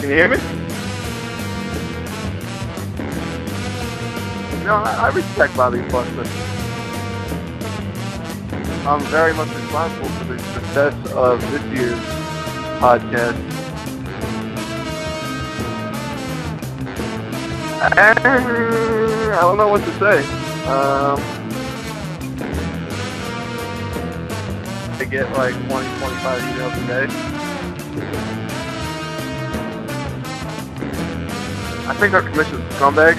Can you hear me? No, I respect Bobby Foster. I'm very much responsible for the success of this year's podcast. And I don't know what to say. I get like 20, 25 emails a day. I think our commission's a scumbag.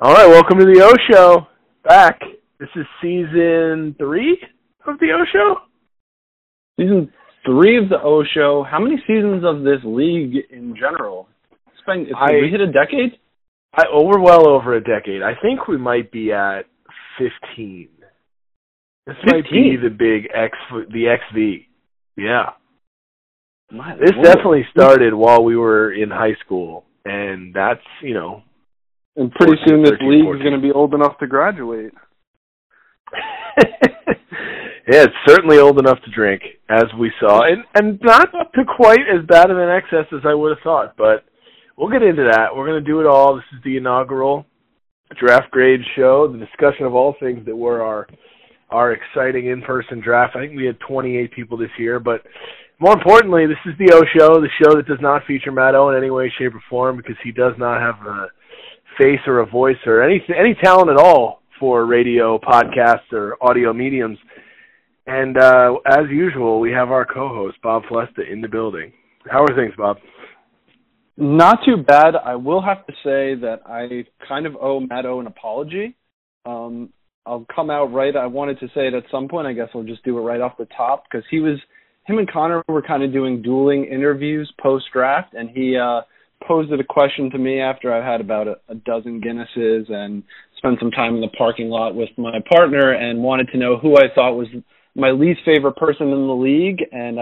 All right, welcome to the O Show. Back. This is season 3 of the O Show. Season 3 of the O Show. How many seasons of this league in general? We hit a decade. We're well over a decade. I think we might be at 15. This might be the big XV. Yeah. Definitely started while we were in high school, and that's And pretty soon this league is going to be old enough to graduate. Yeah, it's certainly old enough to drink, as we saw. And not to quite as bad of an excess as I would have thought, but we'll get into that. We're going to do it all. This is the inaugural draft grade show, the discussion of all things that were our exciting in-person draft. I think we had 28 people this year, but more importantly, this is the O Show, the show that does not feature Matt O in any way, shape, or form, because he does not have a face or a voice or any talent at all for radio, podcasts, or audio mediums. And as usual, we have our co-host, Bob Flesta, in the building. How are things, Bob? Not too bad. I will have to say that I kind of owe Matt O an apology. I'll come out right. I wanted to say it at some point. I guess I'll just do it right off the top, because him and Connor were kind of doing dueling interviews post-draft, and he posed a question to me after I've had about a dozen Guinnesses and spent some time in the parking lot with my partner, and wanted to know who I thought was my least favorite person in the league. And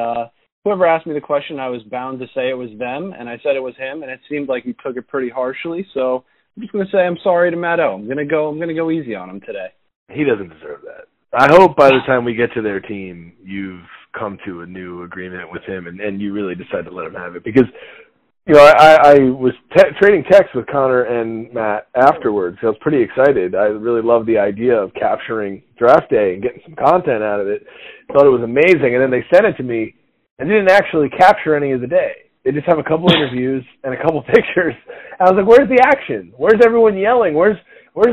whoever asked me the question, I was bound to say it was them, and I said it was him, and it seemed like he took it pretty harshly. So I'm just going to say I'm sorry to Matt O. I'm going to go easy on him today. He doesn't deserve that. I hope by the time we get to their team, you've come to a new agreement with him, and you really decide to let him have it. Because, I was trading texts with Connor and Matt afterwards. I was pretty excited. I really loved the idea of capturing draft day and getting some content out of it. Thought it was amazing. And then they sent it to me, and they didn't actually capture any of the day. They just have a couple interviews and a couple pictures. And I was like, where's the action? Where's everyone yelling? Where's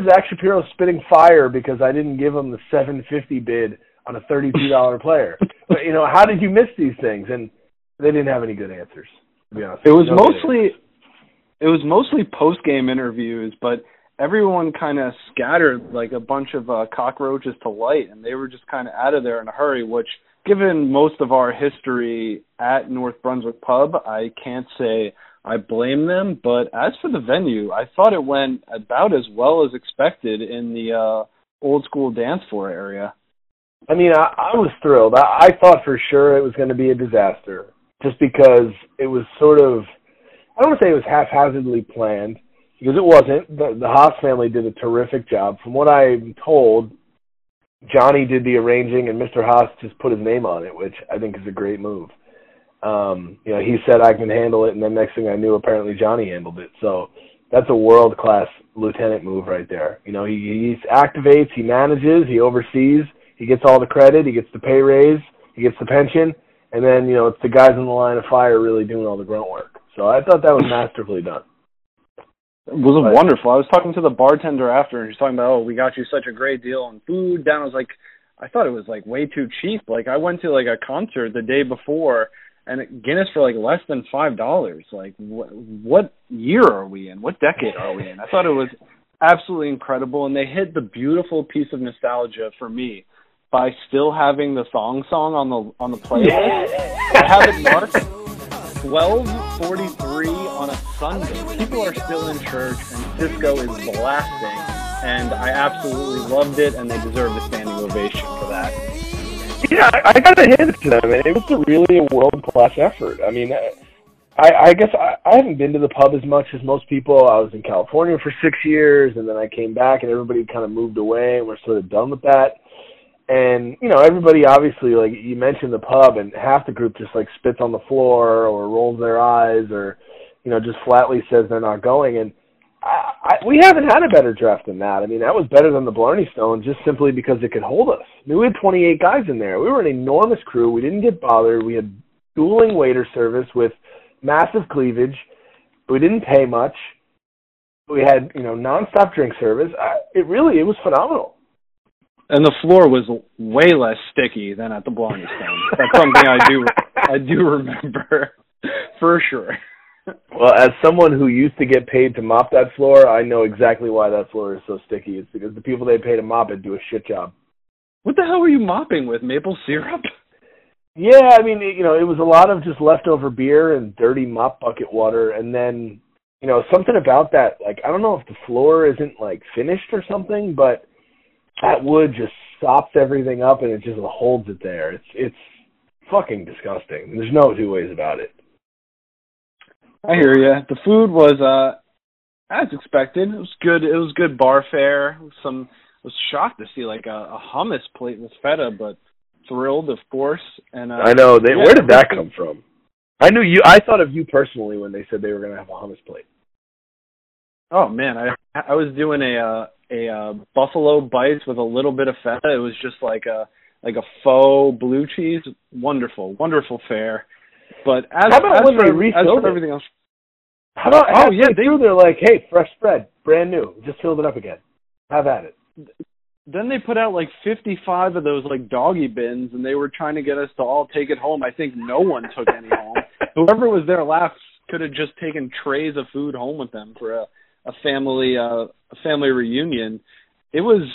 Zach Shapiro spitting fire because I didn't give him the $750 bid on a $32 player? But, how did you miss these things? And they didn't have any good answers, to be honest. It was mostly post-game interviews, but everyone kind of scattered like a bunch of cockroaches to light, and they were just kind of out of there in a hurry, which, given most of our history at North Brunswick Pub, I can't say I blame them. But as for the venue, I thought it went about as well as expected in the old school dance floor area. I mean, I was thrilled. I thought for sure it was going to be a disaster, just because it was sort of, I don't want to say it was haphazardly planned, because it wasn't. The Haas family did a terrific job. From what I'm told, Johnny did the arranging, and Mr. Haas just put his name on it, which I think is a great move. He said, I can handle it, and then next thing I knew, apparently Johnny handled it. So that's a world-class lieutenant move right there. He activates, he manages, he oversees, he gets all the credit, he gets the pay raise, he gets the pension, and then, it's the guys in the line of fire really doing all the grunt work. So I thought that was masterfully done. It was wonderful. I was talking to the bartender after, and she's talking about, we got you such a great deal on food. Down, I was like, I thought it was like way too cheap. Like, I went to like a concert the day before, and Guinness for like less than $5. Like, what year are we in? What decade are we in? I thought it was absolutely incredible, and they hit the beautiful piece of nostalgia for me by still having the thong song on the playlist. I have it marked 12:43 on a Sunday. People are still in church, and disco is blasting, and I absolutely loved it, and they deserve a standing ovation for that. Yeah, I got to hand it to them, and it was really a world-class effort. I mean, I guess I haven't been to the pub as much as most people. I was in California for 6 years, and then I came back, and everybody kind of moved away, and we're sort of done with that. And, you know, everybody obviously, like you mentioned the pub, and half the group just, like, spits on the floor or rolls their eyes or, you know, just flatly says they're not going. And we haven't had a better draft than that. I mean, that was better than the Blarney Stone just simply because it could hold us. I mean, we had 28 guys in there. We were an enormous crew. We didn't get bothered. We had dueling waiter service with massive cleavage. We didn't pay much. We had, you know, nonstop drink service. It was phenomenal. And the floor was way less sticky than at the Blarney Stone. That's something I do remember for sure. Well, as someone who used to get paid to mop that floor, I know exactly why that floor is so sticky. It's because the people they pay to mop it do a shit job. What the hell were you mopping with? Maple syrup? Yeah, I mean, you know, it was a lot of just leftover beer and dirty mop bucket water. And then, you know, something about that, like, I don't know if the floor isn't, like, finished or something, but that wood just sops everything up and it just holds it there. It's fucking disgusting. There's no two ways about it. I hear you. The food was as expected. It was good. It was good bar fare. I was shocked to see like a hummus plate with feta, but thrilled, of course. And I know. Where did that come from? I knew you. I thought of you personally when they said they were going to have a hummus plate. Oh man, I was doing a buffalo bites with a little bit of feta. It was just like a faux blue cheese. Wonderful, wonderful fare. But as for everything else, how about? Oh yeah, they're like, hey, fresh spread, brand new, just filled it up again. Have at it. Then they put out like 55 of those like doggy bins, and they were trying to get us to all take it home. I think no one took any home. Whoever was there last could have just taken trays of food home with them for a family reunion. It was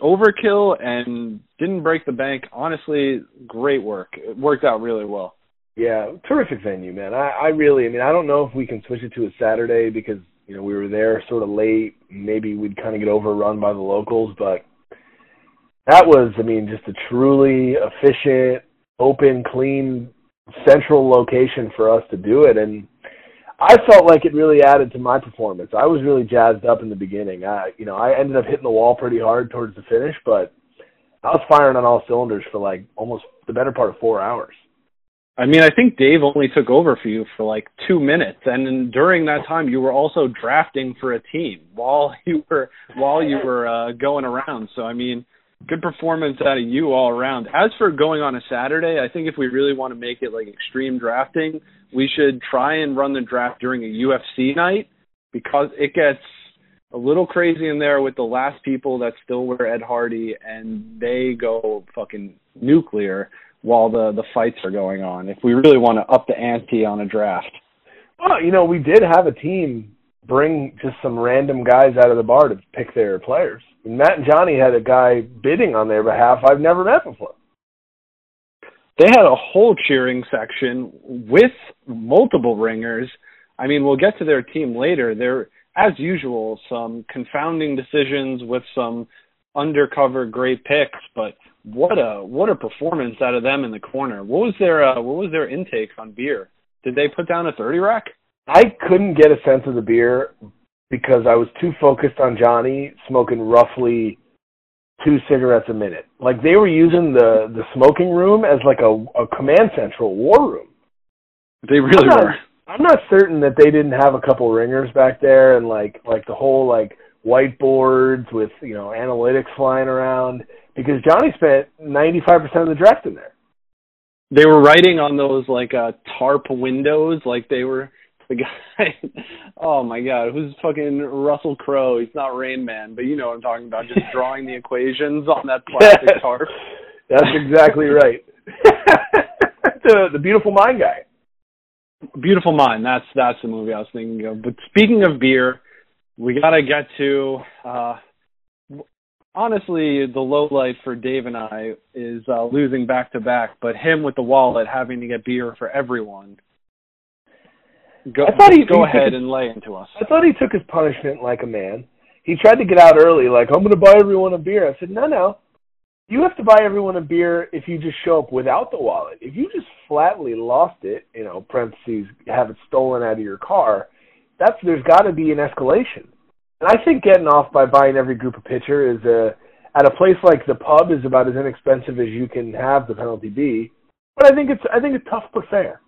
overkill and didn't break the bank. Honestly, great work. It worked out really well. Yeah, terrific venue, man. I don't know if we can switch it to a Saturday because, you know, we were there sort of late. Maybe we'd kind of get overrun by the locals, but that was, I mean, just a truly efficient, open, clean, central location for us to do it. And I felt like it really added to my performance. I was really jazzed up in the beginning. I ended up hitting the wall pretty hard towards the finish, but I was firing on all cylinders for like almost the better part of 4 hours. I mean, I think Dave only took over for you for like 2 minutes, and then during that time, you were also drafting for a team while you were going around. So, I mean, good performance out of you all around. As for going on a Saturday, I think if we really want to make it like extreme drafting, we should try and run the draft during a UFC night because it gets a little crazy in there with the last people that still wear Ed Hardy, and they go fucking nuclear while the fights are going on, if we really want to up the ante on a draft. Well, you know, we did have a team bring just some random guys out of the bar to pick their players. And Matt and Johnny had a guy bidding on their behalf I've never met before. They had a whole cheering section with multiple ringers. I mean, we'll get to their team later. There, as usual, some confounding decisions with some undercover great picks, but what a performance out of them in the corner. What was their intake on beer? Did they put down a 30 rack? I couldn't get a sense of the beer because I was too focused on Johnny smoking roughly 2 cigarettes a minute. Like they were using the smoking room as like a command central war room. They really were. I'm not certain that they didn't have a couple ringers back there and like the whole like whiteboards with, you know, analytics flying around. Because Johnny spent 95% of the draft in there. They were writing on those, like, tarp windows. Like, they were the guy. Oh, my God. Who's fucking Russell Crowe? He's not Rain Man, but you know what I'm talking about. Just drawing the equations on that plastic tarp. That's exactly right. The Beautiful Mind guy. Beautiful Mind. That's the movie I was thinking of. But speaking of beer, we got to get to... honestly, the low light for Dave and I is losing back-to-back, but him with the wallet having to get beer for everyone. Go ahead and lay into us. I thought he took his punishment like a man. He tried to get out early, like, I'm going to buy everyone a beer. I said, no. You have to buy everyone a beer if you just show up without the wallet. If you just flatly lost it, you know, parentheses, have it stolen out of your car, there's got to be an escalation. And I think getting off by buying every group a pitcher is at a place like the Pub is about as inexpensive as you can have the penalty be. But I think it's tough but fair.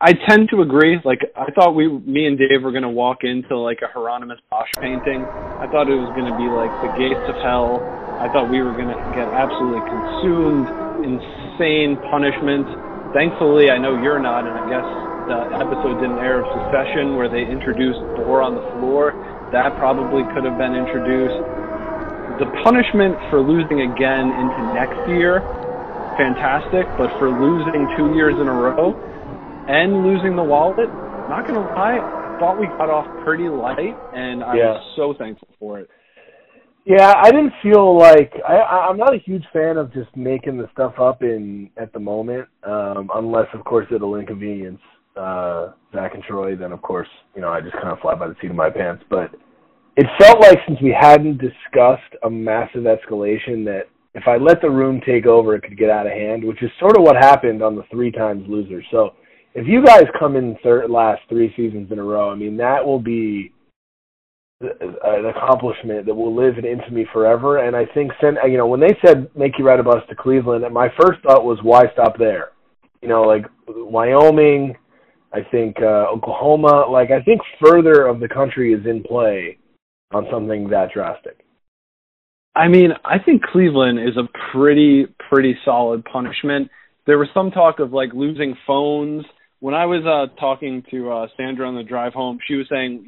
I tend to agree. Like, I thought me and Dave were going to walk into, like, a Hieronymus Bosch painting. I thought it was going to be, like, the gates of hell. I thought we were going to get absolutely consumed, insane punishment. Thankfully, I know you're not, and I guess the episode didn't air of Succession where they introduced Boar on the floor. That probably could have been introduced. The punishment for losing again into next year, fantastic, but for losing 2 years in a row, and losing the wallet, not going to lie, I thought we got off pretty light, and I was so thankful for it. Yeah, I didn't feel like I'm not a huge fan of just making the stuff up at the moment, unless, of course, it'll inconvenience Zach and Troy. Then, of course, you know, I just kind of fly by the seat of my pants. But it felt like since we hadn't discussed a massive escalation that if I let the room take over, it could get out of hand, which is sort of what happened on the 3 times loser. So if you guys come in last 3 seasons in a row, I mean, that will be an accomplishment that will live in infamy forever. And I think, you know, when they said make you ride a bus to Cleveland, my first thought was, why stop there? You know, like Wyoming, I think Oklahoma, like I think further of the country is in play on something that drastic. I mean, I think Cleveland is a pretty solid punishment. There was some talk of, like, losing phones. When I was talking to Sandra on the drive home, she was saying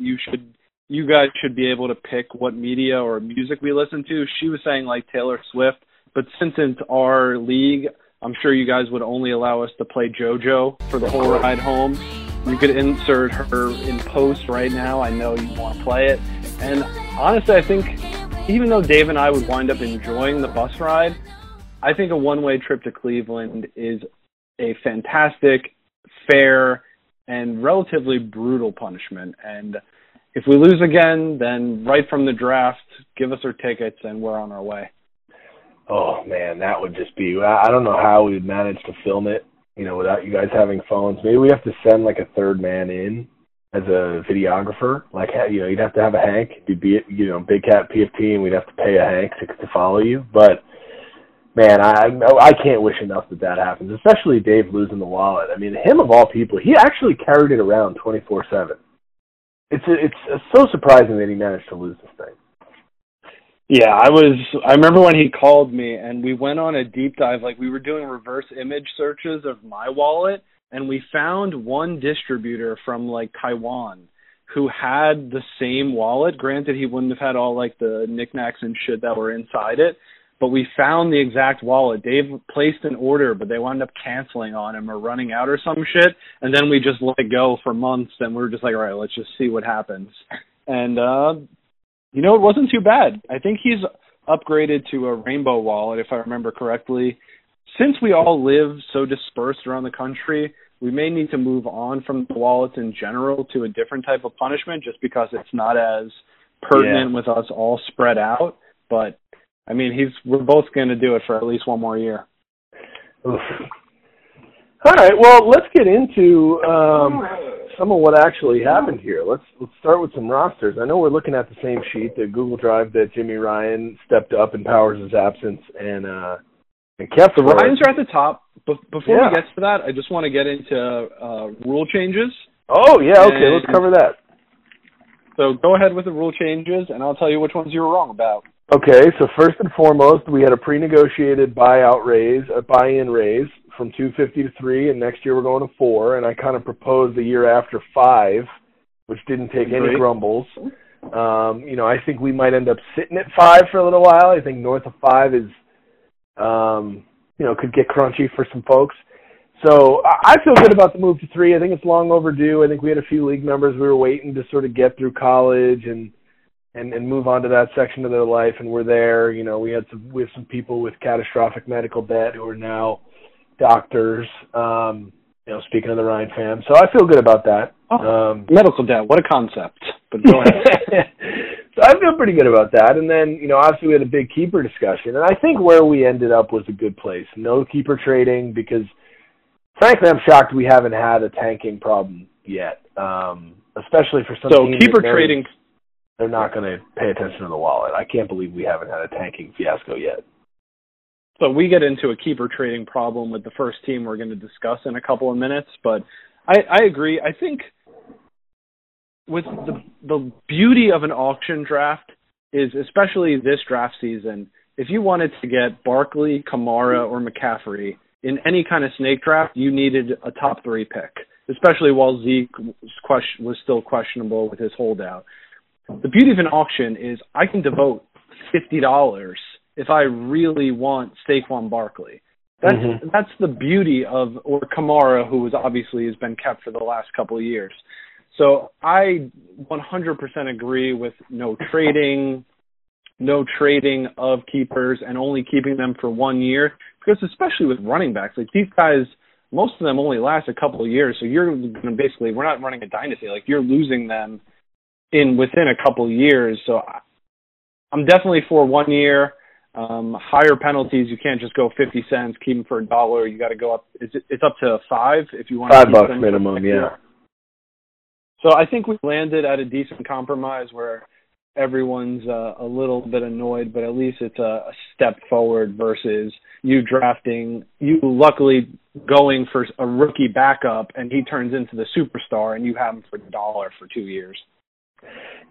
you guys should be able to pick what media or music we listen to. She was saying, like, Taylor Swift. But since it's our league, I'm sure you guys would only allow us to play JoJo for the whole ride home. You could insert her in post right now. I know you want to play it. And honestly, I think even though Dave and I would wind up enjoying the bus ride, I think a one-way trip to Cleveland is a fantastic, fair, and relatively brutal punishment. And if we lose again, then right from the draft, give us our tickets and we're on our way. Oh, man, that would just be – I don't know how we would manage to film it, you know, without you guys having phones. Maybe we have to send, like, a third man in as a videographer. Like, you know, you'd have to have a Hank. You'd be, you know, Big Cat PFT, and we'd have to pay a Hank to follow you. But – man, I can't wish enough that happens, especially Dave losing the wallet. I mean, him of all people, he actually carried it around 24/7. It's so surprising that he managed to lose this thing. Yeah, I remember when he called me and we went on a deep dive. Like, we were doing reverse image searches of my wallet, and we found one distributor from, like, Taiwan who had the same wallet. Granted, he wouldn't have had all, like, the knickknacks and shit that were inside it. But we found the exact wallet. Dave placed an order, but they wound up canceling on him or running out or some shit. And then we just let it go for months, and we were just like, all right, let's just see what happens. And, you know, it wasn't too bad. I think he's upgraded to a rainbow wallet, if I remember correctly. Since we all live so dispersed around the country, we may need to move on from the wallets in general to a different type of punishment just because it's not as pertinent with us all spread out. But I mean, we're both going to do it for at least one more year. Oof. All right, well, let's get into some of what actually happened here. Let's start with some rosters. I know we're looking at the same sheet, the Google Drive that Jimmy Ryan stepped up in Powers' absence and kept. The Ryans are at the top. Before we get to that, I just want to get into rule changes. Oh, yeah, okay, let's cover that. So go ahead with the rule changes, and I'll tell you which ones you were wrong about. Okay, so first and foremost, we had a pre-negotiated buy-in raise from $250 to $300, and next year we're going to $400. And I kind of proposed the year after $500, which didn't take any grumbles. You know, I think we might end up sitting at $500 for a little while. I think north of $500 is, you know, could get crunchy for some folks. So I feel good about the move to $300. I think it's long overdue. I think we had a few league members we were waiting to sort of get through college and move on to that section of their life, and we're there. You know, we have some people with catastrophic medical debt who are now doctors, you know, speaking of the Ryan fam. So I feel good about that. Medical debt, what a concept. But go ahead. So I feel pretty good about that. And then, you know, obviously we had a big keeper discussion, and I think where we ended up was a good place. No keeper trading because, frankly, I'm shocked we haven't had a tanking problem yet, especially for some team. So keeper trading – they're not going to pay attention to the wallet. I can't believe we haven't had a tanking fiasco yet. So we get into a keeper trading problem with the first team we're going to discuss in a couple of minutes, but I agree. I think with the beauty of an auction draft is, especially this draft season, if you wanted to get Barkley, Kamara, or McCaffrey in any kind of snake draft, you needed a top three pick, especially while Zeke was still questionable with his holdout. The beauty of an auction is I can devote $50 if I really want Saquon Barkley. That's the beauty of, or Kamara, who was obviously has been kept for the last couple of years. So I 100% agree with no trading of keepers and only keeping them for 1 year, because especially with running backs, like these guys, most of them only last a couple of years. So you're basically, we're not running a dynasty. Like you're losing them within a couple of years. So I'm definitely for 1 year. Higher penalties, you can't just go 50 cents, keep them for $1. You got to go up. It's up to $5 if you want. $5 minimum, yeah. So I think we landed at a decent compromise where everyone's a little bit annoyed, but at least it's a step forward versus you luckily going for a rookie backup and he turns into the superstar and you have him for $1 for 2 years.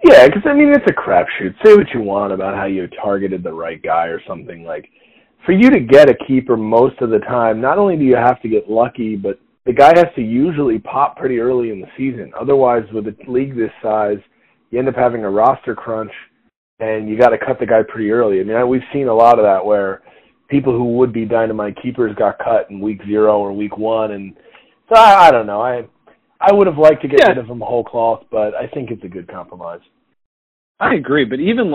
Yeah, because, I mean, it's a crapshoot. Say what you want about how you targeted the right guy or something. Like, for you to get a keeper most of the time, not only do you have to get lucky, but the guy has to usually pop pretty early in the season. Otherwise, with a league this size, you end up having a roster crunch, and you got to cut the guy pretty early. I mean, we've seen a lot of that where people who would be dynamite keepers got cut in week 0 or week 1. And so I don't know. I would have liked to get rid of them whole cloth, but I think it's a good compromise. I agree, but even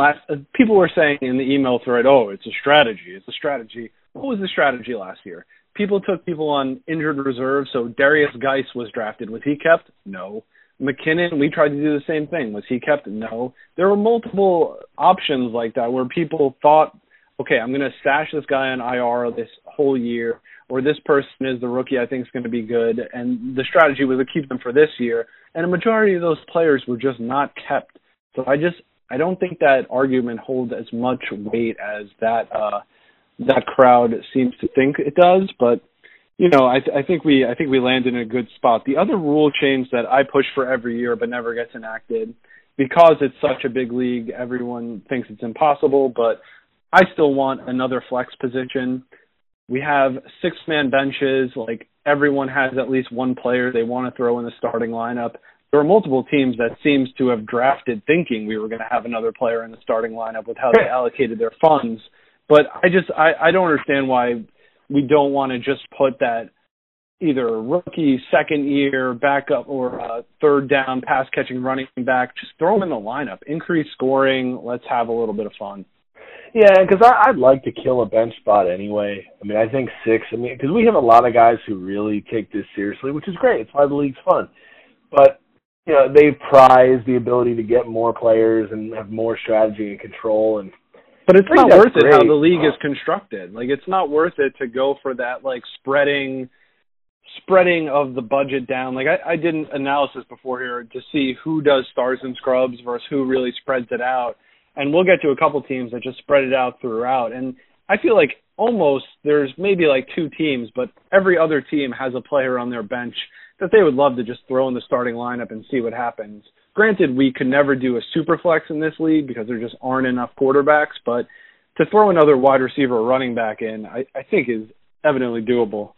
people were saying in the email thread, oh, it's a strategy. It's a strategy. What was the strategy last year? People took people on injured reserve, so Darius Geis was drafted. Was he kept? No. McKinnon, we tried to do the same thing. Was he kept? No. There were multiple options like that where people thought, okay, I'm going to stash this guy on IR this whole year, or this person is the rookie I think is going to be good, and the strategy was to keep them for this year, and a majority of those players were just not kept. So I don't think that argument holds as much weight as that crowd seems to think it does, but you know, I think we landed in a good spot. The other rule change that I push for every year but never gets enacted, because it's such a big league, everyone thinks it's impossible, but I still want another flex position. We have 6-man benches. Like, everyone has at least one player they want to throw in the starting lineup. There are multiple teams that seems to have drafted thinking we were going to have another player in the starting lineup with how they allocated their funds. But I don't understand why we don't want to just put that either rookie, second-year, backup, or third-down, pass-catching running back. Just throw them in the lineup. Increase scoring. Let's have a little bit of fun. Yeah, because I'd like to kill a bench spot anyway. I mean, I think 6. I mean, because we have a lot of guys who really take this seriously, which is great. It's why the league's fun. But, you know, they prize the ability to get more players and have more strategy and control. And but it's not worth it how the league is constructed. Like, it's not worth it to go for that, like, spreading of the budget down. Like, I did an analysis before here to see who does stars and scrubs versus who really spreads it out. And we'll get to a couple teams that just spread it out throughout. And I feel like almost there's maybe like 2 teams, but every other team has a player on their bench that they would love to just throw in the starting lineup and see what happens. Granted, we could never do a super flex in this league because there just aren't enough quarterbacks, but to throw another wide receiver or running back in, I think is evidently doable.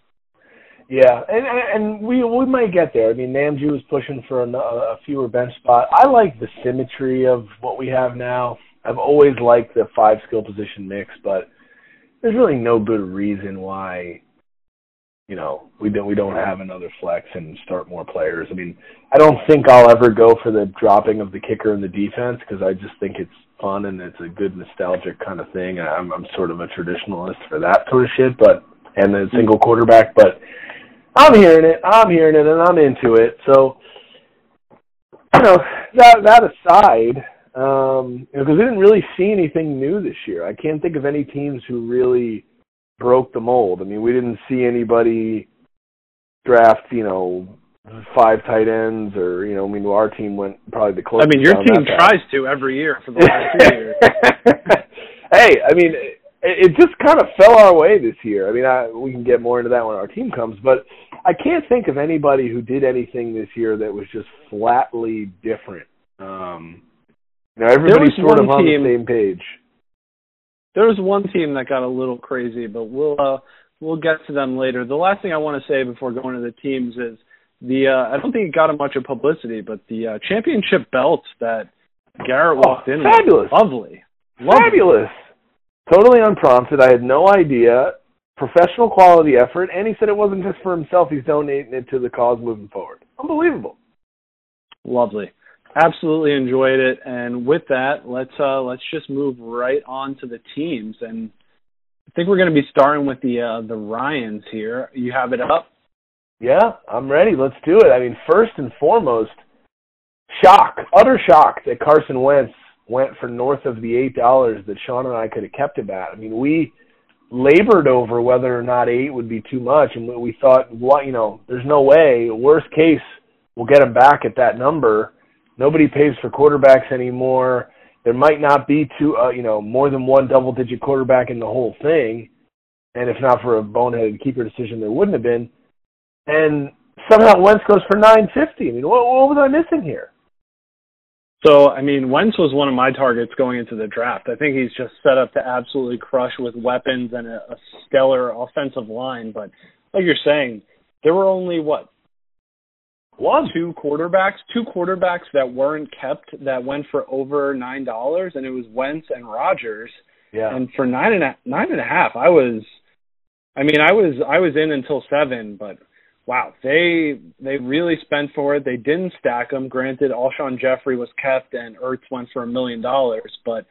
Yeah, and we might get there. I mean, Namju is pushing for a fewer bench spot. I like the symmetry of what we have now. I've always liked the 5 skill position mix, but there's really no good reason why, you know, we don't have another flex and start more players. I mean, I don't think I'll ever go for the dropping of the kicker in the defense because I just think it's fun and it's a good nostalgic kind of thing. I'm sort of a traditionalist for that sort of shit, but and the single quarterback, but I'm hearing it, and I'm into it. So, you know, that aside. Because we didn't really see anything new this year. I can't think of any teams who really broke the mold. I mean, we didn't see anybody draft, you know, five tight ends, or, you know, I mean, our team went probably the closest. I mean, your team tries to every year for the last 2 years. Hey, I mean, it just kind of fell our way this year. I mean, we can get more into that when our team comes, but I can't think of anybody who did anything this year that was just flatly different. You know, everybody's sort of on the same page. There was one team that got a little crazy, but we'll get to them later. The last thing I want to say before going to the teams is I don't think it got much of publicity, but the championship belt that Garrett walked in with. Lovely. Fabulous. Totally unprompted. I had no idea. Professional quality effort. And he said it wasn't just for himself. He's donating it to the cause moving forward. Unbelievable. Lovely. Absolutely enjoyed it. And with that, let's just move right on to the teams. And I think we're going to be starting with the Ryans here. You have it up? Yeah, I'm ready. Let's do it. I mean, first and foremost, shock, utter shock that Carson Wentz went for north of the $8 that Sean and I could have kept him at. I mean, we labored over whether or not 8 would be too much, and we thought, well, you know, there's no way. Worst case, we'll get him back at that number. Nobody pays for quarterbacks anymore. There might not be more than one double-digit quarterback in the whole thing, and if not for a boneheaded keeper decision, there wouldn't have been. And somehow Wentz goes for $950. I mean, what was I missing here? So, I mean, Wentz was one of my targets going into the draft. I think he's just set up to absolutely crush with weapons and a stellar offensive line. But like you're saying, there were only, two quarterbacks that weren't kept that went for over $9, and it was Wentz and Rodgers. Yeah. And for nine and a half, I was in until 7, but wow, they really spent for it. They didn't stack them. Granted, Alshon Jeffrey was kept and Ertz went for $1 million, but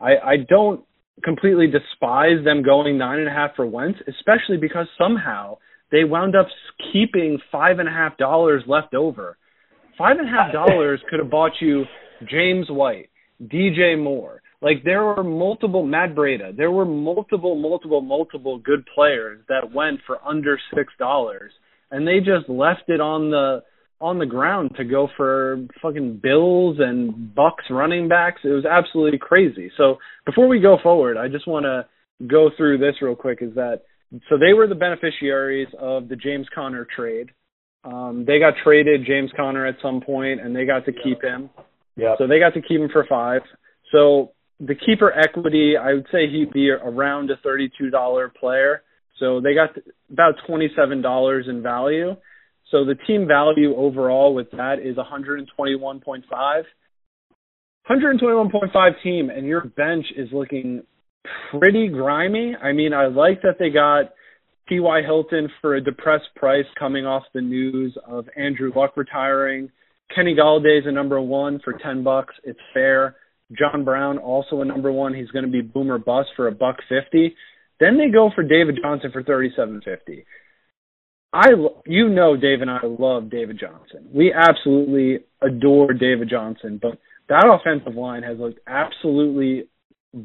I don't completely despise them going 9.5 for Wentz, especially because somehow they wound up keeping $5.50 left over. $5.50 could have bought you James White, DJ Moore. Like, there were multiple, Matt Breida, there were multiple good players that went for under $6, and they just left it on the ground to go for fucking Bills and Bucks running backs. It was absolutely crazy. So before we go forward, I just want to go through this real quick, is that so they were the beneficiaries of the James Conner trade. They got traded James Conner at some point, and they got to keep him. Yeah. So they got to keep him for $5. So the keeper equity, I would say he'd be around a $32 player. So they got about $27 in value. So the team value overall with that is 121.5. 121.5 team, and your bench is looking pretty grimy. I mean, I like that they got T.Y. Hilton for a depressed price coming off the news of Andrew Luck retiring. Kenny Galladay's a number 1 for $10. It's fair. John Brown also a number 1. He's going to be boom or bust for $1.50. Then they go for David Johnson for $37.50. You know, Dave and I love David Johnson. We absolutely adore David Johnson, but that offensive line has looked absolutely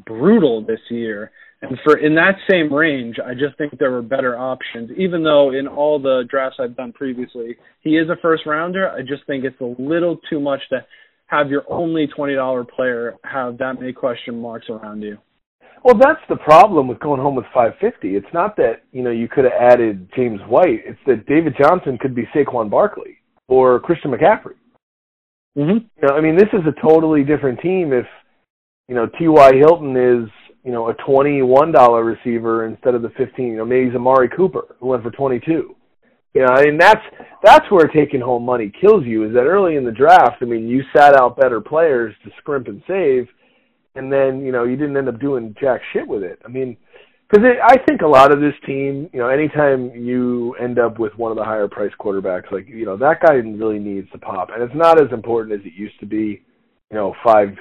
brutal this year. And for in that same range, I just think there were better options, even though in all the drafts I've done previously, he is a first-rounder. I just think it's a little too much to have your only $20 player have that many question marks around you. Well, that's the problem with going home with $550. It's not that, you know, you could have added James White. It's that David Johnson could be Saquon Barkley or Christian McCaffrey. Mm-hmm. You know, I mean, this is a totally different team if, you know, T.Y. Hilton is, you know, a $21 receiver instead of the $15. You know, maybe he's Amari Cooper, who went for $22. You know, I mean, that's where taking home money kills you, is that early in the draft, I mean, you sat out better players to scrimp and save, and then, you know, you didn't end up doing jack shit with it. I mean, because I think a lot of this team, you know, anytime you end up with one of the higher priced quarterbacks, like, you know, that guy really needs to pop. And it's not as important as it used to be, you know, 5-6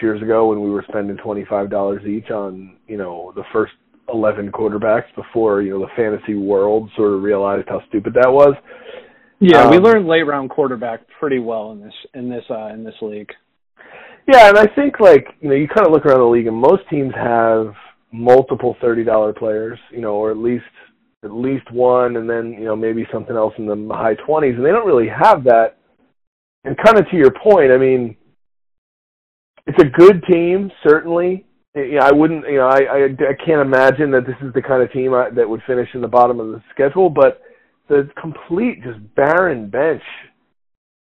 years ago when we were spending $25 each on, you know, the first 11 quarterbacks before, you know, the fantasy world sort of realized how stupid that was. Yeah, we learned late round quarterback pretty well in this league. Yeah, and I think, like, you know, you kind of look around the league, and most teams have multiple $30 players, you know, or at least at least one, and then, you know, maybe something else in the high 20s, and they don't really have that. And kind of to your point, I mean, it's a good team, certainly. You know, I wouldn't, you know, I can't imagine that this is the kind of team that would finish in the bottom of the schedule, but the complete just barren bench.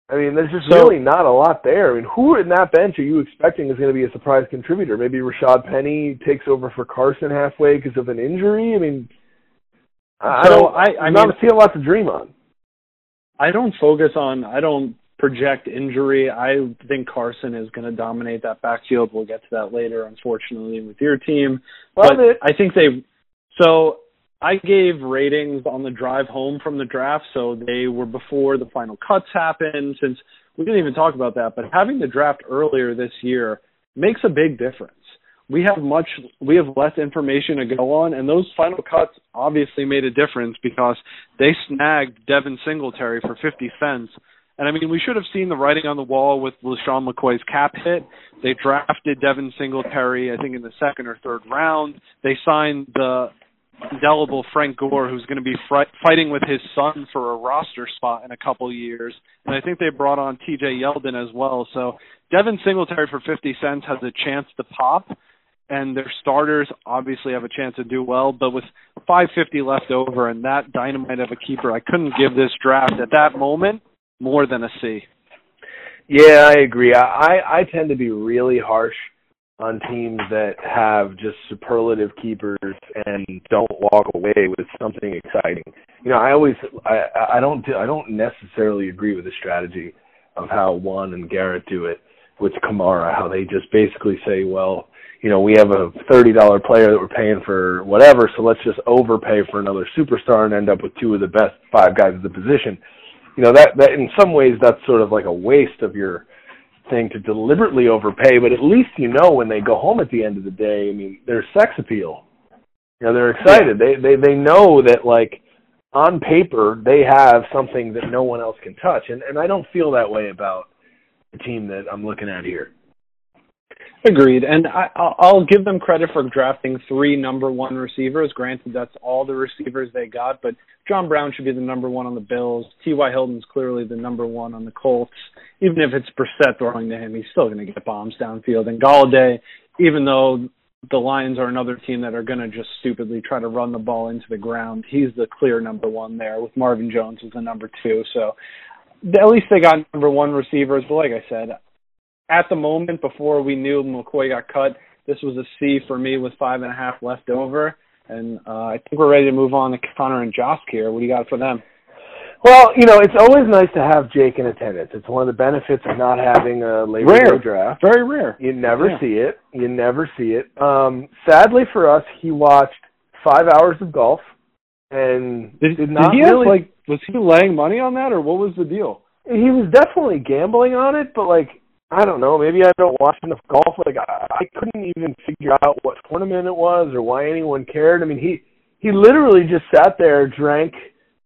I mean, there's just really not a lot there. I mean, who in that bench are you expecting is going to be a surprise contributor? Maybe Rashad Penny takes over for Carson halfway because of an injury? I mean, I'm not seeing a lot to dream on. I don't project injury. I think Carson is going to dominate that backfield. We'll get to that later, unfortunately, with your team. I gave ratings on the drive home from the draft, so they were before the final cuts happened, since we didn't even talk about that. But having the draft earlier this year makes a big difference. We have less information to go on, and those final cuts obviously made a difference because they snagged Devin Singletary for 50 cents. And, I mean, we should have seen the writing on the wall with LeSean McCoy's cap hit. They drafted Devin Singletary, I think, in the second or third round. They signed the indelible Frank Gore, who's going to be fighting with his son for a roster spot in a couple years. And I think they brought on T.J. Yeldon as well. So Devin Singletary for 50 cents has a chance to pop, and their starters obviously have a chance to do well. But with 550 left over and that dynamite of a keeper, I couldn't give this draft at that moment more than a C. Yeah, I agree. I tend to be really harsh on teams that have just superlative keepers and don't walk away with something exciting. You know, I don't necessarily agree with the strategy of how Juan and Garrett do it with Kamara, how they just basically say, well, you know, we have a $30 player that we're paying for whatever, so let's just overpay for another superstar and end up with two of the best five guys in the position. You know, that in some ways that's sort of like a waste of your thing to deliberately overpay, but at least you know when they go home at the end of the day, I mean, there's sex appeal. You know, they're excited. They know that, like, on paper, they have something that no one else can touch, and I don't feel that way about the team that I'm looking at here. Agreed, and I'll give them credit for drafting three number one receivers. Granted, that's all the receivers they got, but John Brown should be the number one on the Bills. T.Y. Hilton's clearly the number one on the Colts. Even if it's Brissett throwing to him, he's still going to get bombs downfield. And Golladay, even though the Lions are another team that are going to just stupidly try to run the ball into the ground, he's the clear number one there, with Marvin Jones as the number two. So at least they got number one receivers. But like I said, at the moment, before we knew McCoy got cut, this was a C for me with 5.5 left over. And I think we're ready to move on to Connor and Josk here. What do you got for them? Well, you know, it's always nice to have Jake in attendance. It's one of the benefits of not having a Labor Day draft. Very rare. You never see it. You never see it. Sadly for us, he watched 5 hours of golf and was he laying money on that, or what was the deal? He was definitely gambling on it, but, like, I don't know. Maybe I don't watch enough golf. Like, I couldn't even figure out what tournament it was or why anyone cared. I mean, he literally just sat there, drank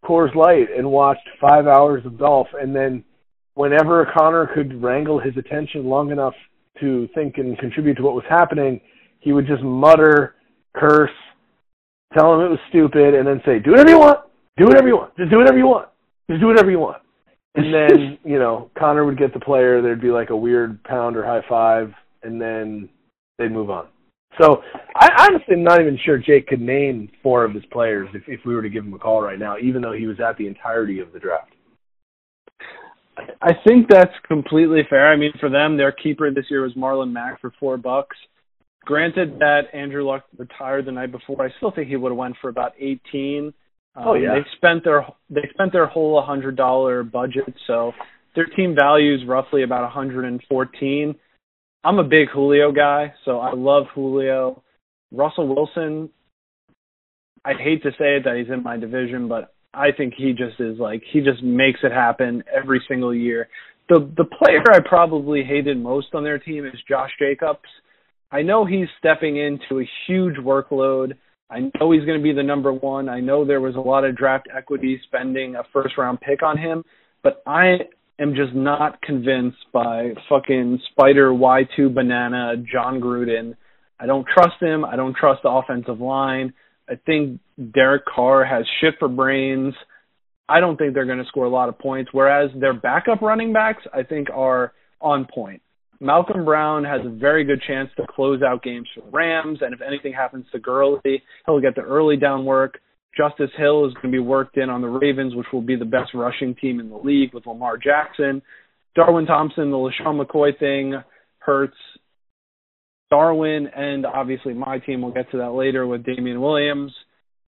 Coors Light, and watched 5 hours of golf. And then whenever Connor could wrangle his attention long enough to think and contribute to what was happening, he would just mutter, curse, tell him it was stupid, and then say, do whatever you want. Do whatever you want. Just do whatever you want. Just do whatever you want. And then, you know, Connor would get the player. There'd be like a weird pound or high five, and then they'd move on. So I honestly am not even sure Jake could name four of his players if we were to give him a call right now, even though he was at the entirety of the draft. I think that's completely fair. I mean, for them, their keeper this year was Marlon Mack for $4. Granted that Andrew Luck retired the night before, I still think he would have went for about 18. They spent their whole $100 budget, so their team values roughly about 114. I'm a big Julio guy, so I love Julio. Russell Wilson, I hate to say it that he's in my division, but I think he just is like, he just makes it happen every single year. The player I probably hated most on their team is Josh Jacobs. I know he's stepping into a huge workload. I know he's going to be the number one. I know there was a lot of draft equity spending a first-round pick on him, but I am just not convinced by fucking Spider Y2 Banana John Gruden. I don't trust him. I don't trust the offensive line. I think Derek Carr has shit for brains. I don't think they're going to score a lot of points, whereas their backup running backs, I think, are on point. Malcolm Brown has a very good chance to close out games for the Rams, and if anything happens to Gurley, he'll get the early down work. Justice Hill is going to be worked in on the Ravens, which will be the best rushing team in the league with Lamar Jackson. Darwin Thompson, the LeSean McCoy thing hurts Darwin, and obviously my team, will get to that later, with Damian Williams.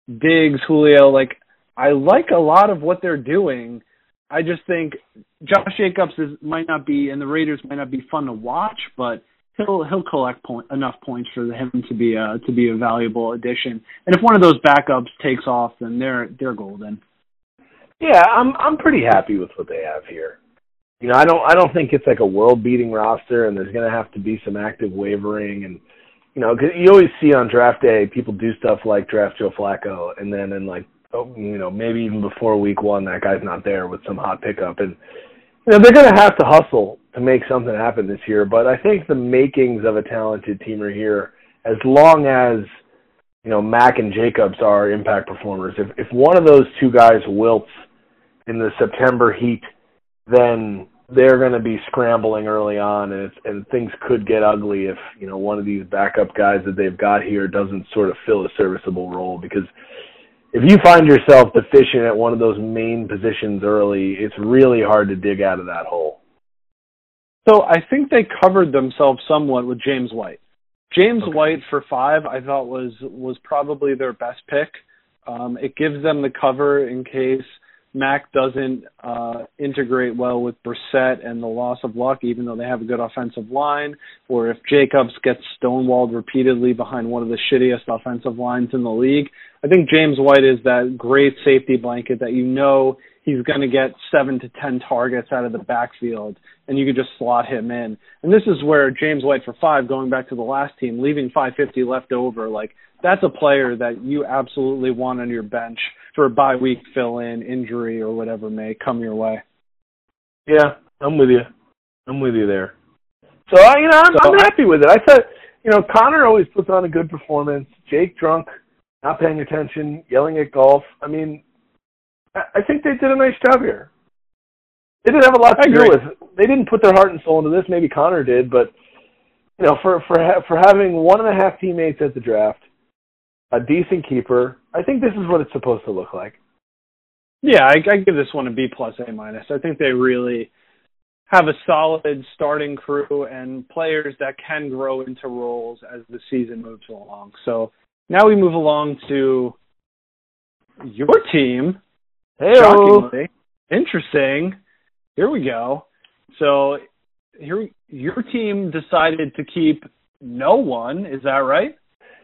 Diggs, Julio, I like a lot of what they're doing. I just think Josh Jacobs might not be, and the Raiders might not be fun to watch, but he'll collect enough points for him to be a valuable addition. And if one of those backups takes off, then they're golden. Yeah, I'm pretty happy with what they have here. You know, I don't think it's like a world-beating roster, and there's going to have to be some active wavering, and you know, because you always see on draft day people do stuff like draft Joe Flacco, and then maybe even before week one, that guy's not there with some hot pickup. And, you know, they're going to have to hustle to make something happen this year. But I think the makings of a talented team are here, as long as, you know, Mack and Jacobs are impact performers. If one of those two guys wilts in the September heat, then they're going to be scrambling early on, and things could get ugly if, you know, one of these backup guys that they've got here doesn't sort of fill a serviceable role. Because if you find yourself deficient at one of those main positions early, it's really hard to dig out of that hole. So I think they covered themselves somewhat with James White. White for 5, I thought was probably their best pick. It gives them the cover in case Mac doesn't integrate well with Brissett and the loss of Luck, even though they have a good offensive line, or if Jacobs gets stonewalled repeatedly behind one of the shittiest offensive lines in the league. I think James White is that great safety blanket that, you know, he's going to get 7 to 10 targets out of the backfield, and you could just slot him in. And this is where James White for 5, going back to the last team, leaving $550 left over, that's a player that you absolutely want on your bench for a bye week fill-in, injury, or whatever may come your way. Yeah, I'm with you there. So, I'm happy with it. I thought, Connor always puts on a good performance. Jake drunk, not paying attention, yelling at golf. I think they did a nice job here. They didn't have a lot to do with. They didn't put their heart and soul into this. Maybe Connor did, but, for having 1.5 teammates at the draft, a decent keeper, I think this is what it's supposed to look like. Yeah, I give this one a B+, A-. I think they really have a solid starting crew and players that can grow into roles as the season moves along. So now we move along to your team. Hey-o. Shockingly. Interesting. Here we go. So your team decided to keep no one. Is that right?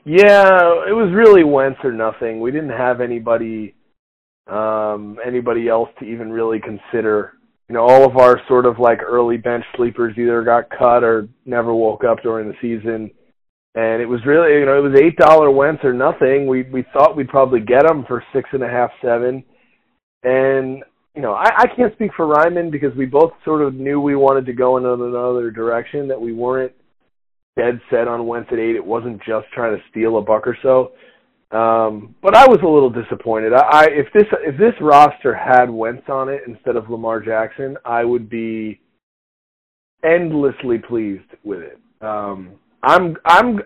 Yeah, it was really Wentz or nothing. We didn't have anybody else to even really consider. All of our sort of early bench sleepers either got cut or never woke up during the season. And it was really, it was $8 Wentz or nothing. We thought we'd probably get him for $6.5, $7. And, I can't speak for Ryman, because we both sort of knew we wanted to go in another direction, that we weren't dead set on Wentz at 8. It wasn't just trying to steal a buck or so. But I was a little disappointed. If this roster had Wentz on it instead of Lamar Jackson, I would be endlessly pleased with it. I'm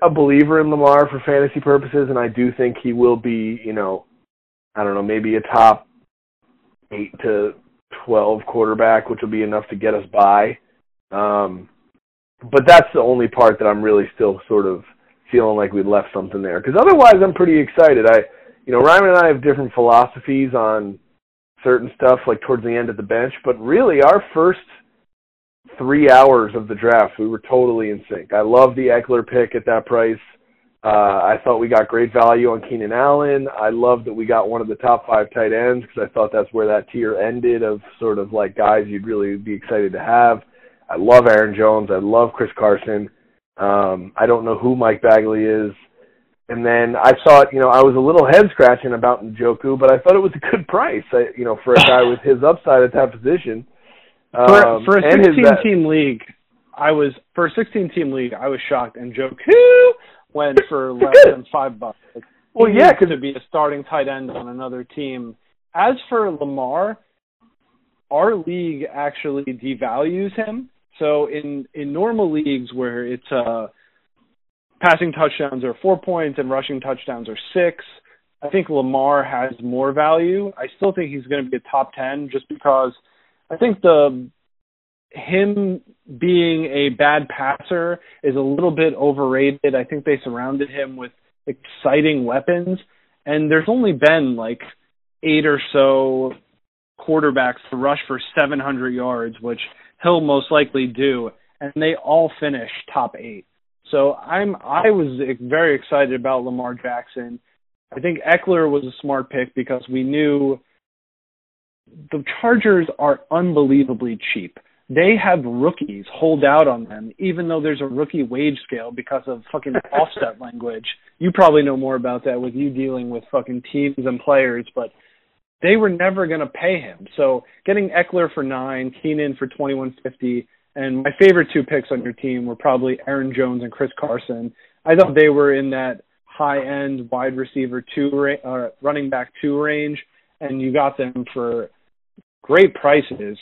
a believer in Lamar for fantasy purposes, and I do think he will be, I don't know, maybe a top 8 to 12 quarterback, which will be enough to get us by. But that's the only part that I'm really still sort of feeling like we left something there. Because otherwise, I'm pretty excited. Ryman and I have different philosophies on certain stuff, towards the end of the bench. But really, our first 3 hours of the draft, we were totally in sync. I love the Eckler pick at that price. I thought we got great value on Keenan Allen. I love that we got one of the top 5 tight ends, because I thought that's where that tier ended of sort of guys you'd really be excited to have. I love Aaron Jones. I love Chris Carson. I don't know who Mike Bagley is. And then I thought, I was a little head-scratching about Njoku, but I thought it was a good price, for a guy with his upside at that position. For a 16-team league, I was shocked. Njoku went for less than $5. Well, yeah, because it'd be a starting tight end on another team. As for Lamar, our league actually devalues him. So in normal leagues where it's passing touchdowns are 4 points and rushing touchdowns are 6, I think Lamar has more value. I still think he's going to be a top 10 just because I think him being a bad passer is a little bit overrated. I think they surrounded him with exciting weapons, and there's only been like 8 or so quarterbacks to rush for 700 yards, which he'll most likely do, and they all finish top 8. So I was very excited about Lamar Jackson. I think Eckler was a smart pick because we knew the Chargers are unbelievably cheap. They have rookies hold out on them, even though there's a rookie wage scale because of fucking offset language. You probably know more about that with you dealing with fucking teams and players, but they were never going to pay him. So getting Eckler for 9, Keenan for $21.50, and my favorite 2 picks on your team were probably Aaron Jones and Chris Carson. I thought they were in that high-end wide receiver 2 or running back 2 range, and you got them for great prices.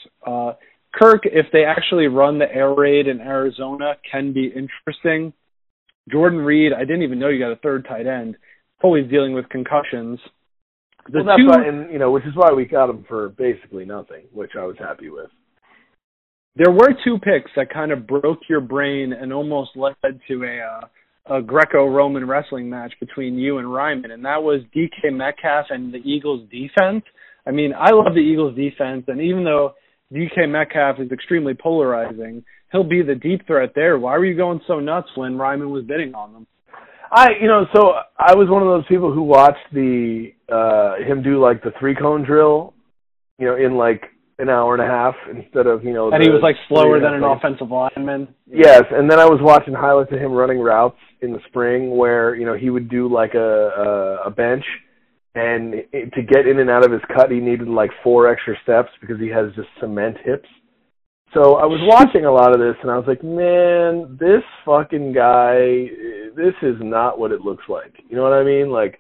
Kirk, if they actually run the air raid in Arizona, can be interesting. Jordan Reed, I didn't even know you got a third tight end. Always dealing with concussions. Which is why we got him for basically nothing, which I was happy with. There were 2 picks that kind of broke your brain and almost led to a Greco-Roman wrestling match between you and Ryman, and that was DK Metcalf and the Eagles' defense. I mean, I love the Eagles' defense, and even though DK Metcalf is extremely polarizing, he'll be the deep threat there. Why were you going so nuts when Ryman was bidding on them? I was one of those people who watched him do like the 3-cone drill, in like an hour and a half instead of, And he was like slower than an offensive lineman. Yes, and then I was watching highlights of him running routes in the spring where, he would do like a bench. And to get in and out of his cut, he needed like 4 extra steps because he has just cement hips. So I was watching a lot of this, and I was like, man, this fucking guy, this is not what it looks like. You know what I mean? Like,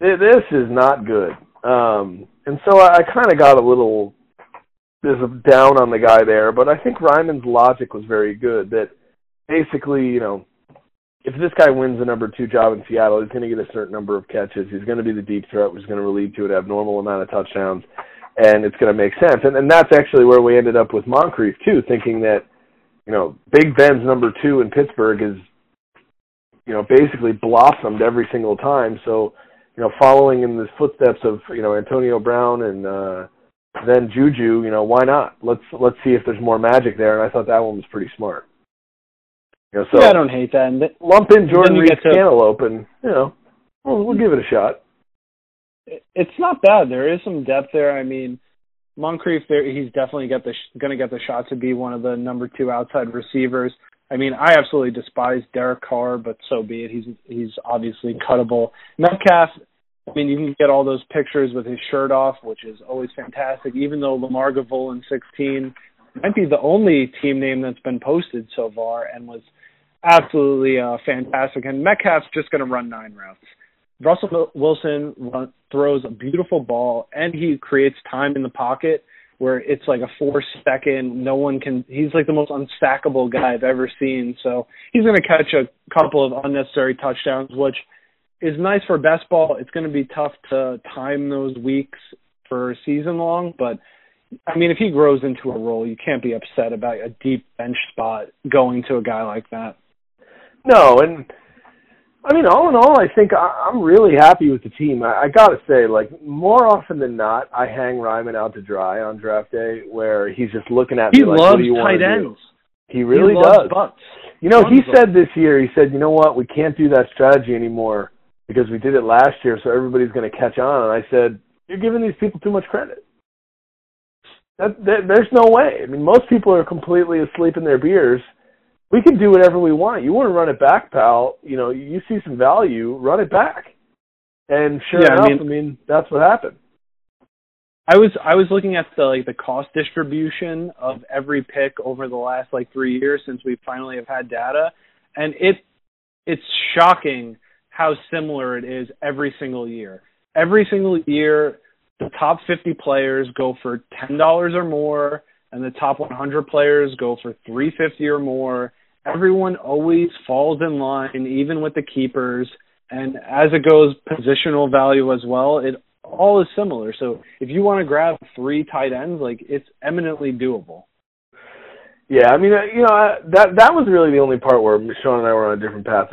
this is not good. And so I kind of got a little down on the guy there, but I think Ryman's logic was very good that basically, if this guy wins the number 2 job in Seattle, he's going to get a certain number of catches. He's going to be the deep threat, which is going to lead to an abnormal amount of touchdowns, and it's going to make sense. And that's actually where we ended up with Moncrief, too, thinking that, Big Ben's number 2 in Pittsburgh is, basically blossomed every single time. So, following in the footsteps of, Antonio Brown and then Juju, why not? Let's see if there's more magic there, and I thought that one was pretty smart. I don't hate that. And lump in Jordan Reed's Cantaloupe, and we'll give it a shot. It's not bad. There is some depth there. I mean, Moncrief, he's definitely going to get the shot to be one of the number 2 outside receivers. I mean, I absolutely despise Derek Carr, but so be it. He's obviously cuttable. Metcalf, I mean, you can get all those pictures with his shirt off, which is always fantastic. Even though Lamar Gavolan 16 might be the only team name that's been posted so far, and was absolutely fantastic. And Metcalf's just going to run 9 routes. Russell Wilson throws a beautiful ball, and he creates time in the pocket where it's like a 4-second. No one can. He's like the most unstackable guy I've ever seen. So he's going to catch a couple of unnecessary touchdowns, which is nice for best ball. It's going to be tough to time those weeks for season long, but I mean, if he grows into a role, you can't be upset about a deep bench spot going to a guy like that. No, and I mean, all in all, I think I'm really happy with the team. I got to say, like, more often than not, I hang Ryman out to dry on draft day where he's just looking at me like, what do you want to do? He loves tight ends. He really does. Butts. He said this year, he said, you know what, we can't do that strategy anymore because we did it last year, so everybody's going to catch on. And I said, you're giving these people too much credit. There's no way. I mean, most people are completely asleep in their beers. We can do whatever we want. You want to run it back, pal. You see some value, run it back. And sure enough, I mean, that's what happened. I was looking at the cost distribution of every pick over the last 3 years since we finally have had data, and it's shocking how similar it is every single year. Every single year, the top 50 players go for $10 or more, and the top 100 players go for $350 or more. Everyone always falls in line, even with the keepers. And as it goes, positional value as well, it all is similar. So if you want to grab three tight ends, like, it's eminently doable. Yeah, I mean, you know, that was really the only part where Sean and I were on a different path.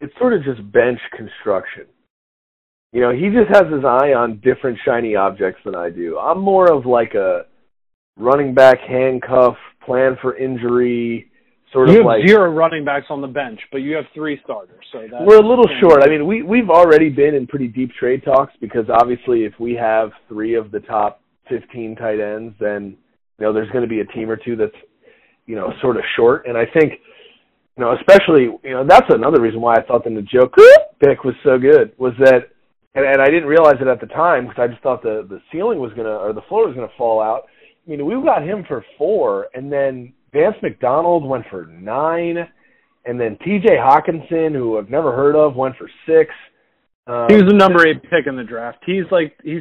It's sort of just bench construction. You know, he just has his eye on different shiny objects than I do. I'm more of like a running back handcuff, plan for injury, sort of like... You have 0 running backs on the bench, but you have 3 starters. So that's... We're a little short. I mean, we've already been in pretty deep trade talks because obviously if we have 3 of the top 15 tight ends, then, you know, there's going to be a team or two that's, you know, sort of short. And I think, you know, especially, you know, that's another reason why I thought the Njoku pick was so good, was that... And I didn't realize it at the time because I just thought the ceiling was going to, or the floor was going to fall out. I mean, we got him for 4, and then Vance McDonald went for 9, and then T.J. Hockenson, who I've never heard of, went for 6. He was the number 8 pick in the draft. He's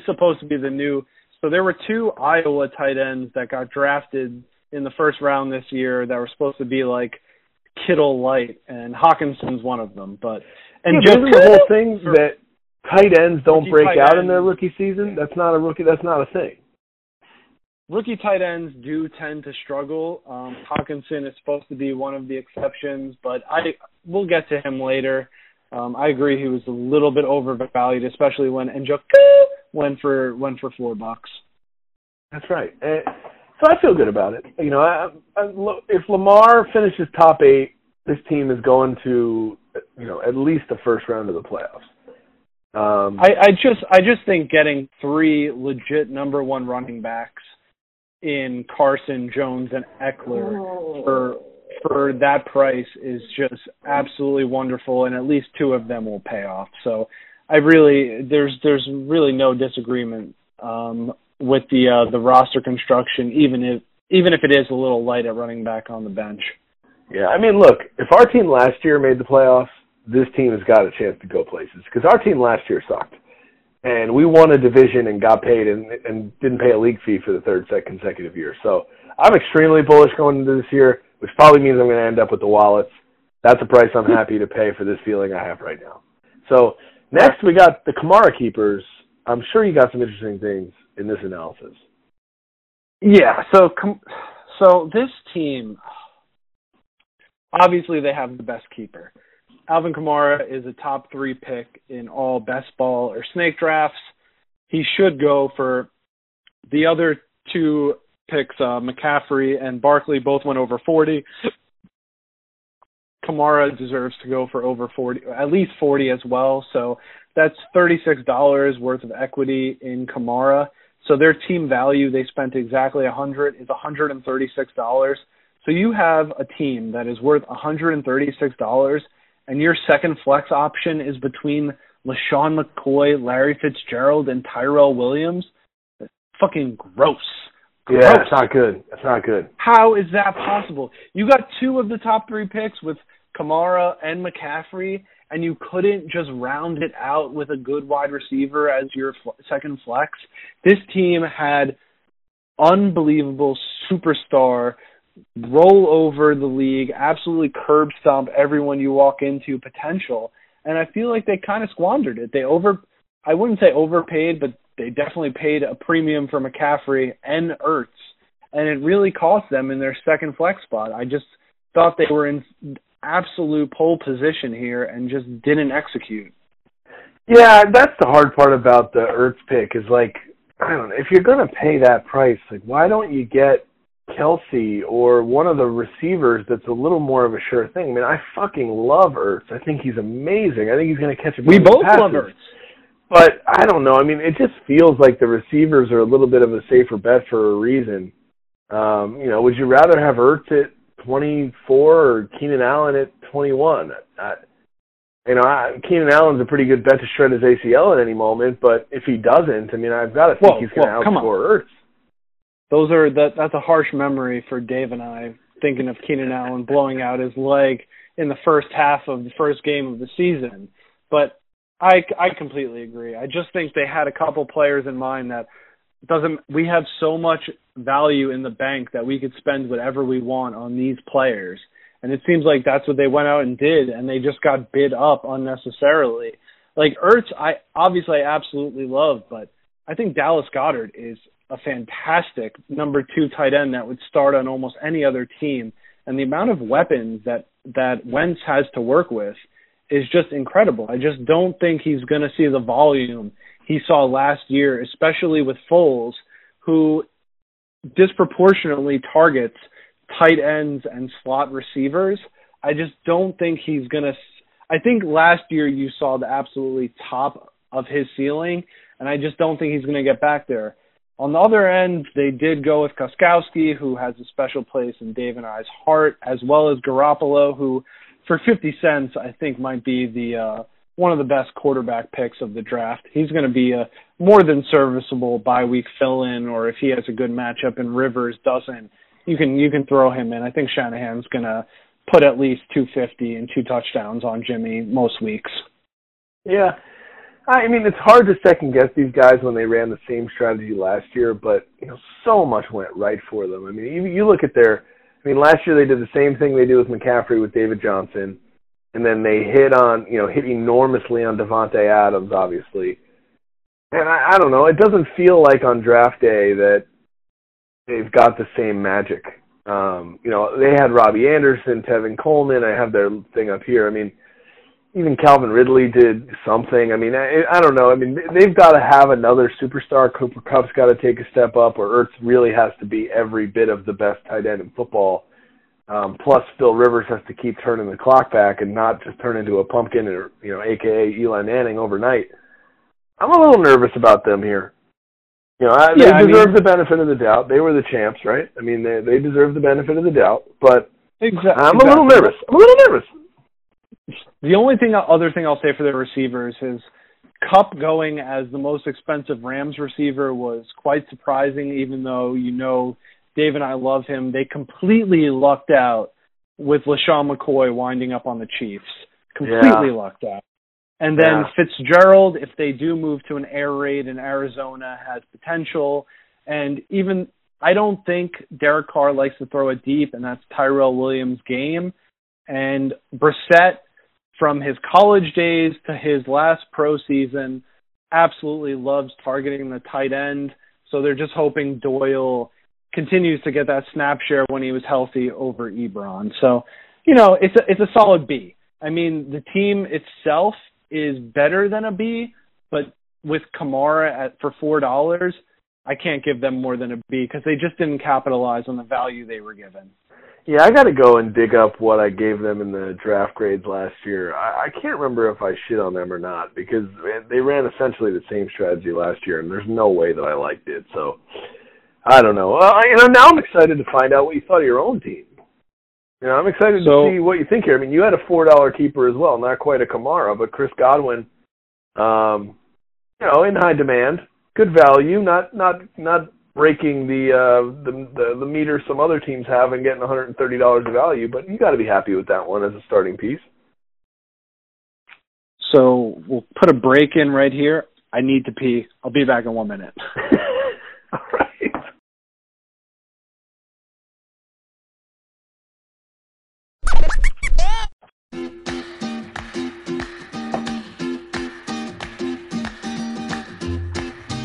supposed to be the new. So there were 2 Iowa tight ends that got drafted in the first round this year that were supposed to be like Kittle light, and Hawkinson's one of them. But and just the whole thing that tight ends don't break out in their rookie season. That's not a rookie. That's not a thing. Rookie tight ends do tend to struggle. Hockenson is supposed to be one of the exceptions, but we'll get to him later. I agree he was a little bit overvalued, especially when Njoku went for $4. That's right. And so I feel good about it. You know, if Lamar finishes top 8, this team is going to, you know, at least the first round of the playoffs. I just think getting 3 legit number 1 running backs in Carson, Jones, and Eckler for that price is just absolutely wonderful, and at least 2 of them will pay off. So there's really no disagreement with the roster construction, even if it is a little light at running back on the bench. Yeah, I mean, look, if our team last year made the playoffs, this team has got a chance to go places because our team last year sucked, and we won a division and got paid and didn't pay a league fee for the third consecutive year. So I'm extremely bullish going into this year, which probably means I'm going to end up with the wallets. That's a price I'm happy to pay for this feeling I have right now. So next we got the Kamara keepers. I'm sure you got some interesting things in this analysis. Yeah. So this team, obviously they have the best keeper. Alvin Kamara is a top 3 pick in all best ball or snake drafts. He should go for the other 2 picks. McCaffrey and Barkley both went over 40. Kamara deserves to go for over 40, at least 40 as well. So that's $36 worth of equity in Kamara. So their team value, they spent exactly $100, is $136. So you have a team that is worth $136. And your second flex option is between LeSean McCoy, Larry Fitzgerald, and Tyrell Williams. That's fucking gross. Yeah, that's not good. That's not good. How is that possible? You got 2 of the top 3 picks with Kamara and McCaffrey, and you couldn't just round it out with a good wide receiver as your second flex. This team had unbelievable superstar roll over the league, absolutely curb stomp everyone you walk into potential. And I feel like they kind of squandered it. I wouldn't say overpaid, but they definitely paid a premium for McCaffrey and Ertz. And it really cost them in their second flex spot. I just thought they were in absolute pole position here and just didn't execute. Yeah, that's the hard part about the Ertz pick is, like, I don't know, if you're going to pay that price, like, why don't you get Kelsey or one of the receivers that's a little more of a sure thing? I mean, I fucking love Ertz. I think he's amazing. I think he's going to catch a bunch of passes. We both love Ertz. But I don't know. I mean, it just feels like the receivers are a little bit of a safer bet for a reason. You know, would you rather have Ertz at 24 or Keenan Allen at 21? Keenan Allen's a pretty good bet to shred his ACL at any moment, but if he doesn't, I mean, I've got to think he's going to outscore Ertz. That's a harsh memory for Dave and I, thinking of Keenan Allen blowing out his leg in the first half of the first game of the season. But I completely agree. I just think they had a couple players in mind that doesn't. We have so much value in the bank that we could spend whatever we want on these players. And it seems like that's what they went out and did, and they just got bid up unnecessarily. Like Ertz, I absolutely love, but I think Dallas Goedert is a fantastic number 2 tight end that would start on almost any other team. And the amount of weapons that Wentz has to work with is just incredible. I just don't think he's going to see the volume he saw last year, especially with Foles, who disproportionately targets tight ends and slot receivers. I just don't think he's going to – I think last year you saw the absolutely top of his ceiling, and I just don't think he's going to get back there. On the other end, they did go with Koskowski, who has a special place in Dave and I's heart, as well as Garoppolo, who for 50 cents I think might be the one of the best quarterback picks of the draft. He's going to be a more than serviceable bye-week fill-in, or if he has a good matchup and Rivers doesn't, you can throw him in. I think Shanahan's going to put at least 250 and 2 touchdowns on Jimmy most weeks. Yeah. I mean, it's hard to second-guess these guys when they ran the same strategy last year, but so much went right for them. I mean, you look at last year they did the same thing they did with McCaffrey with David Johnson, and then they hit enormously on Davante Adams, obviously. And I don't know, it doesn't feel like on draft day that they've got the same magic. They had Robbie Anderson, Tevin Coleman. I have their thing up here. I mean, even Calvin Ridley did something. I mean, I don't know. I mean, they've got to have another superstar. Cooper Kupp's got to take a step up, or Ertz really has to be every bit of the best tight end in football. Plus, Phil Rivers has to keep turning the clock back and not just turn into a pumpkin, or a.k.a. Eli Manning overnight. I'm a little nervous about them here. They deserve the benefit of the doubt. They were the champs, right? I mean, they deserve the benefit of the doubt, but I'm a little nervous. The only other thing I'll say for their receivers is Kupp going as the most expensive Rams receiver was quite surprising, even though, Dave and I love him. They completely lucked out with LeSean McCoy winding up on the Chiefs. Lucked out. And then Fitzgerald, if they do move to an air raid in Arizona, has potential. And even I don't think Derek Carr likes to throw it deep, and that's Tyrell Williams' game. And Brissett, from his college days to his last pro season, absolutely loves targeting the tight end. So they're just hoping Doyle continues to get that snap share when he was healthy over Ebron. So, it's a solid B. I mean, the team itself is better than a B, but with Kamara for $4, I can't give them more than a B because they just didn't capitalize on the value they were given. Yeah, I got to go and dig up what I gave them in the draft grades last year. I can't remember if I shit on them or not because they ran essentially the same strategy last year, and there's no way that I liked it. So I don't know. Now I'm excited to find out what you thought of your own team. I'm excited to see what you think here. I mean, you had a $4 keeper as well, not quite a Kamara, but Chris Godwin, in high demand, good value, not breaking the meter some other teams have and getting $130 of value, but you got to be happy with that one as a starting piece. So we'll put a break in right here. I need to pee. I'll be back in 1 minute. All right.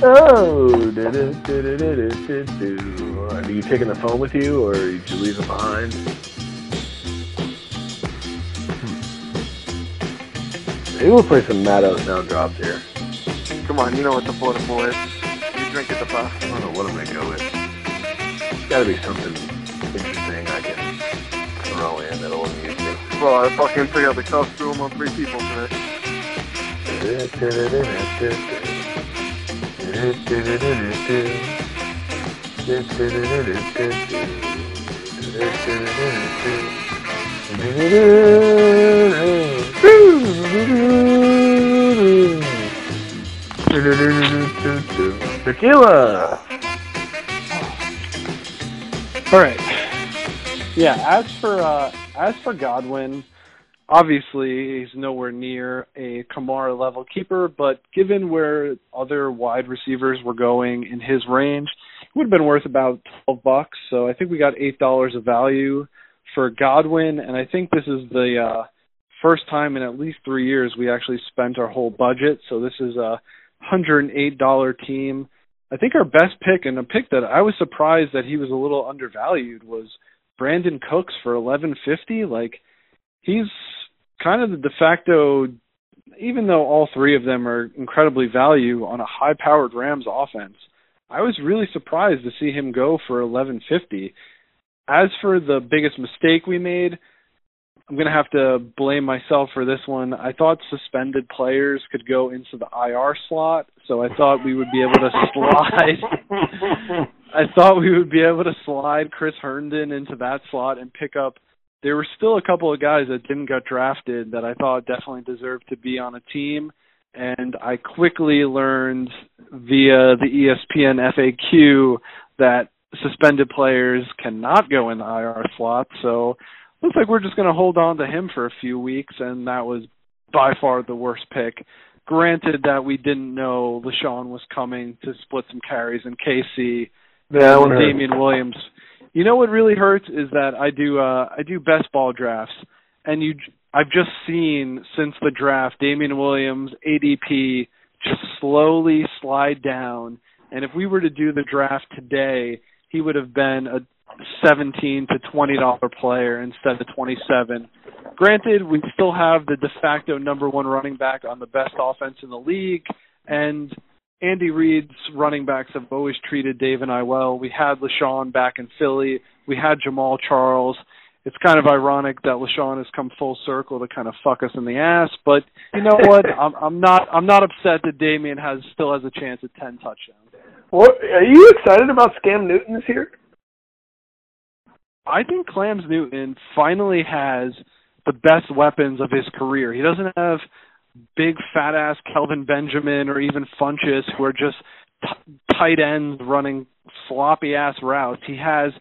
Oh, are you taking the phone with you, or did you leave it behind? Maybe we'll play some Matt O'Connor drops here. Come on, you know what the portable is. You drink at the bar. I don't know what I'm going to go with. It's got to be something interesting I can throw in that'll amuse me. Well, I fucking figured the cops threw them on 3 people today. Tequila! All right. Yeah, as for Godwin, Obviously, he's nowhere near a Kamara-level keeper, but given where other wide receivers were going in his range, it would have been worth about $12. So I think we got $8 of value for Godwin, and I think this is the first time in at least 3 years we actually spent our whole budget. So this is a $108 team. I think our best pick, and a pick that I was surprised that he was a little undervalued, was Brandon Cooks for $11.50. Like, he's kind of the de facto, even though all three of them are incredibly value on a high-powered Rams offense. I was really surprised to see him go for $11.50. As for the biggest mistake we made, I'm going to have to blame myself for this one. I thought suspended players could go into the IR slot, so I thought we would be able to slide. I thought we would be able to slide Chris Herndon into that slot and pick up. There were still a couple of guys that didn't get drafted that I thought definitely deserved to be on a team, and I quickly learned via the ESPN FAQ that suspended players cannot go in the IR slot, so looks like we're just going to hold on to him for a few weeks, and that was by far the worst pick. Granted that we didn't know LeSean was coming to split some carries in KC and Damian Williams. You know what really hurts is that I do best ball drafts, and I've just seen since the draft Damian Williams ADP just slowly slide down, and if we were to do the draft today, he would have been a $17 to $20 player instead of $27. Granted, we still have the de facto number one running back on the best offense in the league, and Andy Reid's running backs have always treated Dave and I well. We had LeSean back in Philly. We had Jamal Charles. It's kind of ironic that LeSean has come full circle to kind of fuck us in the ass, but you know what? I'm not upset that Damian still has a chance at 10 touchdowns. What, are you excited about Cam Newton's here? I think Cam Newton finally has the best weapons of his career. He doesn't have big, fat-ass Kelvin Benjamin or even Funchess who are just tight ends running sloppy-ass routes. He has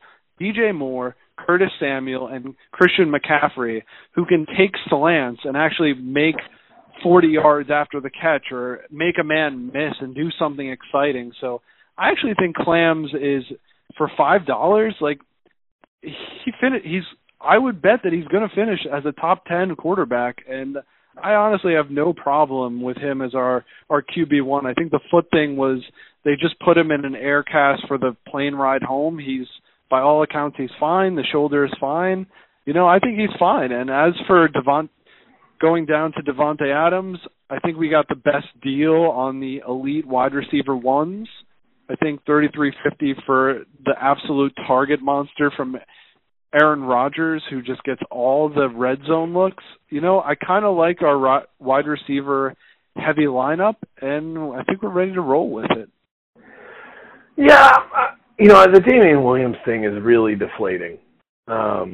DJ Moore, Curtis Samuel, and Christian McCaffrey who can take slants and actually make 40 yards after the catch or make a man miss and do something exciting. So I actually think Cam is, for $5, like, I would bet that he's going to finish as a top 10 quarterback, and I honestly have no problem with him as our QB1. I think the foot thing was they just put him in an air cast for the plane ride home. He's, by all accounts, he's fine. The shoulder is fine. You know, I think he's fine. And as for going down to Davante Adams, I think we got the best deal on the elite wide receiver ones. I think $33.50 for the absolute target monster from Aaron Rodgers, who just gets all the red zone looks. You know, I kind of like our wide receiver heavy lineup, and I think we're ready to roll with it. Yeah, you know, the Damian Williams thing is really deflating. I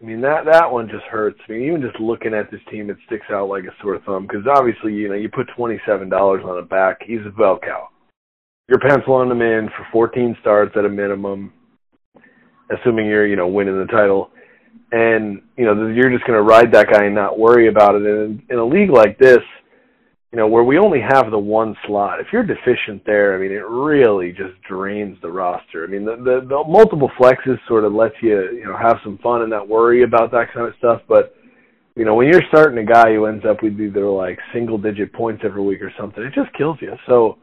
mean, that one just hurts. I mean, even just looking at this team, it sticks out like a sore thumb because obviously, you know, you put $27 on a back, he's a bell cow. You're penciling them in for 14 starts at a minimum, assuming you're, you know, winning the title. And, you know, you're just going to ride that guy and not worry about it. And in a league like this, you know, where we only have the one slot, if you're deficient there, I mean, it really just drains the roster. I mean, the multiple flexes sort of lets you, you know, have some fun and not worry about that kind of stuff. But, you know, when you're starting a guy who ends up with either, like, single-digit points every week or something, it just kills you. So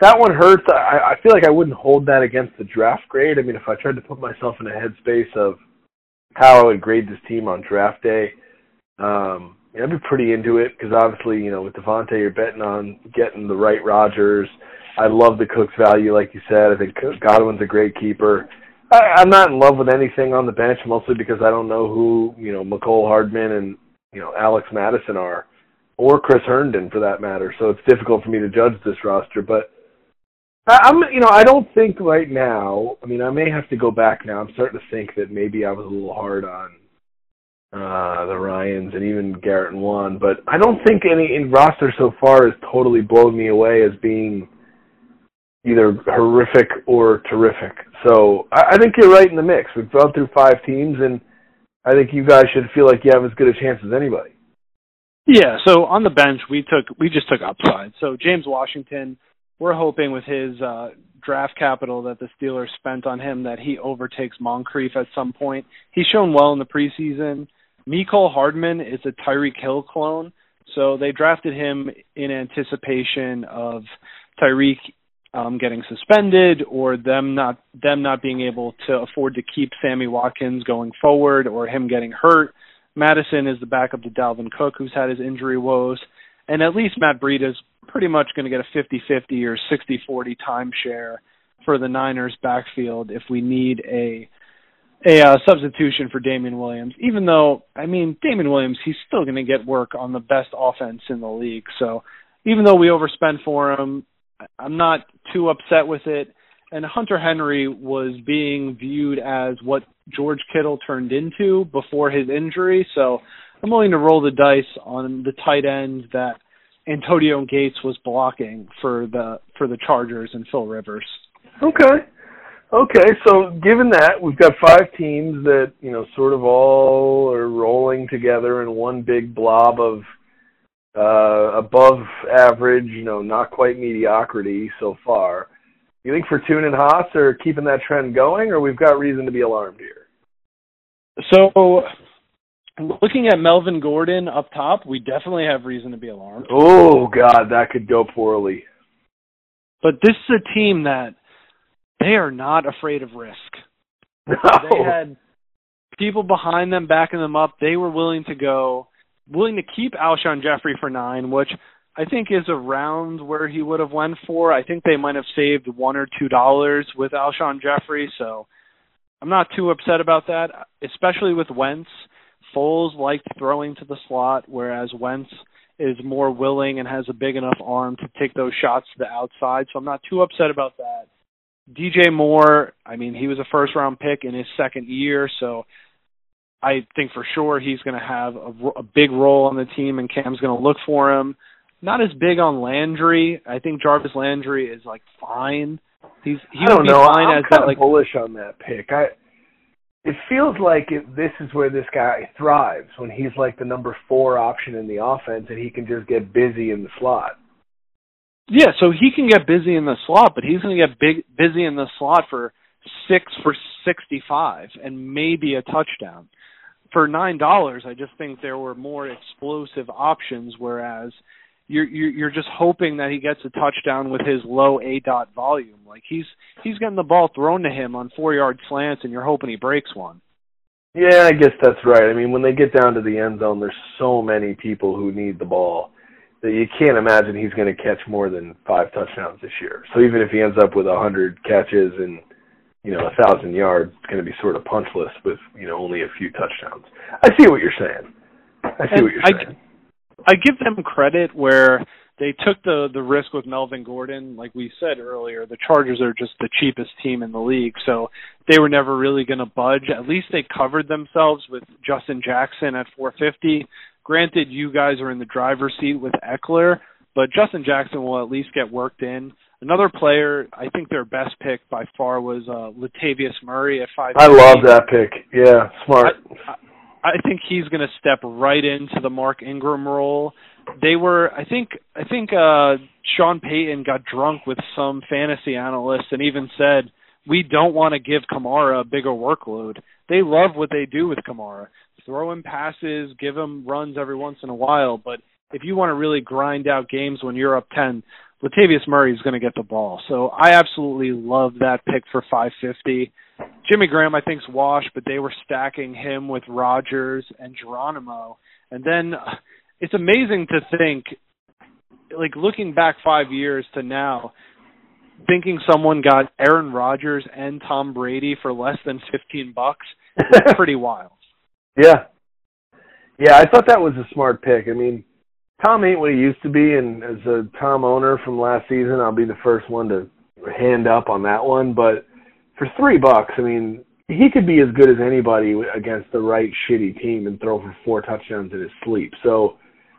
that one hurts. I feel like I wouldn't hold that against the draft grade. I mean, if I tried to put myself in a headspace of how I would grade this team on draft day, I'd be pretty into it because obviously, you know, with Davante, you're betting on getting the right Rodgers. I love the Cooks value, like you said. I think Godwin's a great keeper. I'm not in love with anything on the bench, mostly because I don't know who, you know, Mecole Hardman and, you know, Alex Madison are, or Chris Herndon for that matter. So it's difficult for me to judge this roster, but I don't think right now. I mean, I may have to go back now. I'm starting to think that maybe I was a little hard on the Ryans and even Garrett and Juan, but I don't think any roster so far has totally blown me away as being either horrific or terrific. So I think you're right in the mix. We've gone through 5 teams, and I think you guys should feel like you have as good a chance as anybody. Yeah, so on the bench, we just took upside. So James Washington, we're hoping with his draft capital that the Steelers spent on him that he overtakes Moncrief at some point. He's shown well in the preseason. Mecole Hardman is a Tyreek Hill clone, so they drafted him in anticipation of Tyreek getting suspended or them not being able to afford to keep Sammy Watkins going forward or him getting hurt. Madison is the backup to Dalvin Cook, who's had his injury woes. And at least Matt Breida is pretty much going to get a 50-50 or 60-40 timeshare for the Niners backfield if we need a substitution for Damian Williams. Even though, I mean, Damian Williams, he's still going to get work on the best offense in the league. So even though we overspent for him, I'm not too upset with it. And Hunter Henry was being viewed as what George Kittle turned into before his injury. So I'm willing to roll the dice on the tight end that Antonio Gates was blocking for the Chargers and Phil Rivers. Okay. So given that, we've got five teams that, you know, sort of all are rolling together in one big blob of above average, you know, not quite mediocrity so far. You think Fortune and Haas are keeping that trend going, or we've got reason to be alarmed here? So, looking at Melvin Gordon up top, we definitely have reason to be alarmed. Oh, God, that could go poorly. But this is a team that they are not afraid of risk. No. They had people behind them backing them up. They were willing to keep Alshon Jeffrey for 9, which I think is around where he would have went for. I think they might have saved $1 or $2 with Alshon Jeffrey, so I'm not too upset about that, especially with Wentz. Foles liked throwing to the slot, whereas Wentz is more willing and has a big enough arm to take those shots to the outside, so I'm not too upset about that. DJ Moore, I mean, he was a first-round pick in his second year, so I think for sure he's going to have a big role on the team, and Cam's going to look for him. Not as big on Landry. I think Jarvis Landry is, like, fine. Fine. I'm kind of bullish on that pick. It feels like this is where this guy thrives, when he's like the number 4 option in the offense and he can just get busy in the slot. Yeah, so he can get busy in the slot, but he's going to get busy in the slot for 6 for 65 and maybe a touchdown. For $9, I just think there were more explosive options, whereas you're just hoping that he gets a touchdown with his low A-dot volume. Like, he's getting the ball thrown to him on 4-yard slants, and you're hoping he breaks one. Yeah, I guess that's right. I mean, when they get down to the end zone, there's so many people who need the ball that you can't imagine he's going to catch more than 5 touchdowns this year. So even if he ends up with 100 catches and, you know, 1,000 yards, it's going to be sort of punchless with, you know, only a few touchdowns. I see what you're saying. I give them credit where they took the risk with Melvin Gordon. Like we said earlier, the Chargers are just the cheapest team in the league, so they were never really going to budge. At least they covered themselves with Justin Jackson at $450. Granted, you guys are in the driver's seat with Eckler, but Justin Jackson will at least get worked in. Another player, I think their best pick by far was Latavius Murray at $5. I love that pick. Yeah, smart. I think he's going to step right into the Mark Ingram role. They were, I think Sean Payton got drunk with some fantasy analyst and even said, we don't want to give Kamara a bigger workload. They love what they do with Kamara. Throw him passes, give him runs every once in a while, but if you want to really grind out games when you're up 10, Latavius Murray is going to get the ball. So I absolutely love that pick for $550. Jimmy Graham, I think, is washed, but they were stacking him with Rodgers and Geronimo. And then it's amazing to think, like, looking back 5 years to now, thinking someone got Aaron Rodgers and Tom Brady for less than $15 is pretty wild. Yeah, I thought that was a smart pick. I mean, Tom ain't what he used to be, and as a Tom owner from last season, I'll be the first one to hand up on that one. But for $3, I mean, he could be as good as anybody against the right shitty team and throw for 4 touchdowns in his sleep. So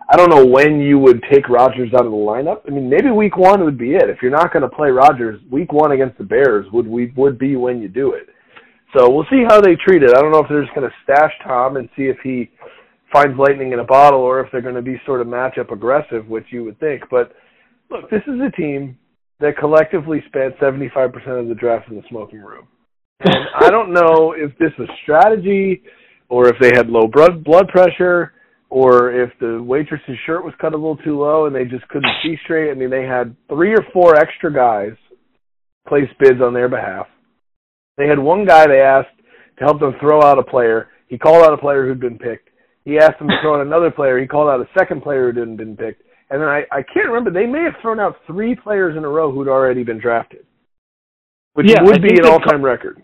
I don't know when you would take Rodgers out of the lineup. I mean, maybe week 1 would be it. If you're not going to play Rodgers, week 1 against the Bears would be when you do it. So we'll see how they treat it. I don't know if they're just going to stash Tom and see if he finds lightning in a bottle or if they're going to be sort of matchup aggressive, which you would think. But, look, this is a team that collectively spent 75% of the draft in the smoking room. And I don't know if this was strategy or if they had low blood pressure or if the waitress's shirt was cut a little too low and they just couldn't see straight. I mean, they had 3 or 4 extra guys place bids on their behalf. They had one guy they asked to help them throw out a player. He called out a player who'd been picked. He asked them to throw out another player. He called out a second player who hadn't been picked. And then I can't remember. They may have thrown out 3 players in a row who'd already been drafted, which would be an all-time record.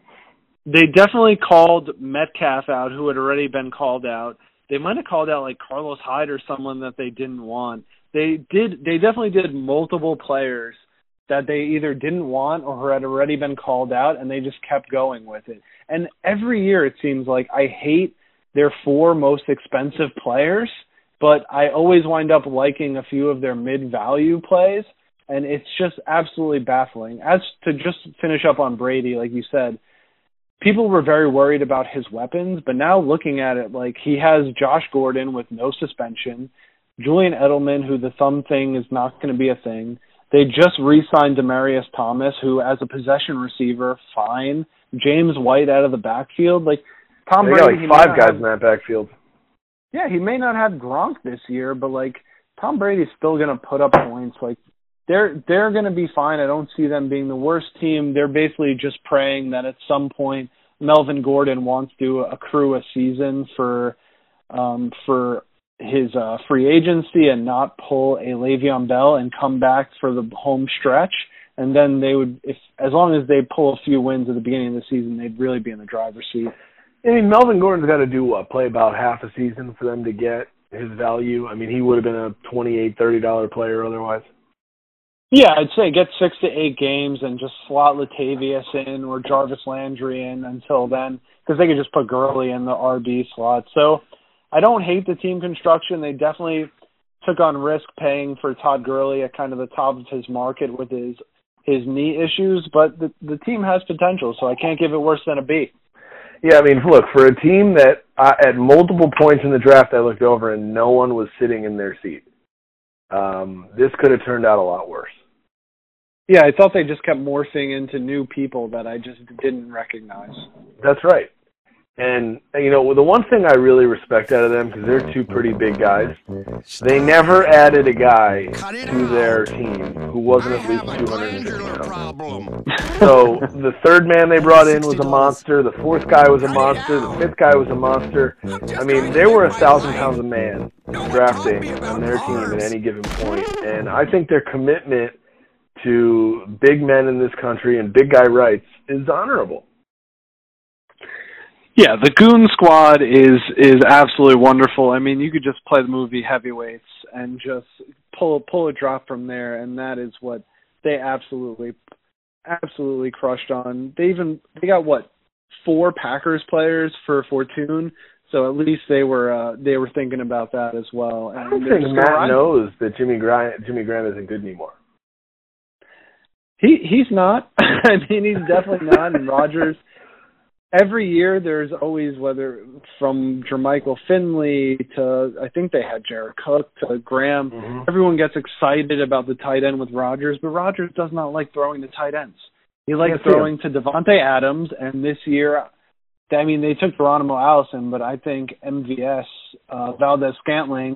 They definitely called Metcalf out, who had already been called out. They might have called out like Carlos Hyde or someone that they didn't want. They definitely did multiple players that they either didn't want or had already been called out, and they just kept going with it. And every year it seems like I hate their 4 most expensive players, but I always wind up liking a few of their mid-value plays, and it's just absolutely baffling. As to just finish up on Brady, like you said, people were very worried about his weapons, but now looking at it, like he has Josh Gordon with no suspension, Julian Edelman, who the thumb thing is not going to be a thing. They just re-signed Demaryius Thomas, who as a possession receiver, fine. James White out of the backfield. Like Tom Brady, he got like 5 guys in that backfield. Yeah, he may not have Gronk this year, but like Tom Brady's still going to put up points. Like they're going to be fine. I don't see them being the worst team. They're basically just praying that at some point Melvin Gordon wants to accrue a season for his free agency and not pull a Le'Veon Bell and come back for the home stretch. And then they would, if as long as they pull a few wins at the beginning of the season, they'd really be in the driver's seat. I mean, Melvin Gordon's got to do what? Play about half a season for them to get his value? I mean, he would have been a $28, $30 player otherwise. Yeah, I'd say get 6 to 8 games and just slot Latavius in or Jarvis Landry in until then, because they could just put Gurley in the RB slot. So I don't hate the team construction. They definitely took on risk paying for Todd Gurley at kind of the top of his market with his knee issues, but the team has potential, so I can't give it worse than a B. Yeah, I mean, look, for a team that at multiple points in the draft I looked over and no one was sitting in their seat, this could have turned out a lot worse. Yeah, I thought they just kept morphing into new people that I just didn't recognize. That's right. And, you know, the one thing I really respect out of them, because they're 2 pretty big guys, they never added a guy to their team who wasn't at least 250 pounds. So the third man they brought in was a monster. The 4th guy was a monster. The 5th guy was a monster. I mean, they were 1,000 pounds a man drafting on their team at any given point. And I think their commitment to big men in this country and big guy rights is honorable. Yeah, the Goon Squad is absolutely wonderful. I mean, you could just play the movie Heavyweights and just pull a drop from there, and that is what they absolutely crushed on. They got what, 4 Packers players for Fortune, so at least they were thinking about that as well. And I don't think Matt knows that Jimmy Graham isn't good anymore. He's not. I mean, he's definitely not. And Rodgers. Every year there's always, whether from Jermichael Finley to, I think they had Jared Cook to Graham, Everyone gets excited about the tight end with Rodgers, but Rodgers does not like throwing to tight ends. He likes throwing to Davante Adams, and this year, I mean, they took Geronimo Allison, but I think MVS, Valdez-Scantling,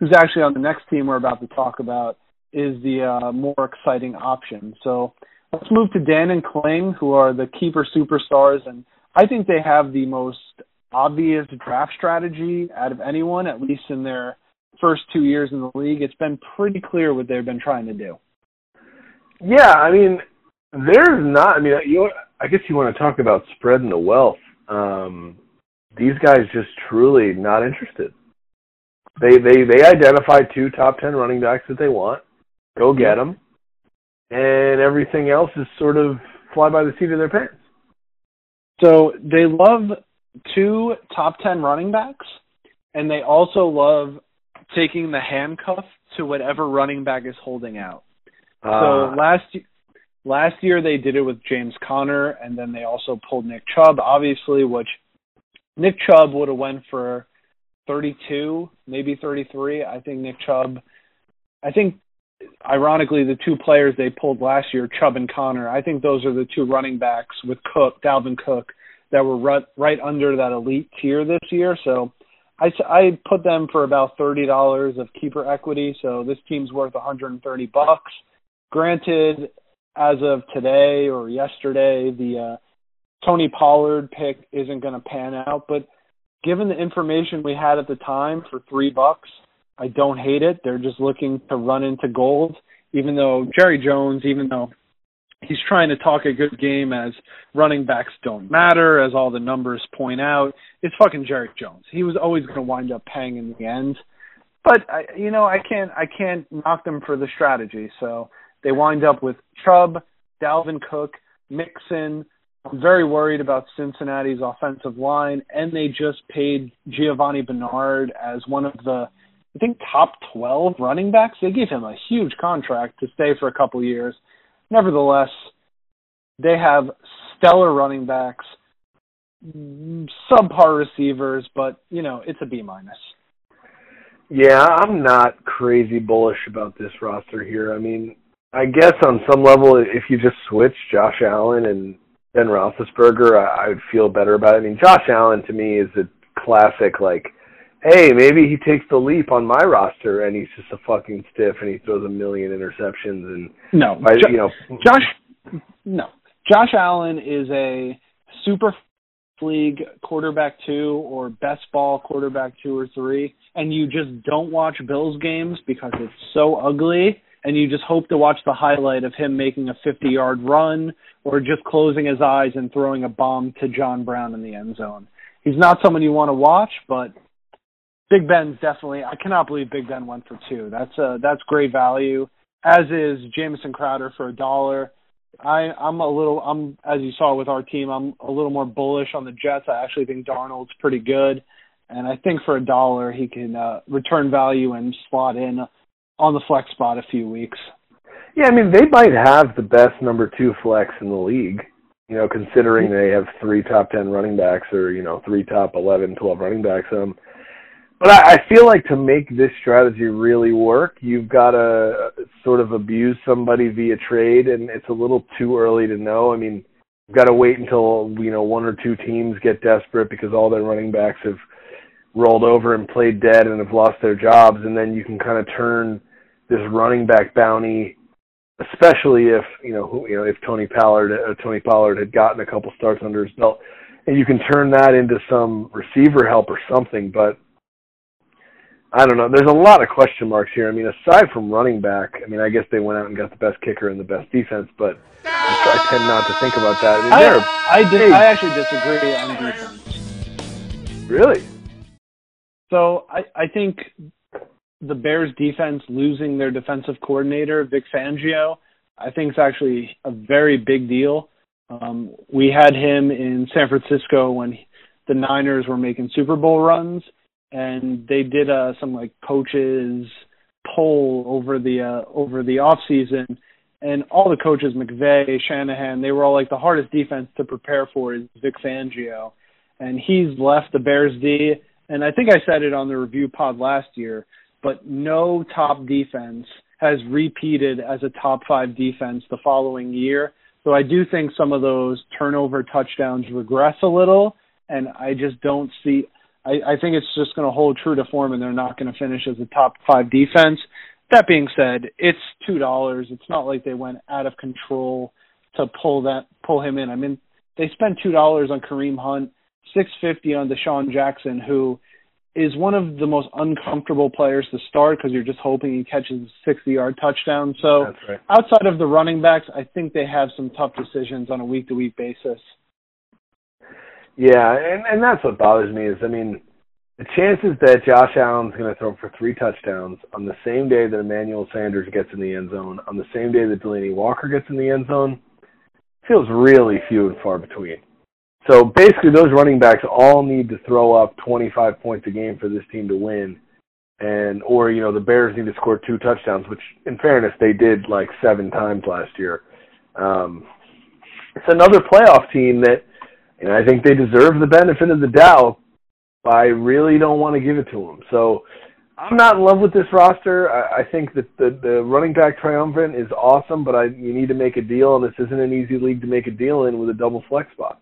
who's actually on the next team we're about to talk about, is the more exciting option. So let's move to Dan and Kling, who are the keeper superstars, and I think they have the most obvious draft strategy out of anyone, at least in their first 2 years in the league. It's been pretty clear what they've been trying to do. Yeah, I mean, I guess you want to talk about spreading the wealth. These guys just truly not interested. They identify 2 top 10 running backs that they want. Go get them. And everything else is sort of fly by the seat of their pants. So they love 2 top 10 running backs, and they also love taking the handcuff to whatever running back is holding out. So last Last year they did it with James Conner, and then they also pulled Nick Chubb, obviously, which Nick Chubb would have went for 32, maybe 33. I think Nick Chubb, ironically, the two players they pulled last year, Chubb and Conner, I think those are the two running backs with Cook, Dalvin Cook, that were right under that elite tier this year. So I put them for about $30 of keeper equity. So this team's worth $130. Granted, as of today or yesterday, the Tony Pollard pick isn't going to pan out, but given the information we had at the time for $3, I don't hate it. They're just looking to run into gold, even though Jerry Jones, even though he's trying to talk a good game as running backs don't matter, as all the numbers point out, it's fucking Jerry Jones. He was always going to wind up paying in the end. But, I can't knock them for the strategy. So they wind up with Chubb, Dalvin Cook, Mixon. I'm very worried about Cincinnati's offensive line, and they just paid Giovanni Bernard as one of the, I think, top 12 running backs. They gave him a huge contract to stay for a couple years. Nevertheless, they have stellar running backs, subpar receivers, but, it's a B-. Yeah, I'm not crazy bullish about this roster here. I mean, I guess on some level, if you just switch Josh Allen and Ben Roethlisberger, I would feel better about it. I mean, Josh Allen, to me, is a classic, hey, maybe he takes the leap on my roster, and he's just a fucking stiff, and he throws a million interceptions. And Josh Allen is a super league quarterback 2 or best ball quarterback 2 or 3, and you just don't watch Bills games because it's so ugly, and you just hope to watch the highlight of him making a 50-yard run or just closing his eyes and throwing a bomb to John Brown in the end zone. He's not someone you want to watch, but Big Ben's definitely – I cannot believe Big Ben went for 2. That's great value, as is Jamison Crowder for $1. I'm as you saw with our team, I'm a little more bullish on the Jets. I actually think Darnold's pretty good, and I think for $1 he can return value and slot in on the flex spot a few weeks. Yeah, I mean, they might have the best number 2 flex in the league, considering they have 3 top 10 running backs or, 3 top 11, 12 running backs. But I feel like to make this strategy really work, you've got to sort of abuse somebody via trade, and it's a little too early to know. I mean, you've got to wait until, one or two teams get desperate because all their running backs have rolled over and played dead and have lost their jobs, and then you can kind of turn this running back bounty, especially if, if Tony Pollard had gotten a couple starts under his belt, and you can turn that into some receiver help or something, but I don't know. There's a lot of question marks here. I mean, aside from running back, I guess they went out and got the best kicker and the best defense, but I tend not to think about that. I actually disagree on defense. Really? So I think the Bears defense losing their defensive coordinator, Vic Fangio, I think is actually a very big deal. We had him in San Francisco when the Niners were making Super Bowl runs, and they did some coaches poll over the off season, and all the coaches, McVay, Shanahan, they were all the hardest defense to prepare for is Vic Fangio, and he's left the Bears D. And I think I said it on the review pod last year, but no top defense has repeated as a top 5 defense the following year. So I do think some of those turnover touchdowns regress a little, and I just don't see. I think it's just going to hold true to form, and they're not going to finish as a top 5 defense. That being said, it's $2. It's not like they went out of control to pull him in. I mean, they spent $2 on Kareem Hunt, $6.50 on DeSean Jackson, who is one of the most uncomfortable players to start because you're just hoping he catches a 60-yard touchdown. So that's right. Outside of the running backs, I think they have some tough decisions on a week-to-week basis. Yeah, and that's what bothers me is, the chances that Josh Allen's going to throw for 3 touchdowns on the same day that Emmanuel Sanders gets in the end zone, on the same day that Delaney Walker gets in the end zone, feels really few and far between. So basically those running backs all need to throw up 25 points a game for this team to win, or the Bears need to score 2 touchdowns, which in fairness they did 7 times last year. It's another playoff team that, you know, I think they deserve the benefit of the doubt, but I really don't want to give it to them. So I'm not in love with this roster. I think that the running back triumvirate is awesome, but you need to make a deal, and this isn't an easy league to make a deal in with a double flex spot.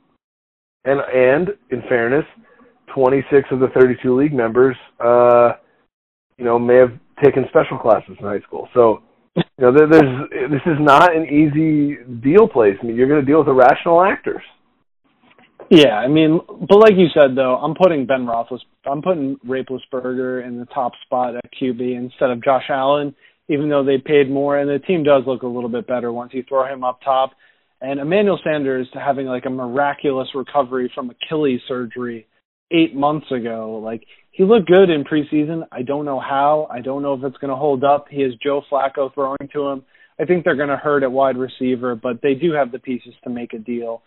And in fairness, 26 of the 32 league members, you know, may have taken special classes in high school. So, you know, this is not an easy deal place. I mean, you're going to deal with irrational actors. Yeah, I mean, but like you said, though, I'm putting Roethlisberger in the top spot at QB instead of Josh Allen, even though they paid more, and the team does look a little bit better once you throw him up top. And Emmanuel Sanders having like a miraculous recovery from Achilles surgery 8 months ago, like he looked good in preseason. I don't know how. I don't know if it's going to hold up. He has Joe Flacco throwing to him. I think they're going to hurt at wide receiver, but they do have the pieces to make a deal.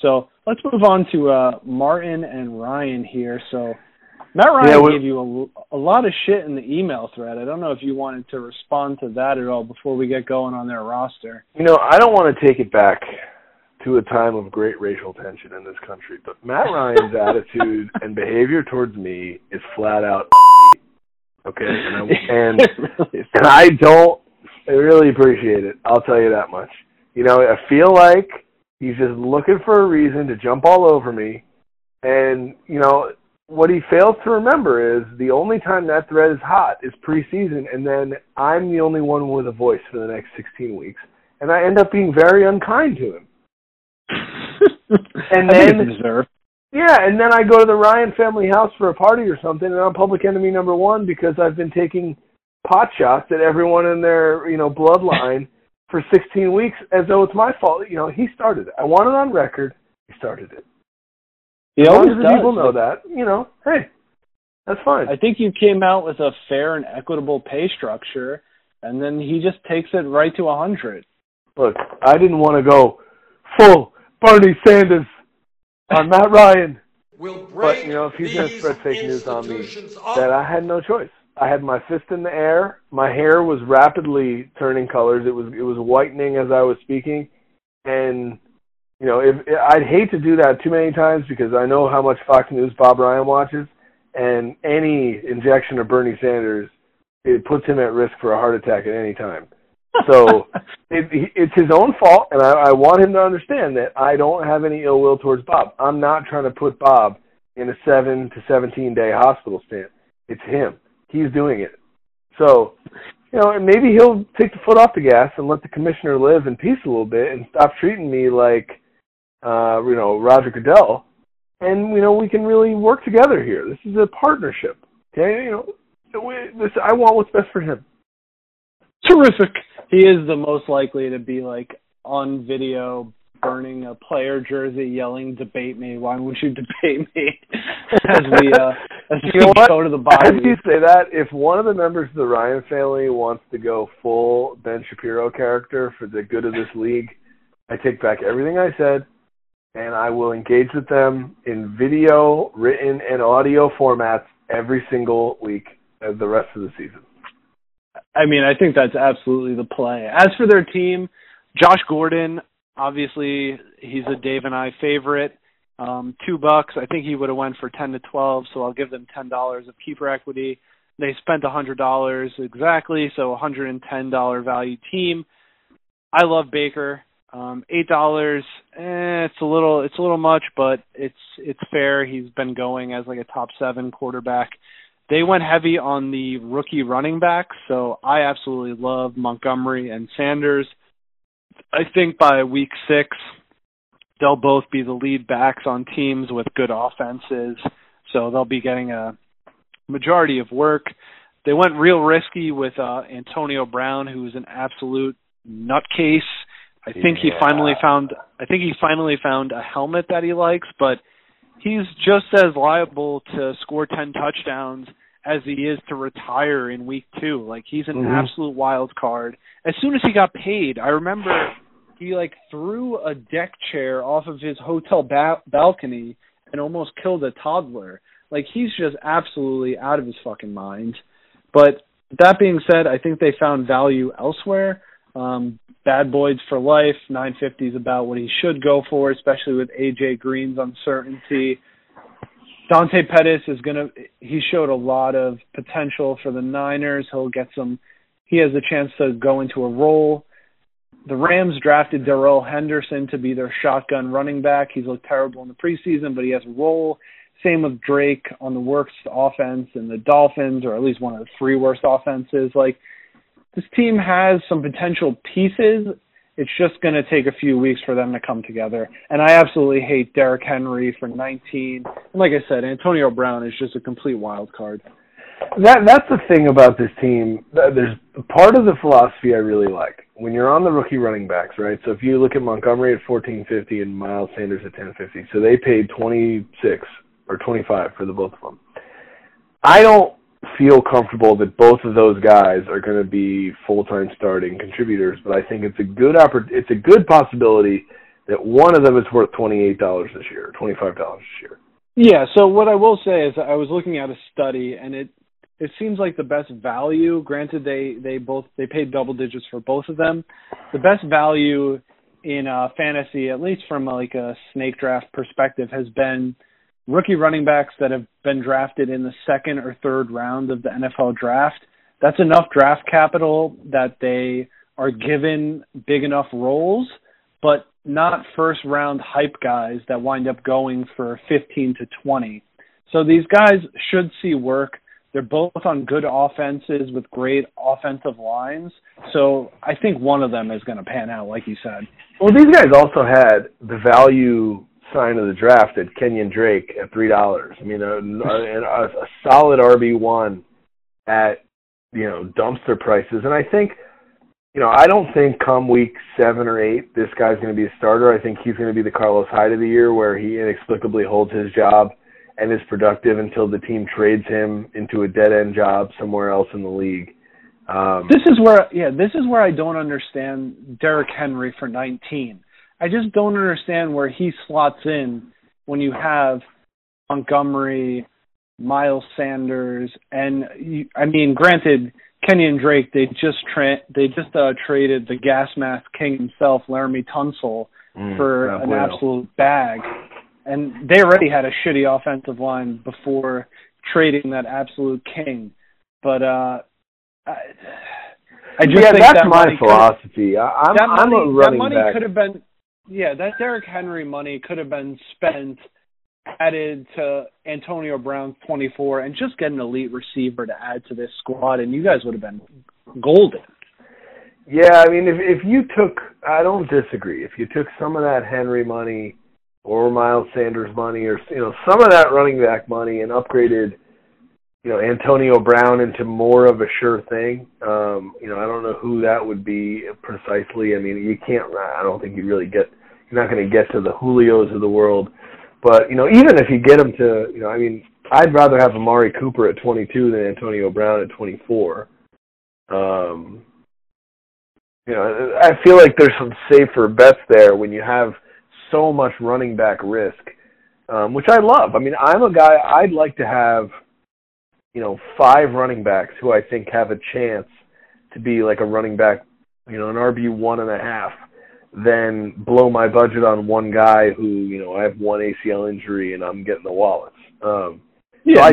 So let's move on to Martin and Ryan here. So Matt Ryan gave you a lot of shit in the email thread. I don't know if you wanted to respond to that at all before we get going on their roster. You know, I don't want to take it back to a time of great racial tension in this country, but Matt Ryan's attitude and behavior towards me is flat out okay, and I don't really appreciate it. I'll tell you that much. You know, I feel like he's just looking for a reason to jump all over me, and, you know, what he fails to remember is the only time that thread is hot is preseason, and then I'm the only one with a voice for the next 16 weeks, and I end up being very unkind to him. And then I go to the Ryan family house for a party or something, and I'm public enemy number one because I've been taking pot shots at everyone in their, you know, bloodline for 16 weeks as though it's my fault. You know, he started it. I want it on record. He started it. He always does. People know that. You know, hey, that's fine. I think you came out with a fair and equitable pay structure, and then he just takes it right to 100. Look, I didn't want to go full Bernie Sanders on Matt Ryan. But, you know, if he's going to spread fake news on me, that I had no choice. I had my fist in the air. My hair was rapidly turning colors. It was whitening as I was speaking. And, you know, I'd hate to do that too many times because I know how much Fox News Bob Ryan watches. And any injection of Bernie Sanders, it puts him at risk for a heart attack at any time. So it's his own fault, and I want him to understand that I don't have any ill will towards Bob. I'm not trying to put Bob in a 7 to 17-day hospital stint. It's him. He's doing it. So, you know, and maybe he'll take the foot off the gas and let the commissioner live in peace a little bit and stop treating me like, you know, Roger Goodell. And, you know, we can really work together here. This is a partnership. Okay? You know, I want what's best for him. Terrific. He is the most likely to be, like, on video burning a player jersey, yelling, "Debate me! Why won't you debate me?" as we go to the bottom. As you say that, if one of the members of the Ryan family wants to go full Ben Shapiro character for the good of this league, I take back everything I said, and I will engage with them in video, written, and audio formats every single week of the rest of the season. I mean, I think that's absolutely the play. As for their team, Josh Gordon, obviously he's a Dave and I favorite. $2. I think he would have went for 10 to 12, so I'll give them $10 of keeper equity. They spent $100 exactly, so $110 value team. I love Baker. $8. It's a little much, but it's fair. He's been going as like a top 7 quarterback. They went heavy on the rookie running backs, so I absolutely love Montgomery and Sanders. I think by week 6, they'll both be the lead backs on teams with good offenses, so they'll be getting a majority of work. They went real risky with Antonio Brown, who's an absolute nutcase. I think he finally found a helmet that he likes, but he's just as liable to score 10 touchdowns as he is to retire in week 2. Like, he's an absolute wild card. As soon as he got paid, I remember he, like, threw a deck chair off of his hotel balcony and almost killed a toddler. Like, he's just absolutely out of his fucking mind. But that being said, I think they found value elsewhere. bad boys for life. 950 is about what he should go for, especially with AJ Green's uncertainty. Dante Pettis is he showed a lot of potential for the Niners. He has a chance to go into a role. The Rams drafted Darrell Henderson to be their shotgun running back. He's looked terrible in the preseason, but he has a role. Same with Drake on the worst offense and the Dolphins, or at least one of the three worst offenses. This team has some potential pieces. It's just going to take a few weeks for them to come together. And I absolutely hate Derrick Henry for 19. And like I said, Antonio Brown is just a complete wild card. That's the thing about this team. There's part of the philosophy I really like. When you're on the rookie running backs, right? So if you look at Montgomery at $14.50 and Miles Sanders at $10.50, so they paid $26 or $25 for the both of them. I don't feel comfortable that both of those guys are going to be full-time starting contributors, but I think it's a good possibility that one of them is worth $28 this year, $25 this year. Yeah. So what I will say is I was looking at a study, and it seems like the best value. Granted, they paid double digits for both of them. The best value in fantasy, at least from a snake draft perspective, has been rookie running backs that have been drafted in the second or third round of the NFL draft. That's enough draft capital that they are given big enough roles, but not first round hype guys that wind up going for 15 to 20. So these guys should see work. They're both on good offenses with great offensive lines. So I think one of them is going to pan out, like you said. Well, these guys also had the value sign of the draft at Kenyon Drake at $3. I mean, a solid RB1 at, dumpster prices. And I think, I don't think come week 7 or 8, this guy's going to be a starter. I think he's going to be the Carlos Hyde of the year, where he inexplicably holds his job and is productive until the team trades him into a dead-end job somewhere else in the league. This is where I don't understand Derrick Henry for 19. I just don't understand where he slots in when you have Montgomery, Miles Sanders, and granted, Kenyon Drake. They just traded the gas mask king himself, Laramie Tunsil, for an absolute bag, and they already had a shitty offensive line before trading that absolute king. But I just think that's that my philosophy. That Derrick Henry money could have been spent, added to Antonio Brown's 24, and just get an elite receiver to add to this squad, and you guys would have been golden. Yeah, if you took – I don't disagree. If you took some of that Henry money or Miles Sanders money or, some of that running back money and upgraded – Antonio Brown into more of a sure thing. I don't know who that would be precisely. I don't think you're not going to get to the Julios of the world. But, even if you get him to, I'd rather have Amari Cooper at 22 than Antonio Brown at 24. I feel like there's some safer bets there when you have so much running back risk, which I love. I'm a guy, I'd like to have 5 running backs who I think have a chance to be like a running back, an RB1.5, then blow my budget on one guy who, I have one ACL injury and I'm getting the wallets. Like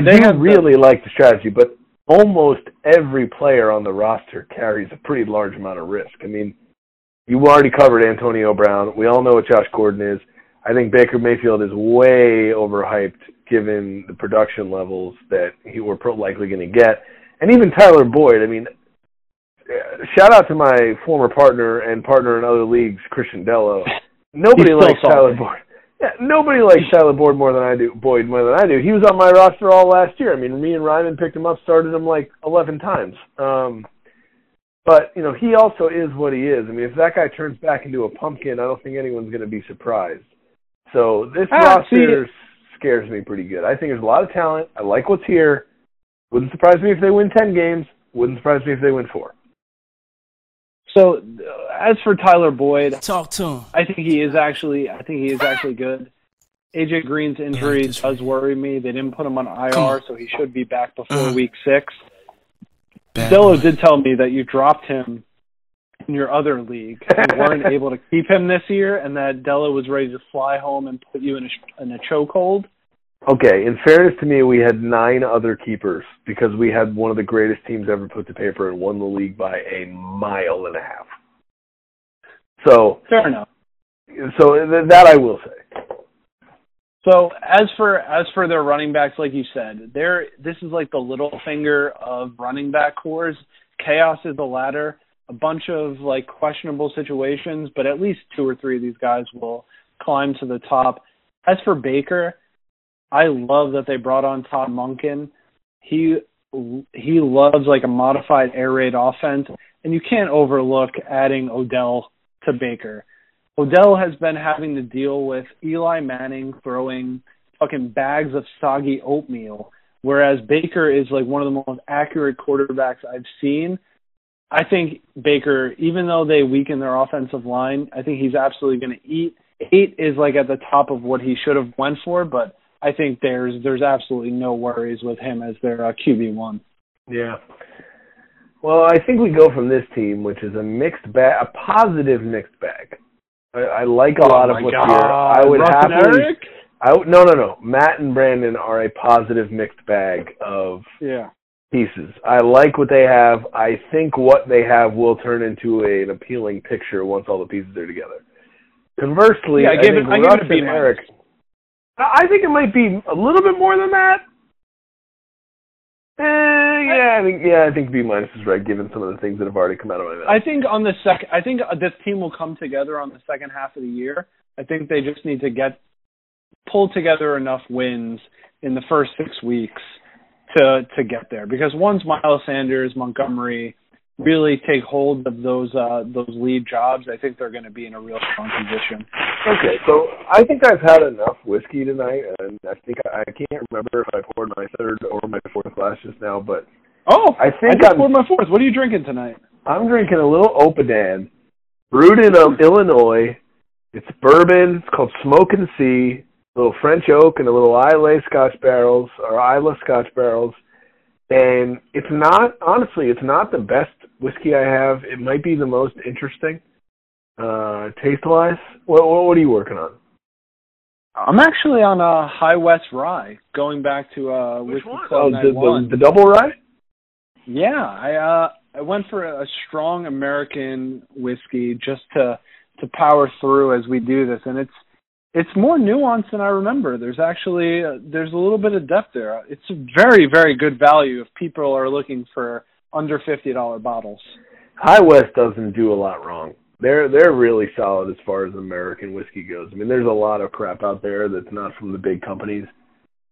the strategy, but almost every player on the roster carries a pretty large amount of risk. You already covered Antonio Brown. We all know what Josh Gordon is. I think Baker Mayfield is way overhyped given the production levels that he were likely going to get. And even Tyler Boyd, shout out to my former partner in other leagues, Christian Dello. Nobody likes Tyler Boyd. Yeah, nobody likes Tyler Boyd more than I do. He was on my roster all last year. Me and Ryman picked him up, started him 11 times. But, he also is what he is. If that guy turns back into a pumpkin, I don't think anyone's going to be surprised. So this roster scares me pretty good. I think there's a lot of talent. I like what's here. Wouldn't surprise me if they win 10 games. Wouldn't surprise me if they win 4. So as for Tyler Boyd, talk to him. I think he is actually good. AJ Green's injury does worry me. They didn't put him on IR, so he should be back before week 6. Dello did tell me that you dropped him in your other league who weren't able to keep him this year, and that Della was ready to fly home and put you in a chokehold? Okay, in fairness to me, we had 9 other keepers because we had one of the greatest teams ever put to paper and won the league by a mile and a half. So fair enough. So that I will say. So as for their running backs, like you said, this is like the little finger of running back cores. Chaos is the ladder. A bunch of like questionable situations, but at least 2 or 3 of these guys will climb to the top. As for Baker, I love that they brought on Todd Monken. He loves like a modified air raid offense, and you can't overlook adding Odell to Baker. Odell has been having to deal with Eli Manning throwing fucking bags of soggy oatmeal, whereas Baker is like one of the most accurate quarterbacks I've seen. I think Baker, even though they weaken their offensive line, I think he's absolutely going to eat. 8 is like at the top of what he should have went for, but I think there's absolutely no worries with him as their QB1. Yeah. Well, I think we go from this team, which is a positive mixed bag. I like a lot of what's here. I would happily. Eric? No. Matt and Brandon are a positive mixed bag of pieces. I like what they have. I think what they have will turn into an appealing picture once all the pieces are together. Conversely, I think I think it might be a little bit more than that. I think B minus is right, given some of the things that have already come out of my mouth. I think this team will come together on the second half of the year. I think they just need to pull together enough wins in the first 6 weeks to get there. Because once Miles Sanders, Montgomery really take hold of those lead jobs, I think they're going to be in a real strong position. Okay, so I think I've had enough whiskey tonight, and I think I can't remember if I poured my third or my fourth glass just now, but I poured my fourth. What are you drinking tonight? I'm drinking a little Opadan, brewed in Illinois. It's bourbon. It's called Smoke and Sea. A little French oak and a little Islay Scotch barrels. And it's not the best whiskey I have. It might be the most interesting, taste-wise. What are you working on? I'm actually on a High West Rye, going back to Whiskey Club Night One. The double rye? Yeah, I went for a strong American whiskey just to power through as we do this, and it's more nuanced than I remember. There's actually there's a little bit of depth there. It's very, very good value if people are looking for under $50 bottles. High West doesn't do a lot wrong. They're really solid as far as American whiskey goes. I mean, there's a lot of crap out there that's not from the big companies,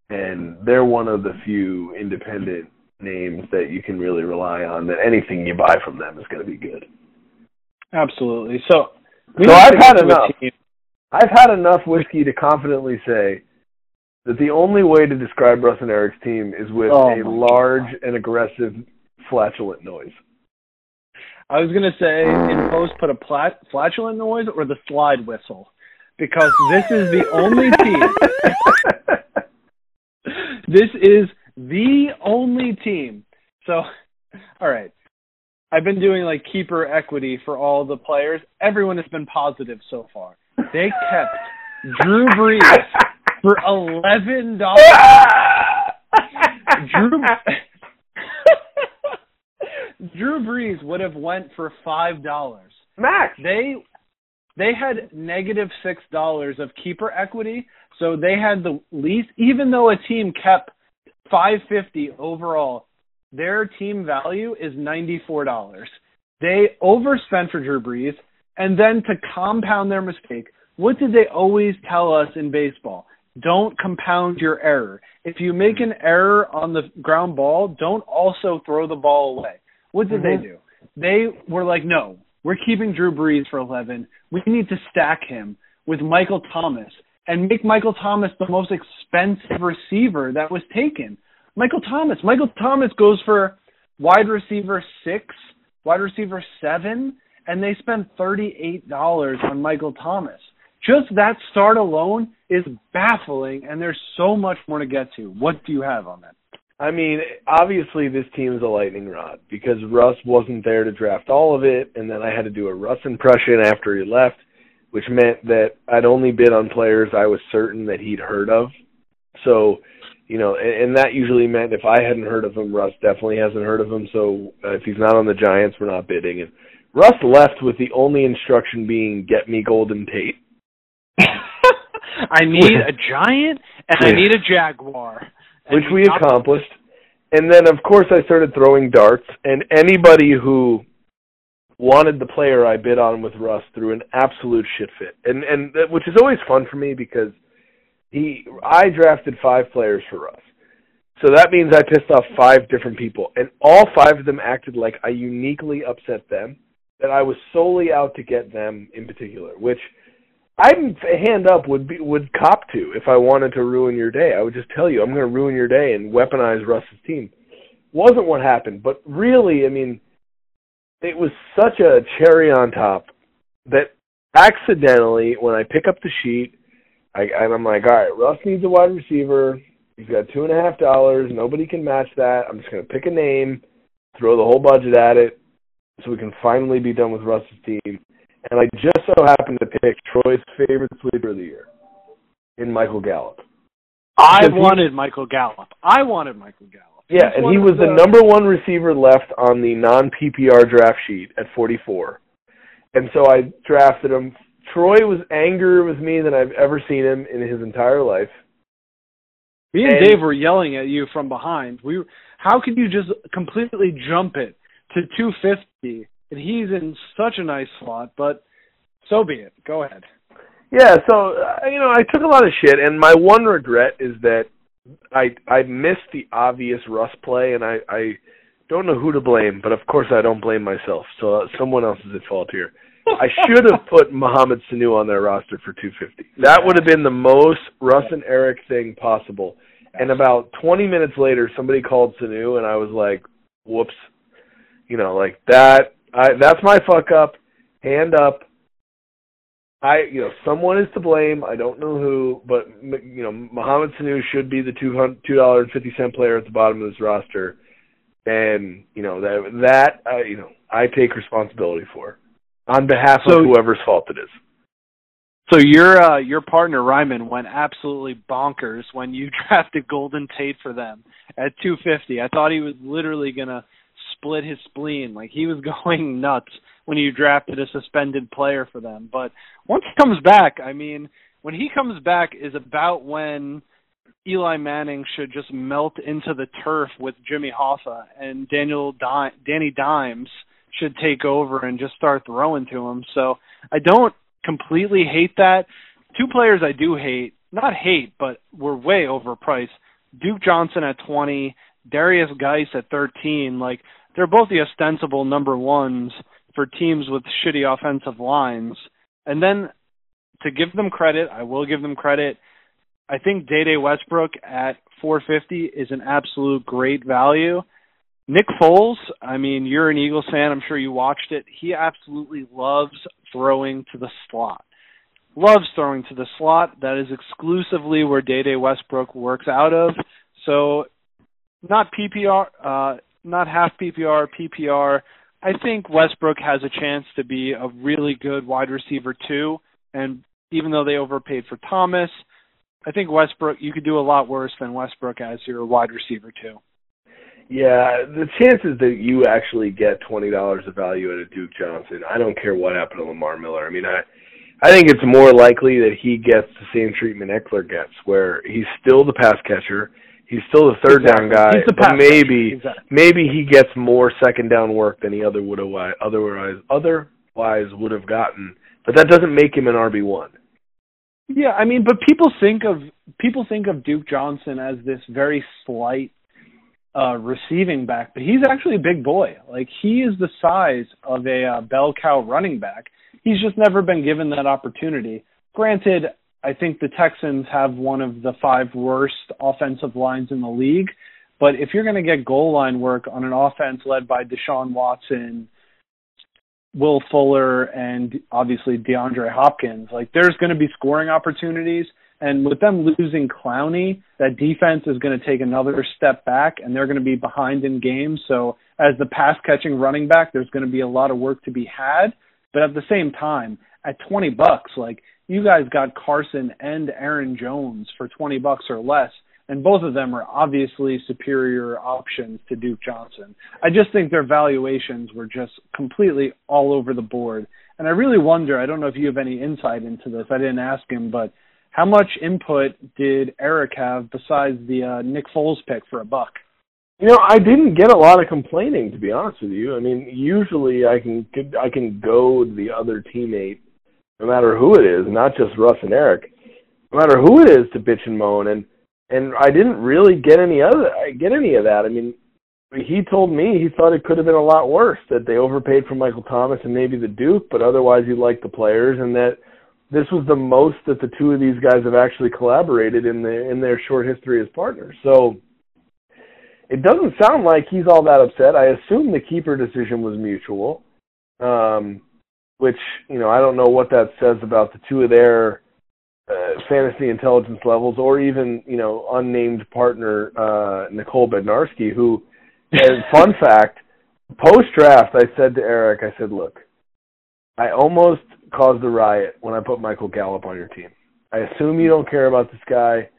and they're one of the few independent names that you can really rely on, that anything you buy from them is going to be good. Absolutely. So I've had enough. I've had enough whiskey to confidently say that the only way to describe Russ and Eric's team is with a large and aggressive flatulent noise. I was going to say, in post, put a flatulent noise or the slide whistle, because this is the only team. This is the only team. So, all right. I've been doing like keeper equity for all the players. Everyone has been positive so far. They kept Drew Brees for $11. Drew Brees would have went for $5. Max. They had negative $6 of keeper equity, so they had the least. Even though a team kept $550 overall, their team value is $94. They overspent for Drew Brees. And then to compound their mistake, what did they always tell us in baseball? Don't compound your error. If you make an error on the ground ball, don't also throw the ball away. What did they do? They were like, no, we're keeping Drew Brees for 11. We need to stack him with Michael Thomas and make Michael Thomas the most expensive receiver that was taken. Michael Thomas goes for wide receiver 6, wide receiver 7, and they spend $38 on Michael Thomas. Just that start alone is baffling, and there's so much more to get to. What do you have on that? I mean, obviously this team is a lightning rod because Russ wasn't there to draft all of it, and then I had to do a Russ impression after he left, which meant that I'd only bid on players I was certain that he'd heard of. So, you know, and that usually meant if I hadn't heard of him, Russ definitely hasn't heard of him. So if he's not on the Giants, we're not bidding. And Russ left with the only instruction being, get me Golden Tate. I need a Giant and I need a Jaguar. Which we accomplished. And then, of course, I started throwing darts. And anybody who wanted the player I bid on with Russ threw an absolute shit fit. And which is always fun for me because I drafted 5 players for Russ. So that means I pissed off 5 different people. And all 5 of them acted like I uniquely upset them, that I was solely out to get them in particular, which I hand up would cop to if I wanted to ruin your day. I would just tell you, I'm going to ruin your day and weaponize Russ's team. Wasn't what happened, but really, I mean, it was such a cherry on top that accidentally, when I pick up the sheet, I'm like, all right, Russ needs a wide receiver. He's got $2.50. Nobody can match that. I'm just going to pick a name, throw the whole budget at it, so we can finally be done with Russ's team. And I just so happened to pick Troy's favorite sleeper of the year in Michael Gallup. I wanted Michael Gallup. Yeah, and he was the number one receiver left on the non-PPR draft sheet at 44. And so I drafted him. Troy was angrier with me than I've ever seen him in his entire life. Me and Dave were yelling at you from behind. How could you just completely jump it to 250? And he's in such a nice slot, but so be it. Go ahead. Yeah, so, you know, I took a lot of shit, and my one regret is that I missed the obvious Russ play, and I don't know who to blame, but of course I don't blame myself, so someone else is at fault here. I should have put Mohamed Sanu on their roster for 250. That would have been the most Russ and Eric thing possible. And about 20 minutes later, somebody called Sanu, and I was like, whoops. You know, like that. That's my fuck up. Hand up. Someone is to blame. I don't know who, but you know, Mohamed Sanu should be the $2.50 player at the bottom of this roster, and you know that I take responsibility for on behalf of whoever's fault it is. So your partner Ryman went absolutely bonkers when you drafted Golden Tate for them at 250. I thought he was literally gonna split his spleen. Like, he was going nuts when you drafted a suspended player for them. But once he comes back, I mean, when he comes back is about when Eli Manning should just melt into the turf with Jimmy Hoffa, and Danny Dimes should take over and just start throwing to him. So I don't completely hate that. 2 players I do hate, not hate, but were way overpriced. Duke Johnson at 20, Darius Geis at 13, like, they're both the ostensible number ones for teams with shitty offensive lines. And then to give them credit, I will give them credit. I think Dede Westbrook at 450 is an absolute great value. Nick Foles, I mean, you're an Eagles fan. I'm sure you watched it. He absolutely loves throwing to the slot. Loves throwing to the slot. That is exclusively where Dede Westbrook works out of. So not PPR, not half PPR, PPR. I think Westbrook has a chance to be a really good wide receiver too. And even though they overpaid for Thomas, I think Westbrook, you could do a lot worse than Westbrook as your wide receiver too. Yeah, the chances that you actually get $20 of value out of Duke Johnson, I don't care what happened to Lamar Miller. I mean, I think it's more likely that he gets the same treatment Eckler gets, where he's still the pass catcher. He's still the third down guy, but maybe he gets more second down work than he otherwise would have gotten. But that doesn't make him an RB1. Yeah, I mean, but people think of Duke Johnson as this very slight receiving back, but he's actually a big boy. Like, he is the size of a bell cow running back. He's just never been given that opportunity. Granted, I think the Texans have one of the 5 worst offensive lines in the league. But if you're going to get goal line work on an offense led by Deshaun Watson, Will Fuller, and obviously DeAndre Hopkins, like, there's going to be scoring opportunities. And with them losing Clowney, that defense is going to take another step back, and they're going to be behind in games. So as the pass-catching running back, there's going to be a lot of work to be had. But at the same time, at $20, like, you guys got Carson and Aaron Jones for $20 or less, and both of them are obviously superior options to Duke Johnson. I just think their valuations were just completely all over the board. And I really wonder, I don't know if you have any insight into this, I didn't ask him, but how much input did Eric have besides the Nick Foles pick for $1? You know, I didn't get a lot of complaining, to be honest with you. I mean, usually I can go to the other teammate, no matter who it is, not just Russ and Eric, no matter who it is, to bitch and moan, and I didn't really get any of that. I mean, he told me he thought it could have been a lot worse, that they overpaid for Michael Thomas and maybe the Duke, but otherwise he liked the players, and that this was the most that the two of these guys have actually collaborated in their short history as partners. So it doesn't sound like he's all that upset. I assume the keeper decision was mutual, which, you know, I don't know what that says about the two of their fantasy intelligence levels, or even, you know, unnamed partner Nicole Bednarski, who, and fun fact, post-draft, I said to Eric, I said, look, I almost caused a riot when I put Michael Gallup on your team. I assume you don't care about this guy.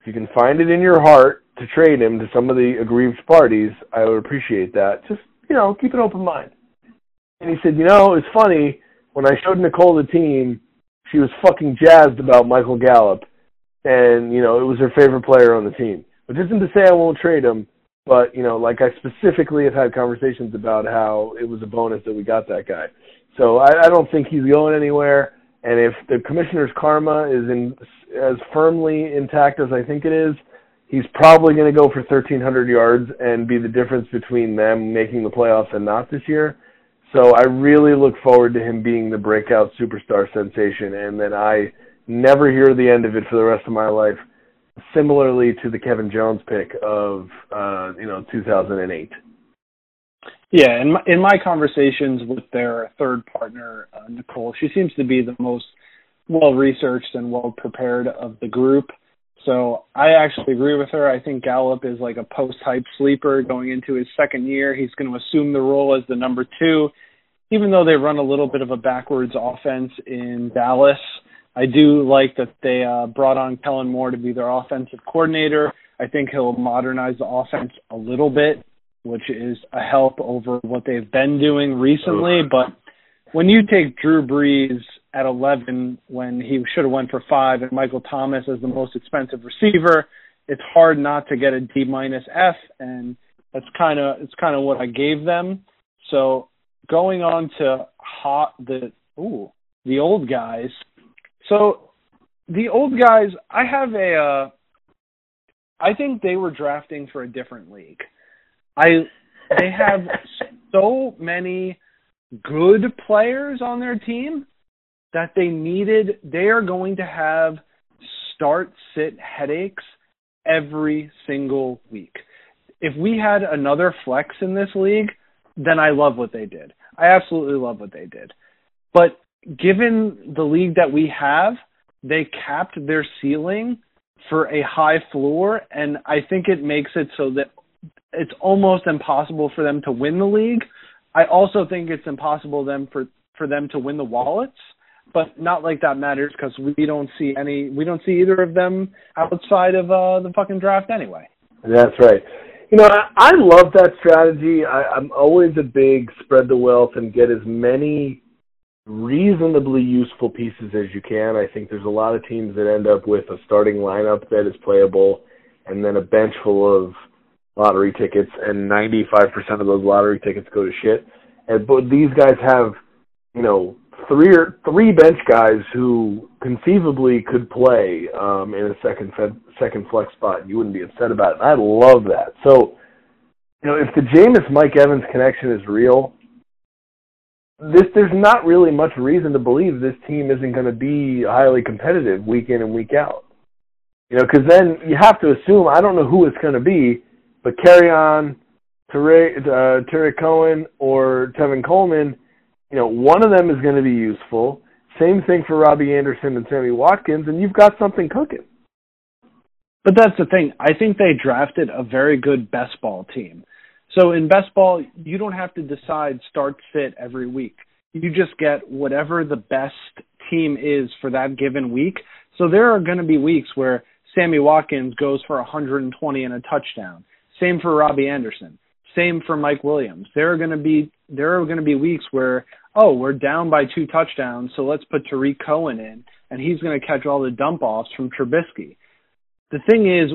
If you can find it in your heart to trade him to some of the aggrieved parties, I would appreciate that. Just, you know, keep an open mind. And he said, you know, it's funny, when I showed Nicole the team, she was fucking jazzed about Michael Gallup. And, you know, it was her favorite player on the team. Which isn't to say I won't trade him, but, you know, like, I specifically have had conversations about how it was a bonus that we got that guy. So I don't think he's going anywhere. And if the commissioner's karma is as firmly intact as I think it is, he's probably going to go for 1,300 yards and be the difference between them making the playoffs and not this year. So I really look forward to him being the breakout superstar sensation, and then I never hear the end of it for the rest of my life, similarly to the Kevin Jones pick of 2008. Yeah, in my conversations with their third partner, Nicole, she seems to be the most well-researched and well-prepared of the group. So I actually agree with her. I think Gallup is like a post-hype sleeper going into his second year. He's going to assume the role as the number two. Even though they run a little bit of a backwards offense in Dallas, I do like that they brought on Kellen Moore to be their offensive coordinator. I think he'll modernize the offense a little bit, which is a help over what they've been doing recently. But when you take Drew Brees at 11 when he should have went for 5 and Michael Thomas as the most expensive receiver, it's hard not to get a D-F, and that's kind of what I gave them. So going on to the old guys. So the old guys, I have I think they were drafting for a different league. They have so many good players on their team that they are going to have start-sit headaches every single week. If we had another flex in this league, then I love what they did. I absolutely love what they did. But given the league that we have, they capped their ceiling for a high floor, and I think it makes it so that it's almost impossible for them to win the league. I also think it's impossible for them to win the wallets, but not like that matters because we don't see either of them outside of the fucking draft anyway. That's right. You know, I love that strategy. I'm always a big spread the wealth and get as many reasonably useful pieces as you can. I think there's a lot of teams that end up with a starting lineup that is playable and then a bench full of lottery tickets, and 95% of those lottery tickets go to shit. But these guys have, you know, three bench guys who conceivably could play in a second flex spot. You wouldn't be upset about it. I love that. So, you know, if the Jameis-Mike Evans connection is real, there's not really much reason to believe this team isn't going to be highly competitive week in and week out. You know, because then you have to assume, I don't know who it's going to be, but Kerryon, Tariq Cohen, or Tevin Coleman, you know, one of them is going to be useful. Same thing for Robbie Anderson and Sammy Watkins, and you've got something cooking. But that's the thing. I think they drafted a very good best ball team. So in best ball, you don't have to decide start sit every week. You just get whatever the best team is for that given week. So there are going to be weeks where Sammy Watkins goes for 120 and a touchdown. Same for Robbie Anderson. Same for Mike Williams. There are going to be weeks where, oh, we're down by 2 touchdowns, so let's put Tariq Cohen in, and he's going to catch all the dump-offs from Trubisky. The thing is,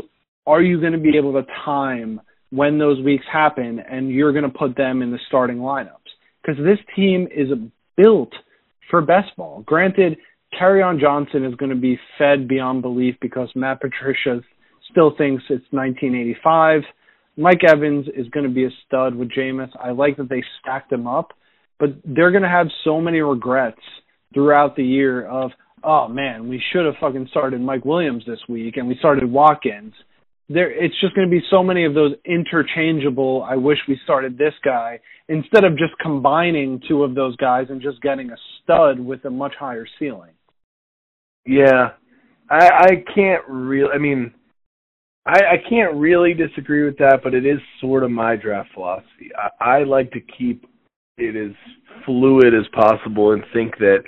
are you going to be able to time when those weeks happen and you're going to put them in the starting lineups? Because this team is built for best ball. Granted, Kerryon Johnson is going to be fed beyond belief because Matt Patricia still thinks it's 1985. Mike Evans is going to be a stud with Jameis. I like that they stacked him up, but they're going to have so many regrets throughout the year of, oh, man, we should have fucking started Mike Williams this week, and we started Watkins. It's just going to be so many of those interchangeable, I wish we started this guy, instead of just combining 2 of those guys and just getting a stud with a much higher ceiling. Yeah, I can't really disagree with that, but it is sort of my draft philosophy. I like to keep it as fluid as possible and think that,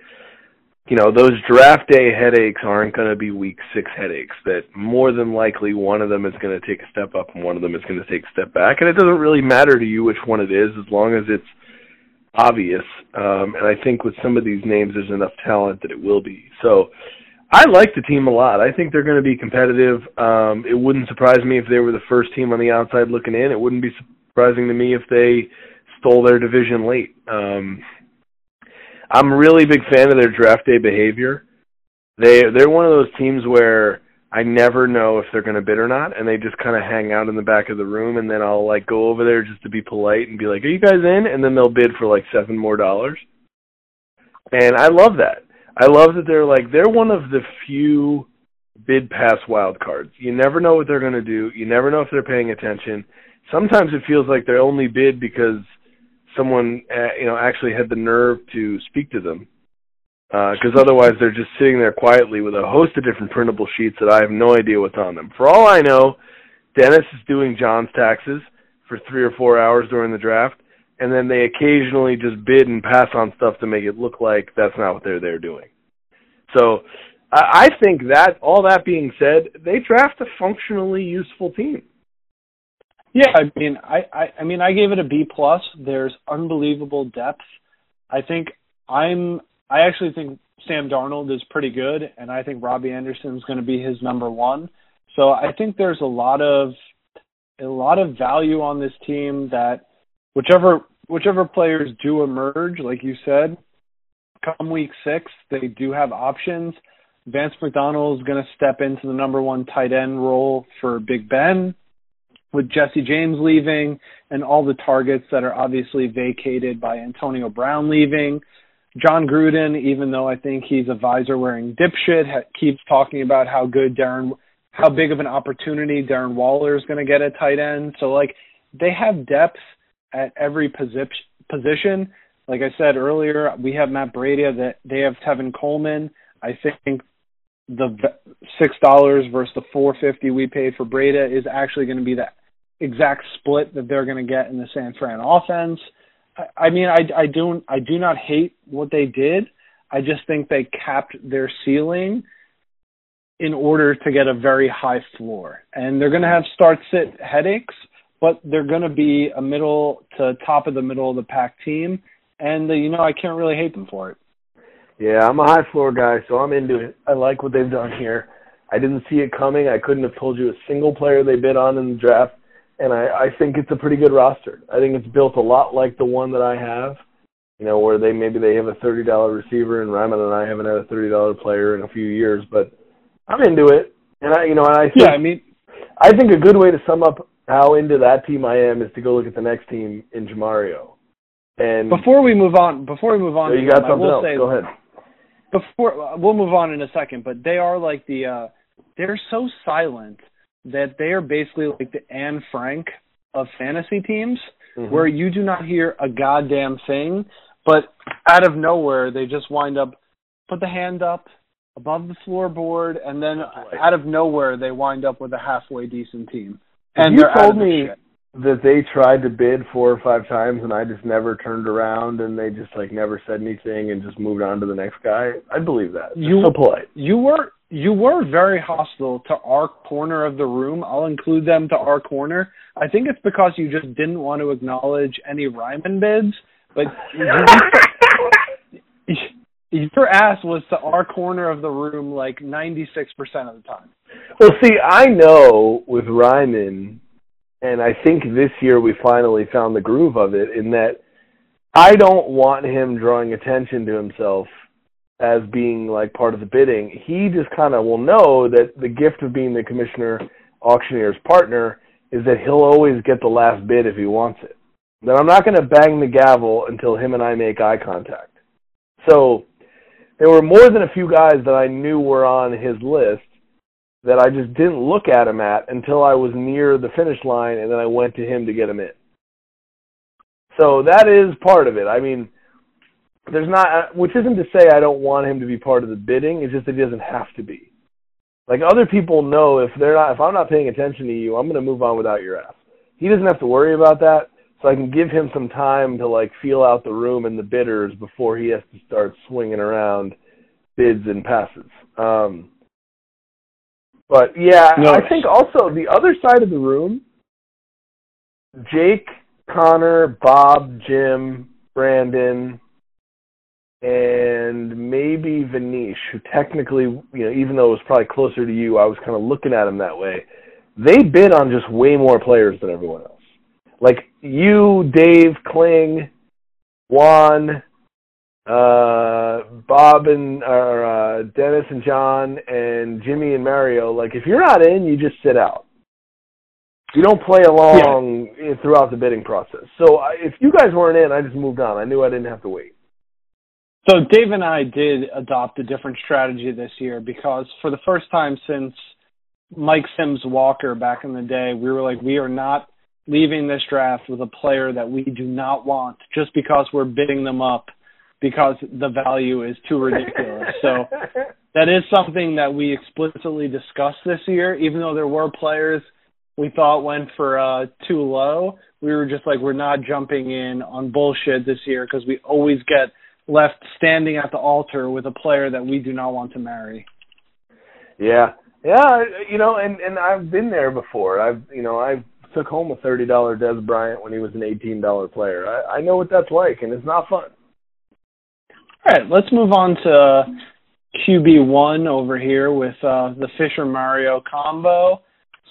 you know, those draft day headaches aren't going to be week 6 headaches, that more than likely one of them is going to take a step up and one of them is going to take a step back. And it doesn't really matter to you which one it is as long as it's obvious. And I think with some of these names, there's enough talent that it will be. So I like the team a lot. I think they're going to be competitive. It wouldn't surprise me if they were the first team on the outside looking in. It wouldn't be surprising to me if they stole their division late. I'm a really big fan of their draft day behavior. They're one of those teams where I never know if they're going to bid or not, and they just kind of hang out in the back of the room, and then I'll like go over there just to be polite and be like, are you guys in? And then they'll bid for like $7 more. And I love that. I love that they're one of the few bid-pass wild cards. You never know what they're going to do. You never know if they're paying attention. Sometimes it feels like they're only bid because someone, actually had the nerve to speak to them. Because otherwise they're just sitting there quietly with a host of different printable sheets that I have no idea what's on them. For all I know, Dennis is doing John's taxes for 3 or 4 hours during the draft. And then they occasionally just bid and pass on stuff to make it look like that's not what they're there doing. So I think that, all that being said, they draft a functionally useful team. Yeah, I mean, I gave it a B+. There's unbelievable depth. I actually think Sam Darnold is pretty good, and I think Robbie Anderson is going to be his number 1. So I think there's a lot of value on this team that. Whichever players do emerge, like you said, come week 6, they do have options. Vance McDonald is going to step into the number 1 tight end role for Big Ben with Jesse James leaving and all the targets that are obviously vacated by Antonio Brown leaving. John Gruden, even though I think he's a visor-wearing dipshit, keeps talking about how big of an opportunity Darren Waller is going to get at tight end. So, they have depth at every position. Like I said earlier, we have Matt Brady, that they have Tevin Coleman. I think the $6 versus the $4.50 we paid for Brady is actually going to be the exact split that they're going to get in the San Fran offense. I do not hate what they did. I just think they capped their ceiling in order to get a very high floor. And they're going to have start-sit headaches, but they're going to be a middle to top of the middle of the pack team, and I can't really hate them for it. Yeah, I'm a high floor guy, so I'm into it. I like what they've done here. I didn't see it coming. I couldn't have told you a single player they bid on in the draft, and I think it's a pretty good roster. I think it's built a lot like the one that I have, where maybe they have a $30 receiver, and Ryman and I haven't had a $30 player in a few years, but I'm into it. And I think a good way to sum up how into that team I am is to go look at the next team in Jamario. And before we move on, so you got something else. Go ahead. We'll move on in a second, but they are like they're so silent that they are basically like the Anne Frank of fantasy teams, mm-hmm. where you do not hear a goddamn thing, but out of nowhere they just wind up put the hand up above the floorboard, and then out of nowhere they wind up with a halfway decent team. And you told me that they tried to bid 4 or 5 times, and I just never turned around, and they just like never said anything and just moved on to the next guy. I believe that. You're so polite. You were very hostile to our corner of the room. I'll include them to our corner. I think it's because you just didn't want to acknowledge any Ryman bids, but your ass was to our corner of the room like 96% of the time. Well, see, I know with Ryman, and I think this year we finally found the groove of it, in that I don't want him drawing attention to himself as being like part of the bidding. He just kind of will know that the gift of being the commissioner auctioneer's partner is that he'll always get the last bid if he wants it. Then I'm not going to bang the gavel until him and I make eye contact. So there were more than a few guys that I knew were on his list that I just didn't look at him at until I was near the finish line, and then I went to him to get him in. So that is part of it. I mean, there's not, which isn't to say I don't want him to be part of the bidding. It's just that he doesn't have to be. Like, other people know if I'm not paying attention to you, I'm going to move on without your ass. He doesn't have to worry about that. So I can give him some time to like feel out the room and the bidders before he has to start swinging around bids and passes. But yeah, no. I think also the other side of the room, Jake, Connor, Bob, Jim, Brandon, and maybe Vanish, who technically, even though it was probably closer to you, I was kind of looking at him that way. They bid on just way more players than everyone else. Like you, Dave, Kling, Juan, Bob and Dennis and John and Jimmy and Mario, like if you're not in, you just sit out. You don't play along throughout the bidding process. So if you guys weren't in, I just moved on. I knew I didn't have to wait. So Dave and I did adopt a different strategy this year because for the first time since Mike Sims Walker back in the day, we were like, we are not leaving this draft with a player that we do not want just because we're bidding them up, because the value is too ridiculous. So that is something that we explicitly discussed this year, even though there were players we thought went for too low. We were just like, we're not jumping in on bullshit this year because we always get left standing at the altar with a player that we do not want to marry. Yeah. Yeah, and I've been there before. I took home a $30 Des Bryant when he was an $18 player. I know what that's like, and it's not fun. All right, let's move on to QB1 over here with the Fisher-Mario combo.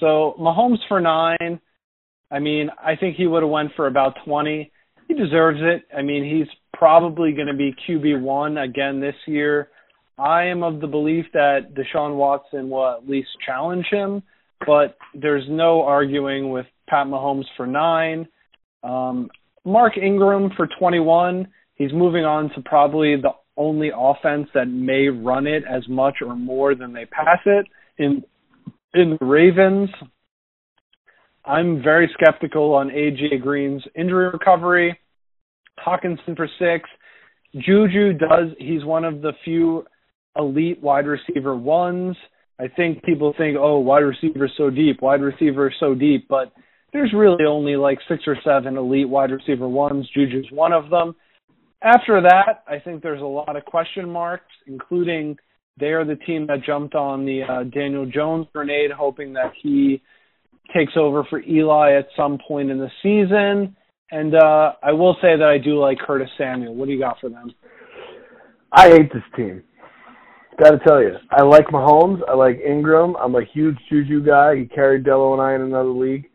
So Mahomes for 9. I mean, I think he would have went for about 20. He deserves it. I mean, he's probably going to be QB1 again this year. I am of the belief that Deshaun Watson will at least challenge him, but there's no arguing with Pat Mahomes for 9. Mark Ingram for 21. He's moving on to probably the only offense that may run it as much or more than they pass it in the Ravens. I'm very skeptical on A.J. Green's injury recovery. Hockenson for 6. Juju he's one of the few elite wide receiver ones. I think people think, wide receiver so deep, but there's really only like 6 or 7 elite wide receiver ones. Juju's one of them. After that, I think there's a lot of question marks, including they are the team that jumped on the Daniel Jones grenade, hoping that he takes over for Eli at some point in the season. And I will say that I do like Curtis Samuel. What do you got for them? I hate this team. Got to tell you, I like Mahomes. I like Ingram. I'm a huge Juju guy. He carried Dello and I in another league.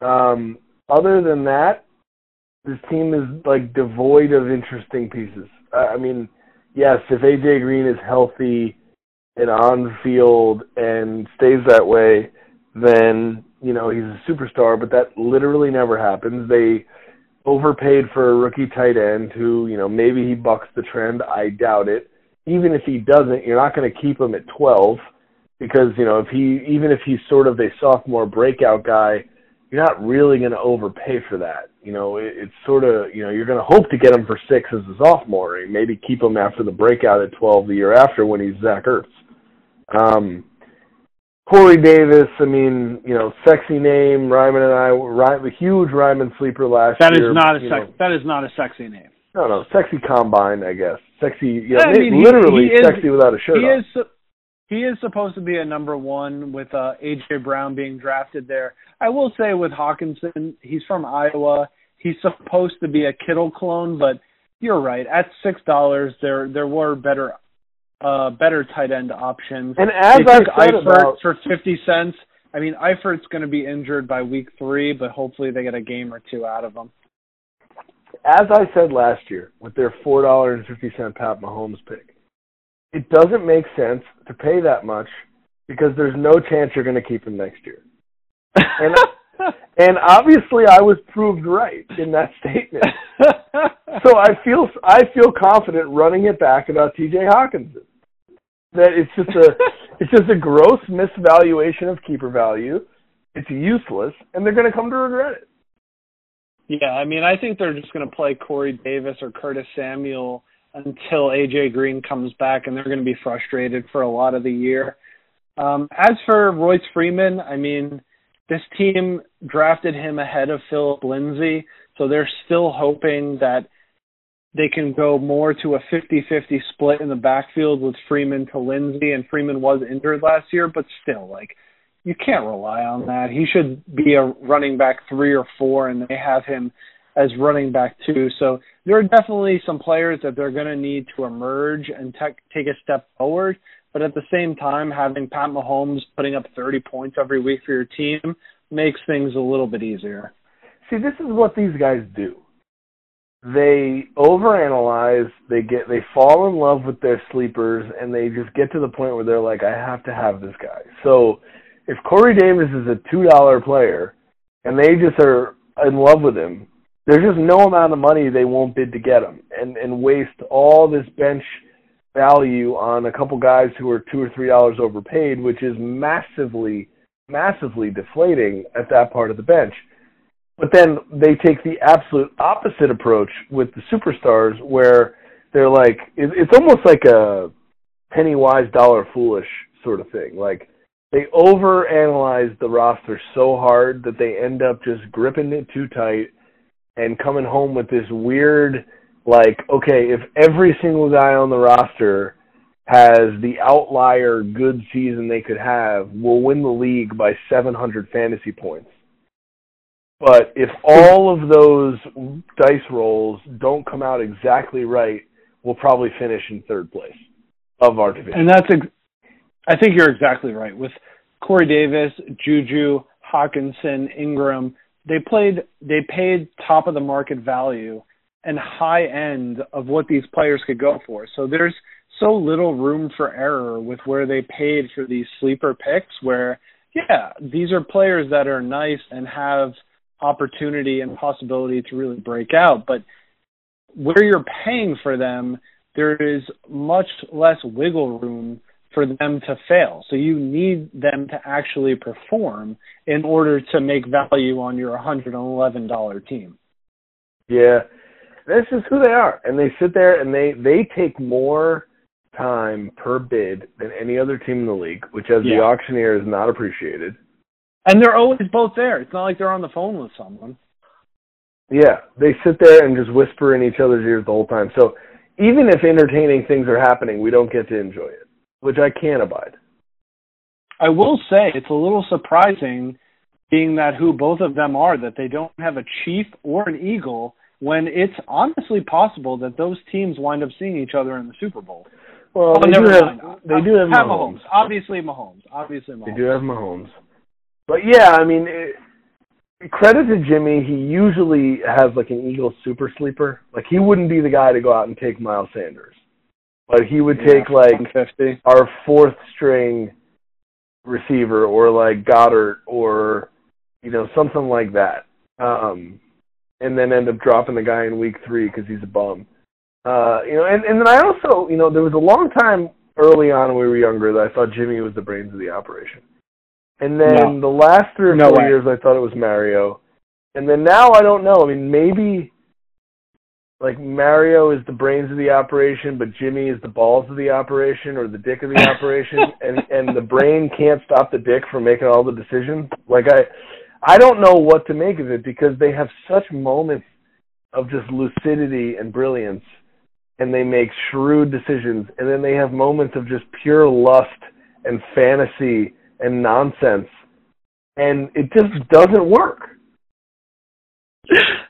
Other than that, this team is, like, devoid of interesting pieces. I mean, yes, if A.J. Green is healthy and on field and stays that way, then, he's a superstar, but that literally never happens. They overpaid for a rookie tight end who, maybe he bucks the trend. I doubt it. Even if he doesn't, you're not going to keep him at 12 because, if he's sort of a sophomore breakout guy, you're not really going to overpay for that. You know, it's sort of, you know, you're going to hope to get him for $6 as a sophomore and maybe keep him after the breakout at 12 the year after when he's Zach Ertz. Corey Davis, I mean, you know, sexy name. Ryman and I were a huge Ryman sleeper last year. That is not a sexy name. No, sexy combine, I guess. Sexy, you know, I mean, literally he sexy is, without a shirt on. He is supposed to be a number one with A.J. Brown being drafted there. I will say with Hockenson, he's from Iowa. He's supposed to be a Kittle clone, but you're right. At $6, there were better tight end options. And as I said about for 50 cents, I mean Eifert's going to be injured by week 3, but hopefully they get a game or two out of him. As I said last year with their $4.50 Pat Mahomes pick, it doesn't make sense to pay that much because there's no chance you're going to keep him next year. And and obviously I was proved right in that statement. So I feel confident running it back about T.J. Hockenson. That it's just a gross misvaluation of keeper value. It's useless, and they're going to come to regret it. Yeah, I mean, I think they're just going to play Corey Davis or Curtis Samuel until A.J. Green comes back, and they're going to be frustrated for a lot of the year. As for Royce Freeman, I mean, this team drafted him ahead of Philip Lindsay, so they're still hoping that they can go more to a 50-50 split in the backfield with Freeman to Lindsay, and Freeman was injured last year, but still, like, you can't rely on that. He should be a running back 3 or 4, and they have him as running back 2. So there are definitely some players that they're going to need to emerge and take a step forward. But at the same time, having Pat Mahomes putting up 30 points every week for your team makes things a little bit easier. See, this is what these guys do. They overanalyze, they fall in love with their sleepers, and they just get to the point where they're like, I have to have this guy. So if Corey Davis is a $2 player and they just are in love with him, there's just no amount of money they won't bid to get him and waste all this bench value on a couple guys who are $2 or $3 overpaid, which is massively, massively deflating at that part of the bench. But then they take the absolute opposite approach with the superstars where they're like, it's almost like a penny wise, dollar foolish sort of thing. Like they overanalyze the roster so hard that they end up just gripping it too tight and coming home with this weird, like, okay, if every single guy on the roster has the outlier good season they could have, we'll win the league by 700 fantasy points. But if all of those dice rolls don't come out exactly right, we'll probably finish in 3rd place of our division. And I think you're exactly right. With Corey Davis, Juju, Hockenson, Ingram, they paid top of the market value and high end of what these players could go for. So there's so little room for error with where they paid for these sleeper picks where, yeah, these are players that are nice and have opportunity and possibility to really break out. But where you're paying for them, there is much less wiggle room for them to fail. So you need them to actually perform in order to make value on your $111 team. Yeah, this is who they are. And they sit there and they take more time per bid than any other team in the league, which as the auctioneer is not appreciated. And they're always both there. It's not like they're on the phone with someone. Yeah, they sit there and just whisper in each other's ears the whole time. So even if entertaining things are happening, we don't get to enjoy it, which I can't abide. I will say it's a little surprising, being that who both of them are, that they don't have a Chief or an Eagle when it's honestly possible that those teams wind up seeing each other in the Super Bowl. Well, they do have Mahomes. Obviously, Mahomes. They do have Mahomes. But, yeah, I mean, credit to Jimmy. He usually has, like, an Eagle super sleeper. Like, he wouldn't be the guy to go out and take Miles Sanders. But he would take, like, our 4th-string receiver or, like, Goddard or, you know, something like that. And then end up dropping the guy in week 3 because he's a bum. You know, and then I also, you know, there was a long time early on when we were younger that I thought Jimmy was the brains of the operation. And then the last 3 or 4 years, I thought it was Mario. And then now I don't know. I mean, maybe like Mario is the brains of the operation, but Jimmy is the balls of the operation or the dick of the operation, and the brain can't stop the dick from making all the decisions. Like I don't know what to make of it because they have such moments of just lucidity and brilliance, and they make shrewd decisions, and then they have moments of just pure lust and fantasy and nonsense, and it just doesn't work.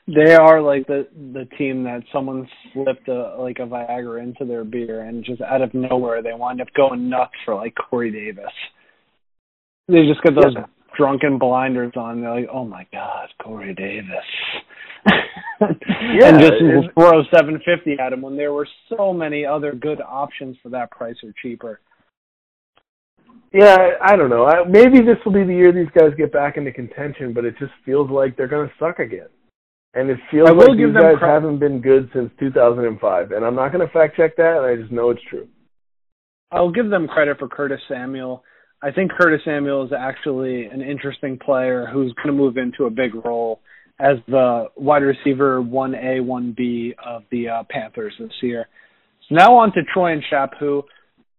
They are like the team that someone slipped a Viagra into their beer, and just out of nowhere they wind up going nuts for like Corey Davis. They just get those drunken blinders on. They're like, oh my God, Corey Davis. And just throw $750 at him when there were so many other good options for that price or cheaper. Yeah, I don't know. Maybe this will be the year these guys get back into contention, but it just feels like they're going to suck again. And it feels like these guys haven't been good since 2005. And I'm not going to fact-check that, and I just know it's true. I'll give them credit for Curtis Samuel. I think Curtis Samuel is actually an interesting player who's going to move into a big role as the wide receiver 1A, 1B of the Panthers this year. So now on to Troy Nshap, who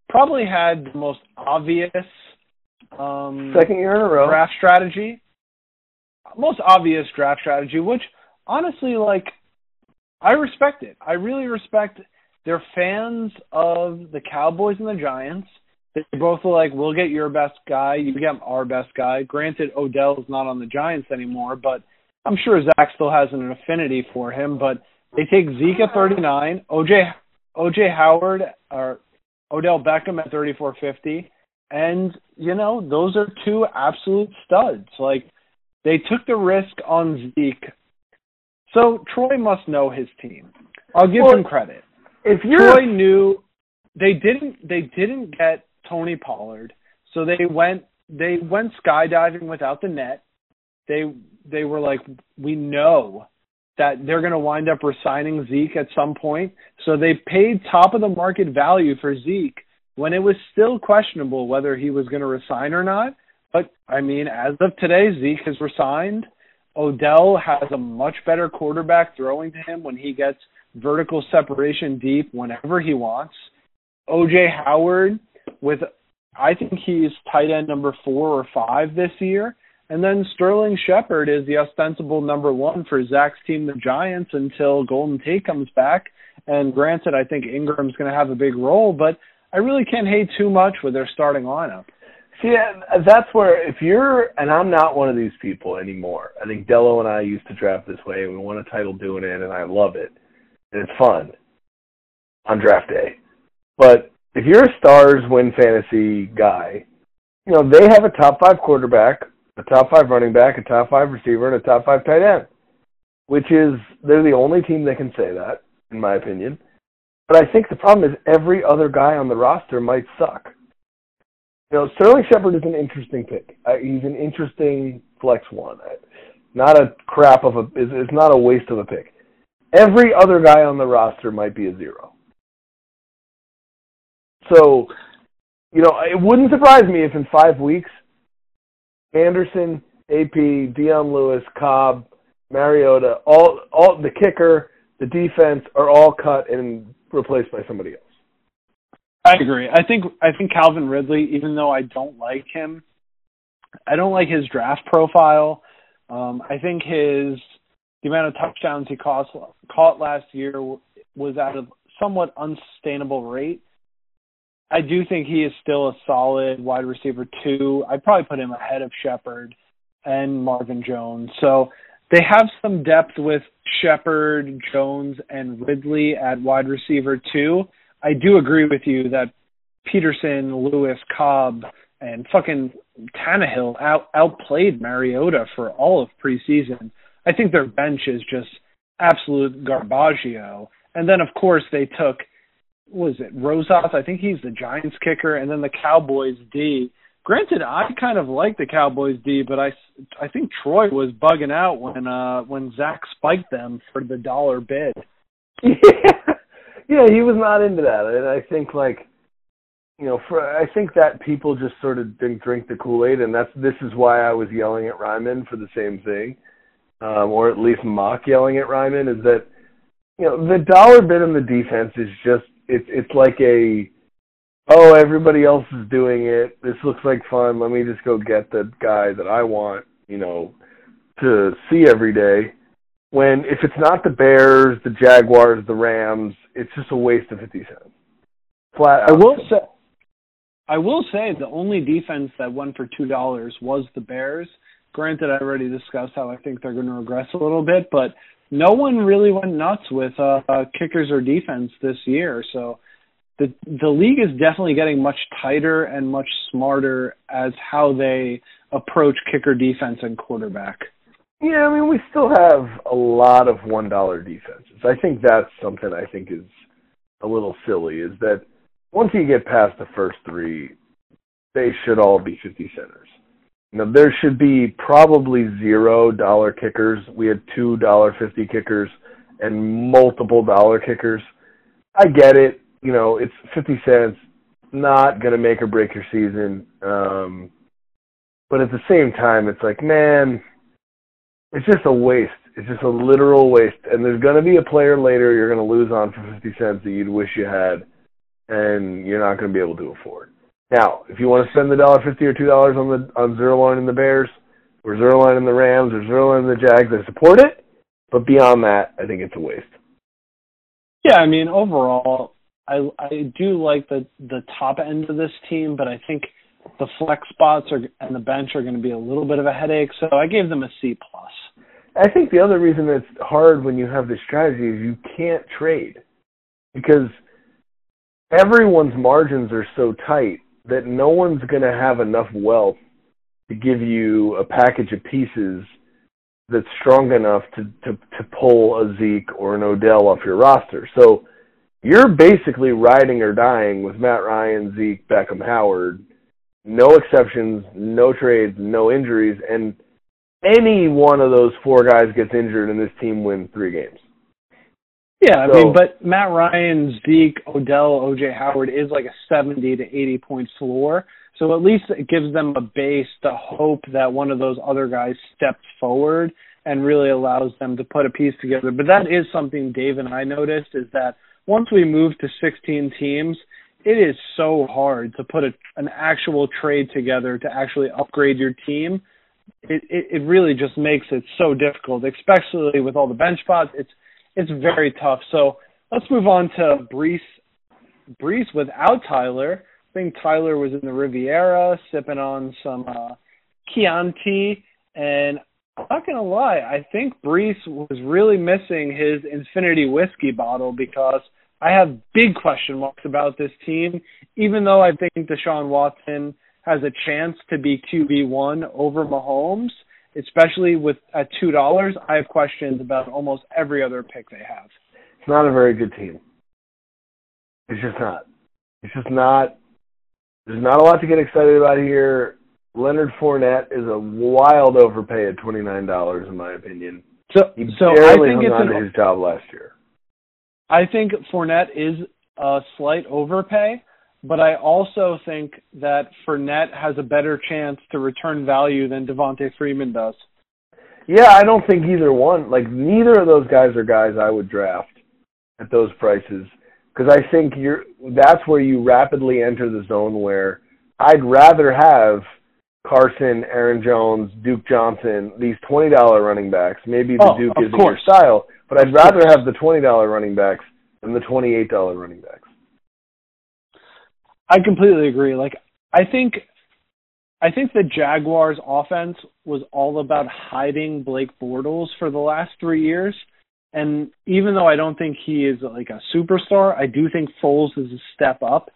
probably had the most obvious second year in a row draft strategy. Most obvious draft strategy, which honestly, like, I respect it. I really respect they're fans of the Cowboys and the Giants. They both are like, we'll get your best guy, you get our best guy. Granted, Odell's not on the Giants anymore, but I'm sure Zach still has an affinity for him. But they take Zeke at 39, O.J. Howard, or Odell Beckham at 34.50, and, you know, those are two absolute studs. Like, they took the risk on Zeke. So Troy must know his team. I'll give him credit. If Troy knew they didn't get Tony Pollard, so they went skydiving without the net. They were like, we know that they're going to wind up resigning Zeke at some point. So they paid top-of-the-market value for Zeke when it was still questionable whether he was going to resign or not. But, I mean, as of today, Zeke has resigned. Odell has a much better quarterback throwing to him when he gets vertical separation deep whenever he wants. O.J. Howard, with I think he's tight end number 4 or 5 this year. And then Sterling Shepard is the ostensible number 1 for Zach's team, the Giants, until Golden Tate comes back. And granted, I think Ingram's going to have a big role, but I really can't hate too much with their starting lineup. See, that's where if you're – and I'm not one of these people anymore. I think Dello and I used to draft this way, and we won a title doing it, and I love it. And it's fun on draft day. But if you're a Stars win fantasy guy, you know, they have a top 5 quarterback – a top 5 running back, a top 5 receiver, and a top 5 tight end, which is they're the only team that can say that, in my opinion. But I think the problem is every other guy on the roster might suck. You know, Sterling Shepard is an interesting pick. He's an interesting flex one. It's not a waste of a pick. Every other guy on the roster might be a 0. So, you know, it wouldn't surprise me if in 5 weeks, Anderson, AP, Dion Lewis, Cobb, Mariota, all the kicker, the defense are all cut and replaced by somebody else. I agree. I think Calvin Ridley, even though I don't like him, I don't like his draft profile. I think the amount of touchdowns he caught last year was at a somewhat unsustainable rate. I do think he is still a solid wide receiver 2. I'd probably put him ahead of Shepard and Marvin Jones. So they have some depth with Shepard, Jones, and Ridley at wide receiver 2. I do agree with you that Peterson, Lewis, Cobb, and fucking Tannehill outplayed Mariota for all of preseason. I think their bench is just absolute garbaggio. And then, of course, they took – was it Rosas? I think he's the Giants kicker, and then the Cowboys D. Granted, I kind of like the Cowboys D, but I think Troy was bugging out when Zach spiked them for the dollar bid. Yeah, he was not into that, and I think like you know, I think that people just sort of didn't drink the Kool-Aid, and this is why I was yelling at Ryman for the same thing, or at least mock yelling at Ryman, is that, you know, the dollar bid in the defense is just, it's like a, oh, everybody else is doing it, this looks like fun, let me just go get the guy that I want, you know, to see every day. When if it's not the Bears, the Jaguars, the Rams, it's just a waste of 50 cents. Flat. I will say the only defense that went for $2 was the Bears. Granted, I already discussed how I think they're going to regress a little bit, but no one really went nuts with kickers or defense this year. So the league is definitely getting much tighter and much smarter as how they approach kicker defense and quarterback. Yeah, I mean, we still have a lot of $1 defenses. I think that's something I think is a little silly, is that once you get past the first three, they should all be 50 centers. Now, there should be probably $0 kickers. We had $2.50 kickers and multiple dollar kickers. I get it. You know, it's 50 cents, not going to make or break your season. But at the same time, it's like, man, it's just a waste. It's just a literal waste. And there's going to be a player later you're going to lose on for 50 cents that you'd wish you had, and you're not going to be able to afford. Now, if you want to spend the $1.50 or $2 on Zerline and the Bears, or Zerline and the Rams, or Zerline and the Jags, I support it. But beyond that, I think it's a waste. Yeah, I mean, overall, I do like the top end of this team, but I think the flex spots and the bench are going to be a little bit of a headache, so I gave them a C+. I think the other reason that's hard when you have this strategy is you can't trade, because everyone's margins are so tight that no one's going to have enough wealth to give you a package of pieces that's strong enough to pull a Zeke or an Odell off your roster. So you're basically riding or dying with Matt Ryan, Zeke, Beckham, Howard, no exceptions, no trades, no injuries, and any one of those four guys gets injured and this team wins 3 games. Yeah, so, I mean, but Matt Ryan, Zeke, Odell, O.J. Howard is like a 70 to 80 point floor, so at least it gives them a base to hope that one of those other guys steps forward and really allows them to put a piece together. But that is something Dave and I noticed, is that once we move to 16 teams, it is so hard to put an actual trade together to actually upgrade your team. It really just makes it so difficult, especially with all the bench spots. It's very tough. So let's move on to Brees. Brees without Tyler. I think Tyler was in the Riviera sipping on some Chianti. And I'm not going to lie, I think Brees was really missing his Infinity Whiskey bottle, because I have big question marks about this team, even though I think Deshaun Watson has a chance to be QB1 over Mahomes, especially at $2. I have questions about almost every other pick they have. It's not a very good team. It's just not. There's not a lot to get excited about here. Leonard Fournette is a wild overpay at $29, in my opinion. So I think it's hung on to his job last year. I think Fournette is a slight overpay, but I also think that Fournette has a better chance to return value than Devontae Freeman does. Yeah, I don't think either one. Like, neither of those guys are guys I would draft at those prices, because I think that's where you rapidly enter the zone where I'd rather have Carson, Aaron Jones, Duke Johnson, these $20 running backs. Maybe the Duke is in your style, but I'd rather have the $20 running backs than the $28 running backs. I completely agree. Like, I think the Jaguars' offense was all about hiding Blake Bortles for the last 3 years, and even though I don't think he is like a superstar, I do think Foles is a step up.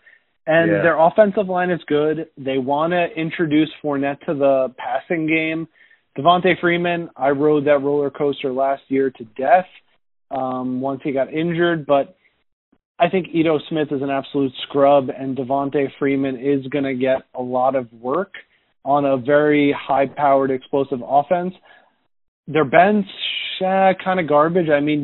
And yeah, their offensive line is good. They want to introduce Fournette to the passing game. Devontae Freeman, I rode that roller coaster last year to death once he got injured, but I think Ito Smith is an absolute scrub, and Devontae Freeman is going to get a lot of work on a very high-powered, explosive offense. Their bench, kind of garbage. I mean,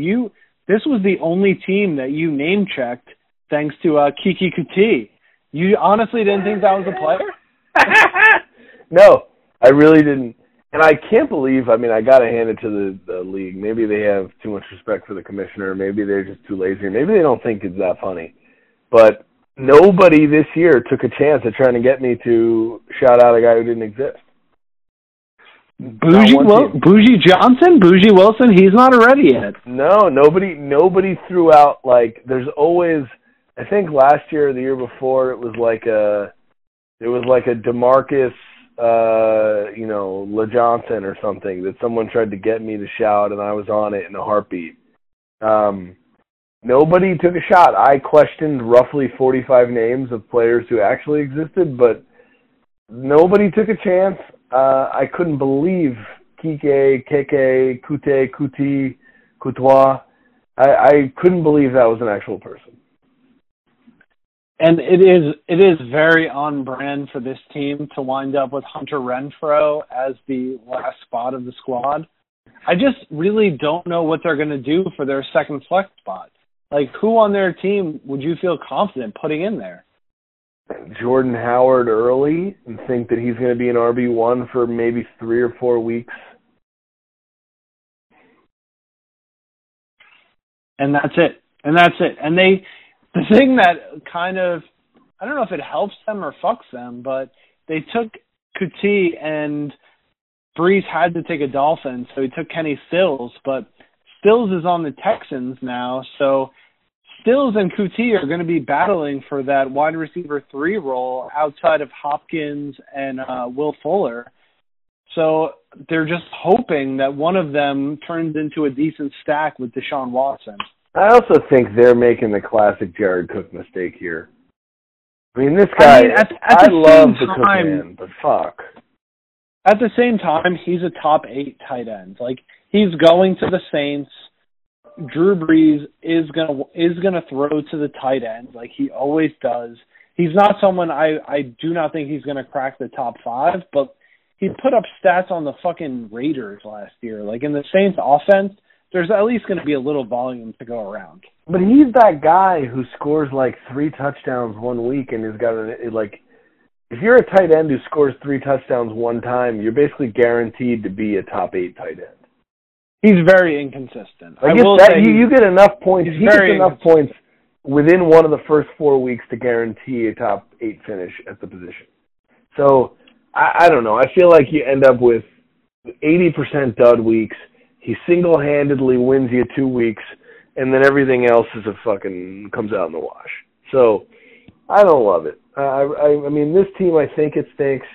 this was the only team that you name-checked thanks to Kiki Kuti. You honestly didn't think that was a player? No, I really didn't. And I can't believe, I mean, I got to hand it to the league. Maybe they have too much respect for the commissioner. Maybe they're just too lazy. Maybe they don't think it's that funny. But nobody this year took a chance at trying to get me to shout out a guy who didn't exist. Bougie Johnson? Bougie Wilson? He's not ready yet. No, nobody threw out, like, there's always, I think last year or the year before, it was like a DeMarcus, LeJohnson or something that someone tried to get me to shout, and I was on it in a heartbeat. Nobody took a shot. I questioned roughly 45 names of players who actually existed, but nobody took a chance. I couldn't believe Kike, Kute, Kuti, Kutois. I couldn't believe that was an actual person. And it is very on brand for this team to wind up with Hunter Renfrow as the last spot of the squad. I just really don't know what they're going to do for their second flex spot. Like, who on their team would you feel confident putting in there? Jordan Howard early and think that he's going to be an RB1 for maybe 3 or 4 weeks. And that's it. And the thing that kind of, I don't know if it helps them or fucks them, but they took Kuti and Brees had to take a Dolphin, so he took Kenny Stills, but Stills is on the Texans now, so Stills and Kuti are going to be battling for that wide receiver 3 role outside of Hopkins and Will Fuller. So they're just hoping that one of them turns into a decent stack with Deshaun Watson. I also think they're making the classic Jared Cook mistake here. I mean, this guy, I love the Cook man, but fuck. At the same time, he's a top 8 tight end. Like, he's going to the Saints. Drew Brees is gonna throw to the tight end like he always does. He's not someone I do not think he's gonna crack the top 5, but he put up stats on the fucking Raiders last year. Like, in the Saints offense, there's at least gonna be a little volume to go around. But he's that guy who scores like 3 touchdowns one week and has got if you're a tight end who scores 3 touchdowns one time, you're basically guaranteed to be a top 8 tight end. He's very inconsistent. I will say you get enough points. He gets enough points within one of the first 4 weeks to guarantee a top 8 finish at the position. So I don't know. I feel like you end up with 80% dud weeks. He single-handedly wins you 2 weeks, and then everything else is comes out in the wash. So I don't love it. I mean, this team, I think it stinks.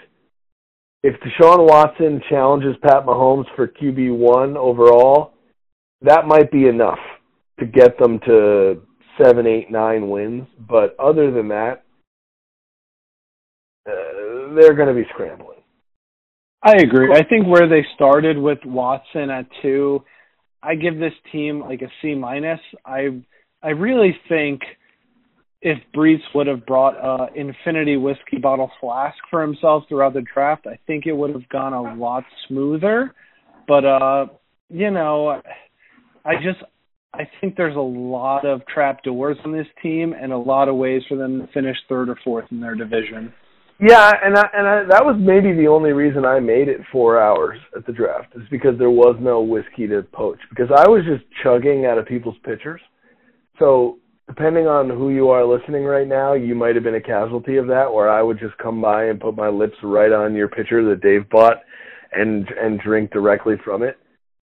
If Deshaun Watson challenges Pat Mahomes for QB1 overall, that might be enough to get them to 7, 8, 9 wins. But other than that, they're going to be scrambling. I agree. I think where they started with Watson at 2, I give this team like a C-. I really think if Brees would have brought an infinity whiskey bottle flask for himself throughout the draft, I think it would have gone a lot smoother. But, I think there's a lot of trap doors on this team and a lot of ways for them to finish 3rd or 4th in their division. Yeah, and that was maybe the only reason I made it 4 hours at the draft, is because there was no whiskey to poach, because I was just chugging out of people's pitchers. So depending on who you are listening right now, you might have been a casualty of that, where I would just come by and put my lips right on your pitcher that Dave bought and drink directly from it.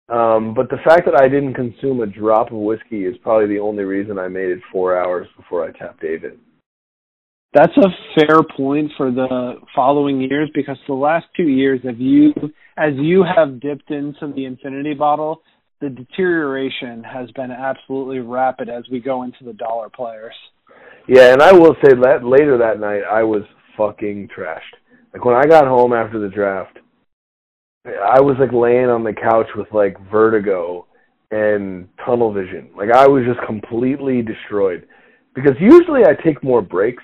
But the fact that I didn't consume a drop of whiskey is probably the only reason I made it 4 hours before I tapped David. That's a fair point for the following years, because the last 2 years, as you have dipped into the infinity bottle, the deterioration has been absolutely rapid as we go into the dollar players. Yeah, and I will say that later that night, I was fucking trashed. Like, when I got home after the draft, I was, like, laying on the couch with, like, vertigo and tunnel vision. Like, I was just completely destroyed. Because usually I take more breaks.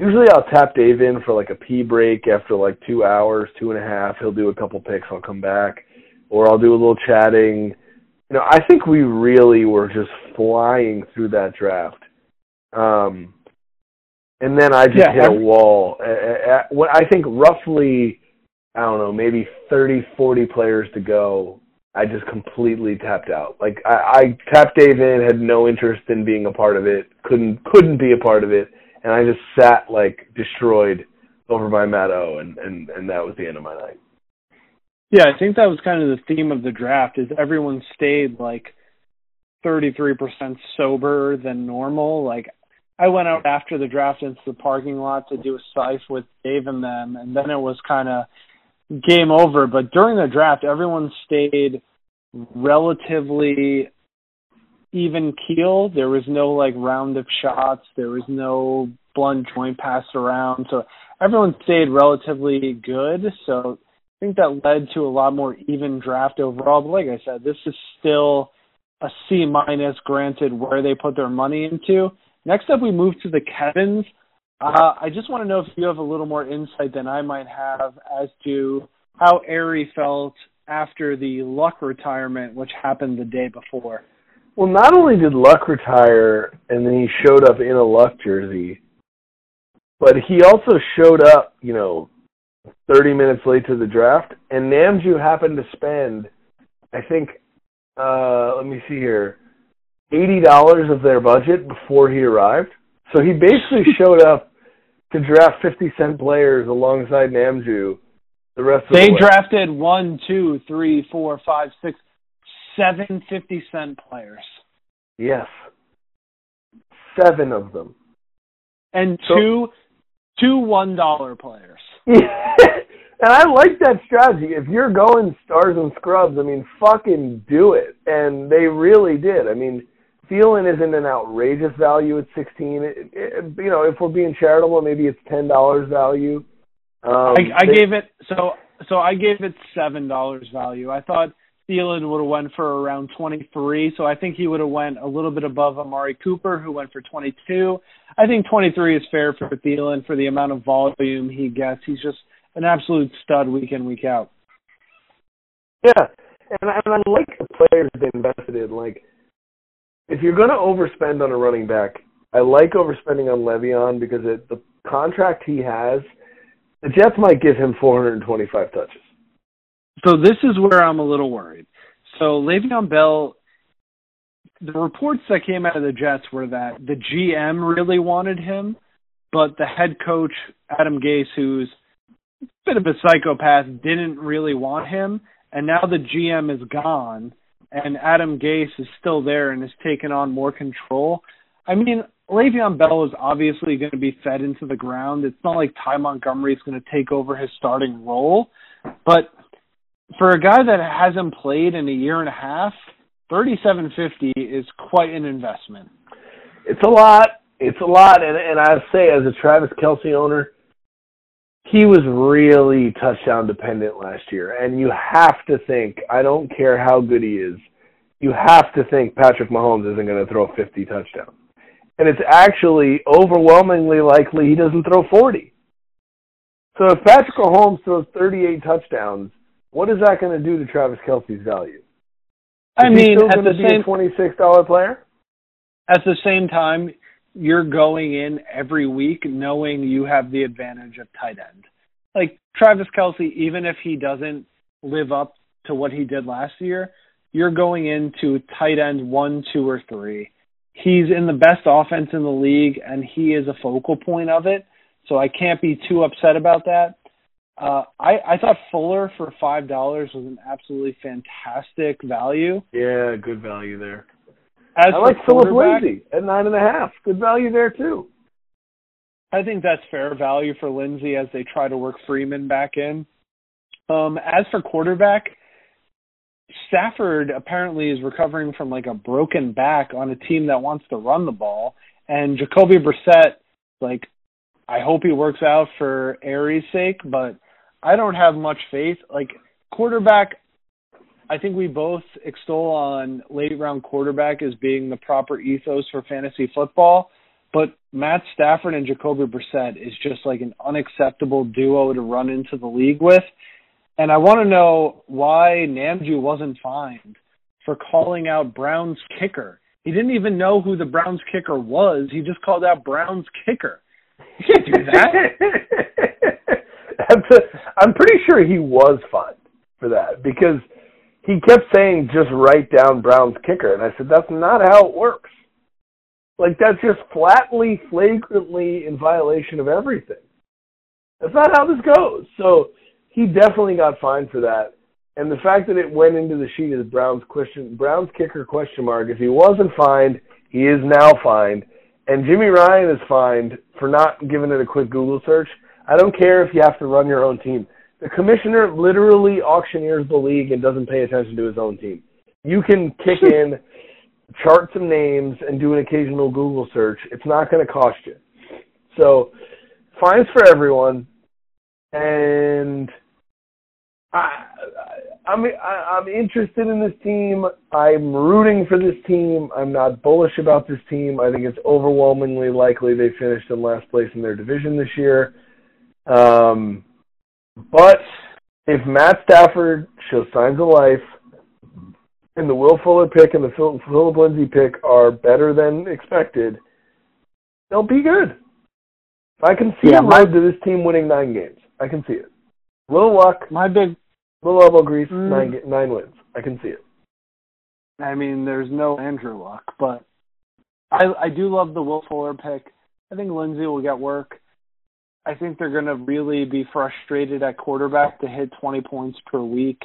Usually I'll tap Dave in for, like, a pee break after, like, 2 hours, 2.5. He'll do a couple picks. I'll come back. Or I'll do a little chatting. I think we really were just flying through that draft. And then I just hit a wall. What I think roughly, I don't know, maybe 30, 40 players to go, I just completely tapped out. Like, I tapped Dave in, had no interest in being a part of it, couldn't be a part of it, and I just sat, like, destroyed over by Matt O, and that was the end of my night. Yeah, I think that was kind of the theme of the draft, is everyone stayed, like, 33% soberer than normal. Like, I went out after the draft into the parking lot to do a sife with Dave and them, and then it was kind of game over. But during the draft, everyone stayed relatively even keel. There was no, like, roundup shots. There was no blunt joint passed around. So everyone stayed relatively good. So I think that led to a lot more even draft overall. But like I said, this is still a C-, granted where they put their money into. Next up, we move to the Kevins. I just want to know if you have a little more insight than I might have as to how Airy felt after the Luck retirement, which happened the day before. Well, not only did Luck retire and then he showed up in a Luck jersey, but he also showed up, 30 minutes late to the draft, and Namju happened to spend, I think, let me see here, $80 of their budget before he arrived. So he basically showed up to draft 50-cent players alongside Namju the rest of the way. They drafted 7 50-cent players. Yes. 7 of them. And two $1 players. Yeah. And I like that strategy. If you're going stars and scrubs, I mean, fucking do it. And they really did. I mean, Thielen isn't an outrageous value at 16. If we're being charitable, maybe it's $10 value. I gave it $7 value. I thought Thielen would have went for around 23, so I think he would have went a little bit above Amari Cooper, who went for 22. I think 23 is fair for Thielen for the amount of volume he gets. He's just an absolute stud week in, week out. Yeah, and I like the players they invested in, like, if you're going to overspend on a running back, I like overspending on Le'Veon because the contract he has, the Jets might give him 425 touches. So this is where I'm a little worried. So Le'Veon Bell, the reports that came out of the Jets were that the GM really wanted him, but the head coach, Adam Gase, who's a bit of a psychopath, didn't really want him, and now the GM is gone. And Adam Gase is still there and has taken on more control. I mean, Le'Veon Bell is obviously going to be fed into the ground. It's not like Ty Montgomery is going to take over his starting role. But for a guy that hasn't played in a year and a half, $3,750 is quite an investment. It's a lot. It's a lot. And I say, as a Travis Kelce owner, he was really touchdown dependent last year. And you have to think, I don't care how good he is, you have to think Patrick Mahomes isn't going to throw 50 touchdowns. And it's actually overwhelmingly likely he doesn't throw 40. So if Patrick Mahomes throws 38 touchdowns, what is that going to do to Travis Kelce's value? Is he still going to be a $26 player? At the same time, you're going in every week knowing you have the advantage of tight end. Like, Travis Kelce, even if he doesn't live up to what he did last year, you're going into tight end 1, 2, or 3. He's in the best offense in the league, and he is a focal point of it, so I can't be too upset about that. I thought Fuller for $5 was an absolutely fantastic value. Yeah, good value there. I like Philip Lindsay at 9.5. Good value there, too. I think that's fair value for Lindsay as they try to work Freeman back in. As for quarterback, Stafford apparently is recovering from like a broken back on a team that wants to run the ball. And Jacoby Brissett, like, I hope he works out for Aries' sake, but I don't have much faith. Like, quarterback, I think we both extol on late-round quarterback as being the proper ethos for fantasy football, but Matt Stafford and Jacoby Brissett is just like an unacceptable duo to run into the league with. And I want to know why Namju wasn't fined for calling out Brown's kicker. He didn't even know who the Browns kicker was. He just called out Brown's kicker. You can't do that. I'm pretty sure he was fined for that because he kept saying, just write down Brown's kicker. And I said, that's not how it works. Like, that's just flatly, flagrantly in violation of everything. That's not how this goes. So he definitely got fined for that. And the fact that it went into the sheet as Brown's kicker question mark, if he wasn't fined, he is now fined. And Jimmy Ryan is fined for not giving it a quick Google search. I don't care if you have to run your own team. The commissioner literally auctioneers the league and doesn't pay attention to his own team. You can kick in, chart some names, and do an occasional Google search. It's not going to cost you. So fines for everyone. And I'm interested in this team. I'm rooting for this team. I'm not bullish about this team. I think it's overwhelmingly likely they finished in last place in their division this year. But if Matt Stafford shows signs of life and the Will Fuller pick and the Philip Lindsay pick are better than expected, they'll be good. I can see a road to this team winning 9 games. I can see it. Little luck. Little elbow grease, 9 wins. I can see it. I mean, there's no Andrew Luck, but I do love the Will Fuller pick. I think Lindsay will get work. I think they're going to really be frustrated at quarterback to hit 20 points per week.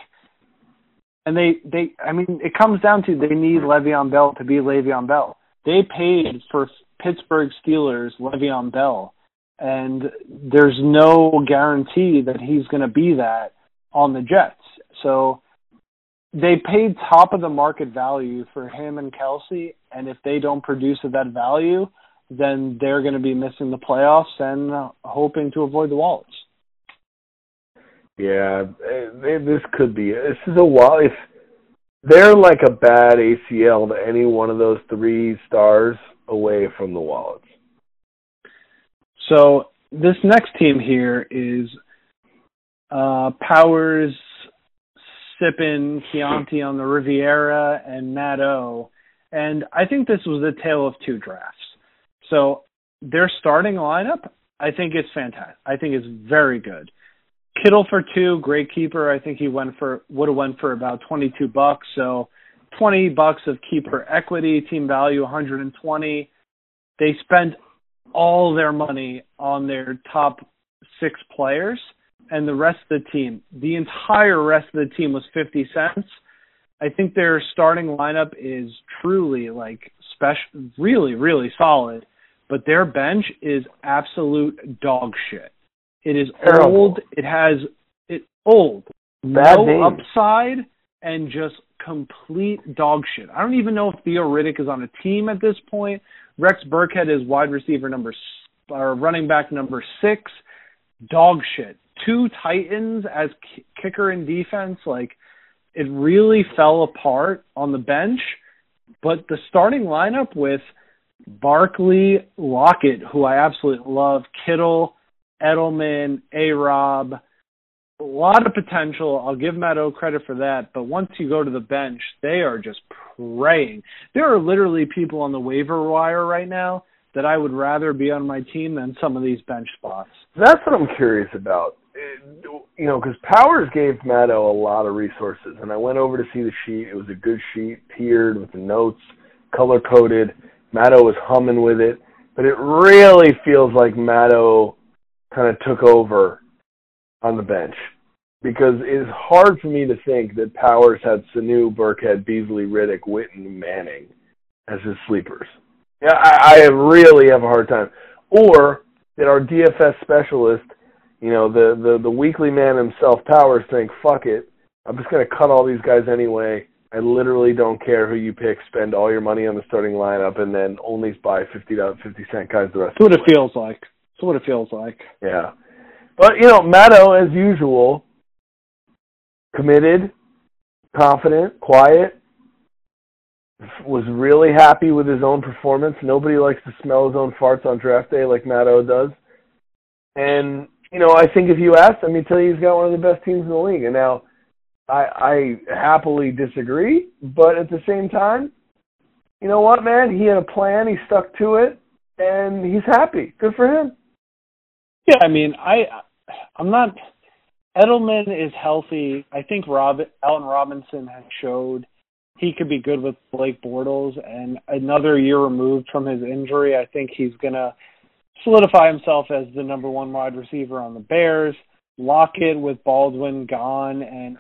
And it comes down to they need Le'Veon Bell to be Le'Veon Bell. They paid for Pittsburgh Steelers Le'Veon Bell, and there's no guarantee that he's going to be that on the Jets. So they paid top of the market value for him and Kelsey, and if they don't produce at that value, then they're going to be missing the playoffs and hoping to avoid the wallets. Yeah, this is a wallet. If they're like a bad ACL to any one of those 3 stars away from the wallets. So this next team here is Powers, Sippin, Chianti on the Riviera, and Matt O. And I think this was a tale of 2 drafts. So their starting lineup, I think it's fantastic. I think it's very good. Kittle for 2, great keeper. I think he would have went for about $22. So $20 of keeper equity, team value 120. They spent all their money on their top 6 players and the rest of the team. The entire rest of the team was 50 cents. I think their starting lineup is truly special, really, really solid. But their bench is absolute dog shit. It is terrible. Old. It has old, bad no name. Upside, and just complete dog shit. I don't even know if Theo Riddick is on a team at this point. Rex Burkhead is wide receiver running back number 6. Dog shit. 2 Titans as kicker and defense. It really fell apart on the bench. But the starting lineup with Barkley, Lockett, who I absolutely love, Kittle, Edelman, A-Rob, a lot of potential. I'll give Matt O credit for that. But once you go to the bench, they are just praying. There are literally people on the waiver wire right now that I would rather be on my team than some of these bench spots. That's what I'm curious about. You know, because Powers gave Matt O a lot of resources, and I went over to see the sheet. It was a good sheet, tiered with the notes, color-coded. Matt O was humming with it, but it really feels like Matt O kind of took over on the bench because it's hard for me to think that Powers had Sanu, Burkhead, Beasley, Riddick, Witten, Manning as his sleepers. Yeah, I really have a hard time. Or that our DFS specialist, you know, the weekly man himself, Powers, think, fuck it, I'm just going to cut all these guys anyway. I literally don't care who you pick. Spend all your money on the starting lineup and then only buy $50 guys the rest of the time. That's what it feels like. That's what it feels like. Yeah. But, you know, Matt O, as usual, committed, confident, quiet, was really happy with his own performance. Nobody likes to smell his own farts on draft day like Matt O does. And, you know, I think if you asked him, he'd tell you he's got one of the best teams in the league. And now I happily disagree, but at the same time, you know what, man? He had a plan. He stuck to it, and he's happy. Good for him. Yeah, I mean, I'm not – Edelman is healthy. I think Allen Robinson has showed he could be good with Blake Bortles, and another year removed from his injury, I think he's going to solidify himself as the number one wide receiver on the Bears. Lockett with Baldwin gone, and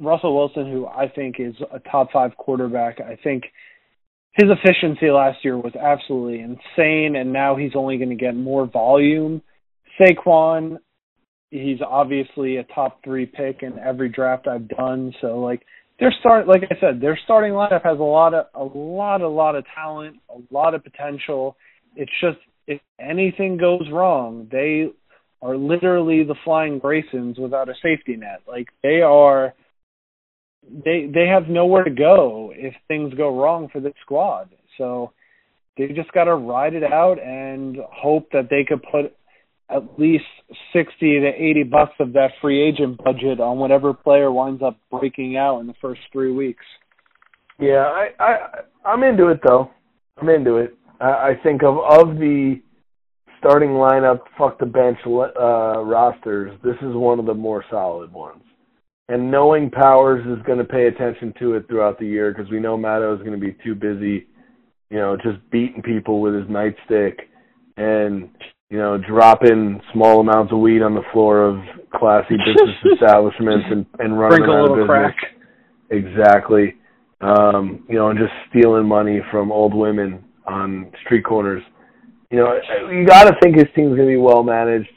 Russell Wilson, who I think is a top five quarterback, I think his efficiency last year was absolutely insane, and now he's only going to get more volume. Saquon, he's obviously a top three pick in every draft I've done. So like I said, their starting lineup has a lot of talent, a lot of potential. It's just if anything goes wrong, they are literally the Flying Graysons without a safety net. Like they have nowhere to go if things go wrong for this squad. So they just got to ride it out and hope that they could put at least $60 to $80 of that free agent budget on whatever player winds up breaking out in the first 3 weeks. Yeah, I'm into it though. I'm into it. I think of the starting lineup, fuck the bench rosters, this is one of the more solid ones. And knowing Powers is going to pay attention to it throughout the year because we know Matto is going to be too busy, you know, just beating people with his nightstick and, you know, dropping small amounts of weed on the floor of classy business establishments and running around business. Crack. Exactly. You know, and just stealing money from old women on street corners. You know, you got to think his team's going to be well managed.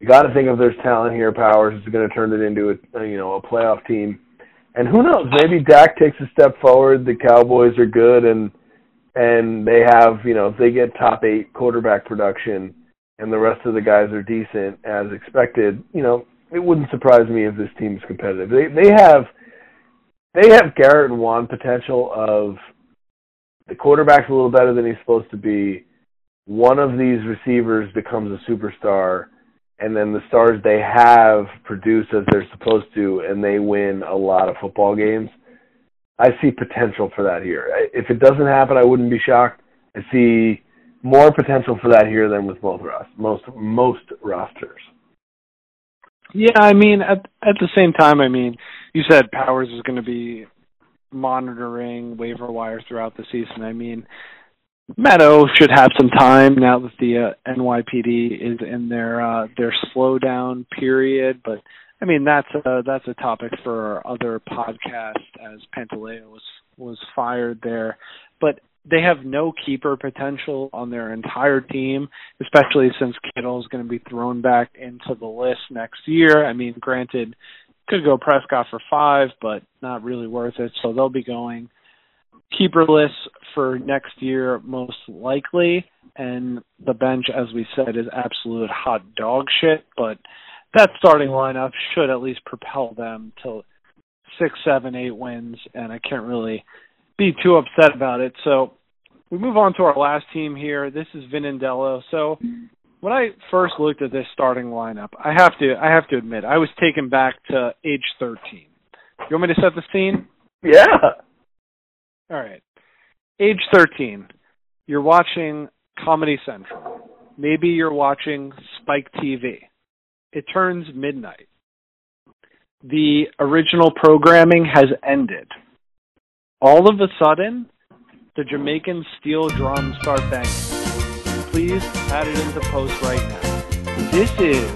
You got to think if there's talent here, Powers is going to turn it into a playoff team. And who knows? Maybe Dak takes a step forward. The Cowboys are good, and they have, you know, if they get top 8 quarterback production, and the rest of the guys are decent as expected, you know, it wouldn't surprise me if this team's competitive. They have Garrett and Juan potential of the quarterback's a little better than he's supposed to be. One of these receivers becomes a superstar, and then the stars they have produce as they're supposed to, and they win a lot of football games. I see potential for that here. If it doesn't happen, I wouldn't be shocked. I see more potential for that here than with most rosters. Yeah, I mean, at the same time, I mean, you said Powers is going to be monitoring waiver wires throughout the season. I mean, Meadow should have some time now that the NYPD is in their slowdown period. But I mean, that's a topic for our other podcast, as Pantaleo was fired there. But they have no keeper potential on their entire team, especially since Kittle is going to be thrown back into the list next year. I mean, granted, could go Prescott for 5, but not really worth it. So they'll be going keeperless for next year, most likely. And the bench, as we said, is absolute hot dog shit. But that starting lineup should at least propel them to 6, 7, 8 wins. And I can't really be too upset about it. So we move on to our last team here. This is Vinandello. So when I first looked at this starting lineup, I have to admit, I was taken back to age 13. You want me to set the scene? Yeah. All right. Age 13. You're watching Comedy Central. Maybe you're watching Spike TV. It turns midnight. The original programming has ended. All of a sudden, the Jamaican steel drums start banging. Please add it into post right now. This is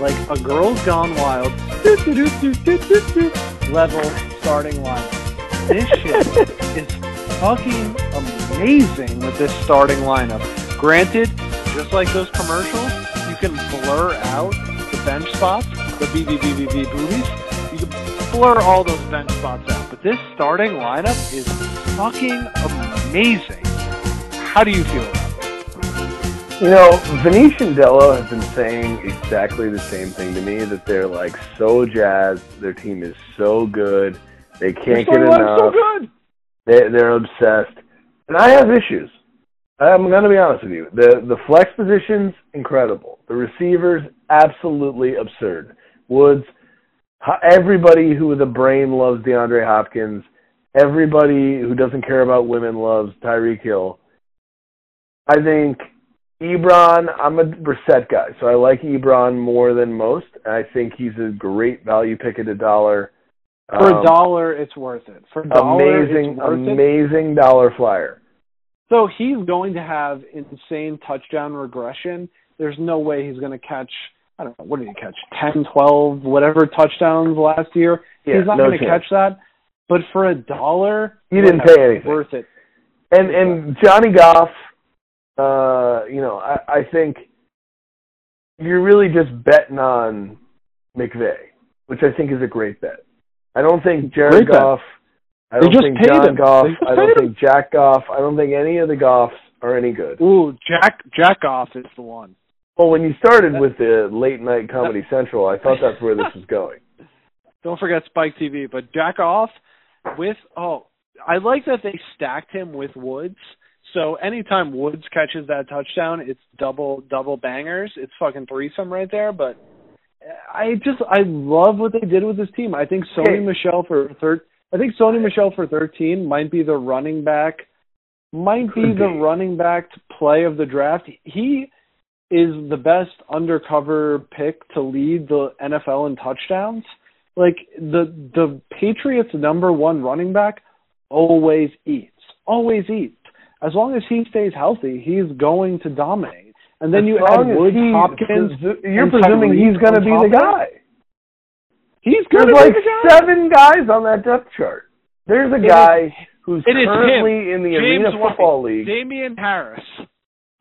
like a Girls Gone Wild level starting lineup. This shit is fucking amazing with this starting lineup. Granted, just like those commercials, you can blur out the bench spots, the BBBBB boobies. You can blur all those bench spots out. This starting lineup is fucking amazing. How do you feel about it? You know, Venetian Dello has been saying exactly the same thing to me, that they're like so jazzed, their team is so good, they can't get enough. So good. They're obsessed. And I have issues. I'm going to be honest with you. The flex position's incredible. The receivers, absolutely absurd. Woods, everybody who with a brain loves DeAndre Hopkins. Everybody who doesn't care about women loves Tyreek Hill. I think Ebron, I'm a Brissett guy, so I like Ebron more than most. I think he's a great value pick at a dollar. For a dollar, it's worth it. For dollar, amazing, it's worth amazing it. Dollar flyer. So he's going to have insane touchdown regression. There's no way he's going to catch, I don't know, what did he catch? 10, 12, whatever touchdowns last year. Yeah, he's not going to catch that. But for a dollar, you didn't pay anything. It's worth it. And Johnny Goff, I think you're really just betting on McVay, which I think is a great bet. I don't think Jared Goff, I don't think John Goff, I don't think Jack Goff, I don't think any of the Goffs are any good. Ooh, Jack Goff is the one. Well, when you started with the late night Comedy Central, I thought that's where this was going. Don't forget Spike TV, but Jack Goff with, I like that they stacked him with Woods. So anytime Woods catches that touchdown, it's double bangers. It's fucking threesome right there, but I love what they did with this team. I think Sony Michel for 13 might be the running back. Running back play of the draft. He is the best undercover pick to lead the NFL in touchdowns. Like the Patriots' number one running back always eats. As long as he stays healthy, he's going to dominate. And then you add Woods, Hopkins. You're presuming he's going to be the guy. He's going to be the guy. There's like seven guys on that depth chart. There's a guy who's currently in the Arena Football League. Damian Harris.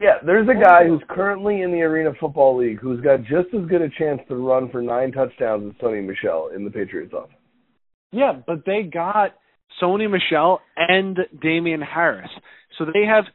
Yeah, there's a guy who's currently in the Arena Football League who's got just as good a chance to run for 9 touchdowns as Sony Michel in the Patriots offense. Yeah, but they got Sony Michel and Damian Harris. So they have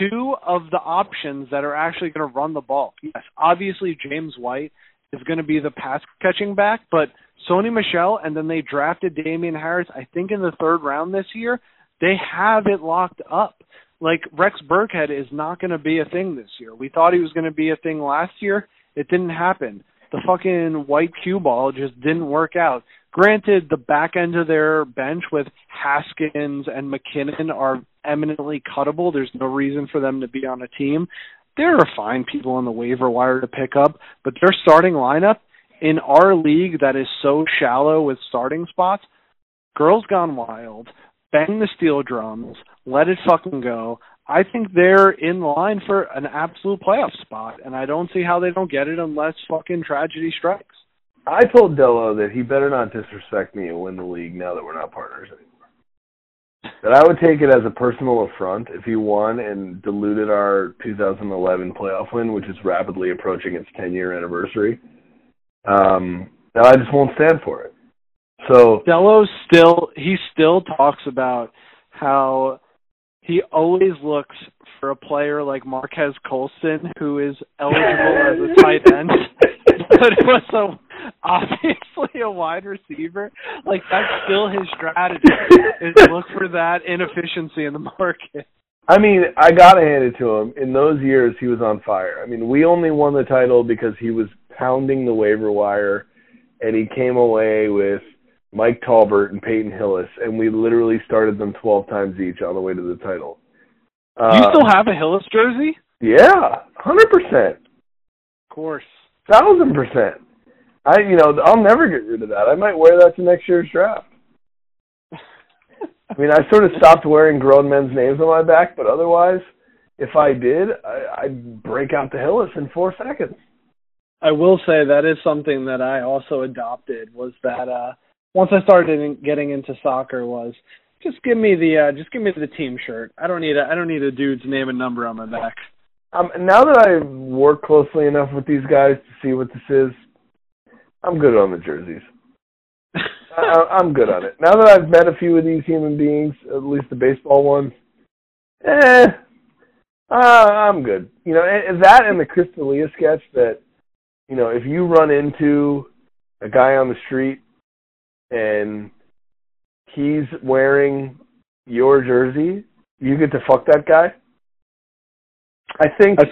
two of the options that are actually going to run the ball. Yes, obviously James White is going to be the pass-catching back, but Sony Michel, and then they drafted Damian Harris, I think, in the third round this year. They have it locked up. Like, Rex Burkhead is not going to be a thing this year. We thought he was going to be a thing last year. It didn't happen. The fucking white cue ball just didn't work out. Granted, the back end of their bench with Haskins and McKinnon are eminently cuttable. There's no reason for them to be on a team. There are fine people on the waiver wire to pick up, but their starting lineup in our league that is so shallow with starting spots, girls gone wild, bang the steel drums, let it fucking go. I think they're in line for an absolute playoff spot, and I don't see how they don't get it unless fucking tragedy strikes. I told Dello that he better not disrespect me and win the league now that we're not partners anymore. That I would take it as a personal affront if he won and diluted our 2011 playoff win, which is rapidly approaching its 10-year anniversary. Now I just won't stand for it. So Dello still talks about how he always looks for a player like Marquez Colston, who is eligible as a tight end, but it was obviously a wide receiver. Like, that's still his strategy, is look for that inefficiency in the market. I mean, I got to hand it to him. In those years, he was on fire. I mean, we only won the title because he was pounding the waiver wire, and he came away with Mike Tolbert and Peyton Hillis, and we literally started them 12 times each on the way to the title. Do you still have a Hillis jersey? Yeah, 100%. Of course. 1,000%. I'll never get rid of that. I might wear that to next year's draft. I mean, I sort of stopped wearing grown men's names on my back, but otherwise, if I did, I'd break out the Hillis in 4 seconds. I will say that is something that I also adopted, was that once I started getting into soccer was, just give me the team shirt. I don't need a dude's name and number on my back. Now that I work closely enough with these guys to see what this is, I'm good on the jerseys. I'm good on it. Now that I've met a few of these human beings, at least the baseball ones, I'm good. That and the Chris D'Elia sketch that, if you run into a guy on the street and he's wearing your jersey, you get to fuck that guy. I think I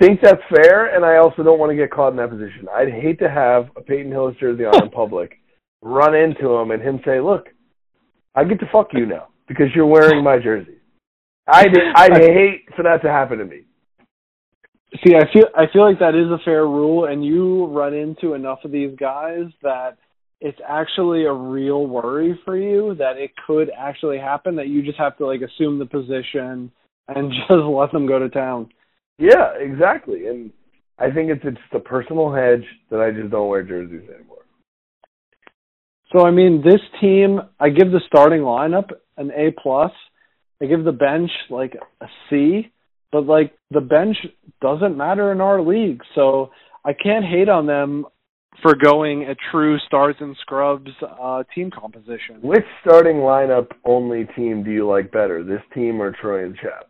think that's fair, and I also don't want to get caught in that position. I'd hate to have a Peyton Hillis jersey on in public, run into him, and him say, "Look, I get to fuck you now because you're wearing my jersey." I'd hate for that to happen to me. See, I feel like that is a fair rule, and you run into enough of these guys that it's actually a real worry for you that it could actually happen, that you just have to, like, assume the position and just let them go to town. Yeah, exactly. And I think it's the personal hedge that I just don't wear jerseys anymore. So, I mean, this team, I give the starting lineup an A+. I give the bench, like, a C. But, like, the bench doesn't matter in our league. So I can't hate on them for going a true stars and scrubs team composition. Which starting lineup only team do you like better, this team or Troy and Chap?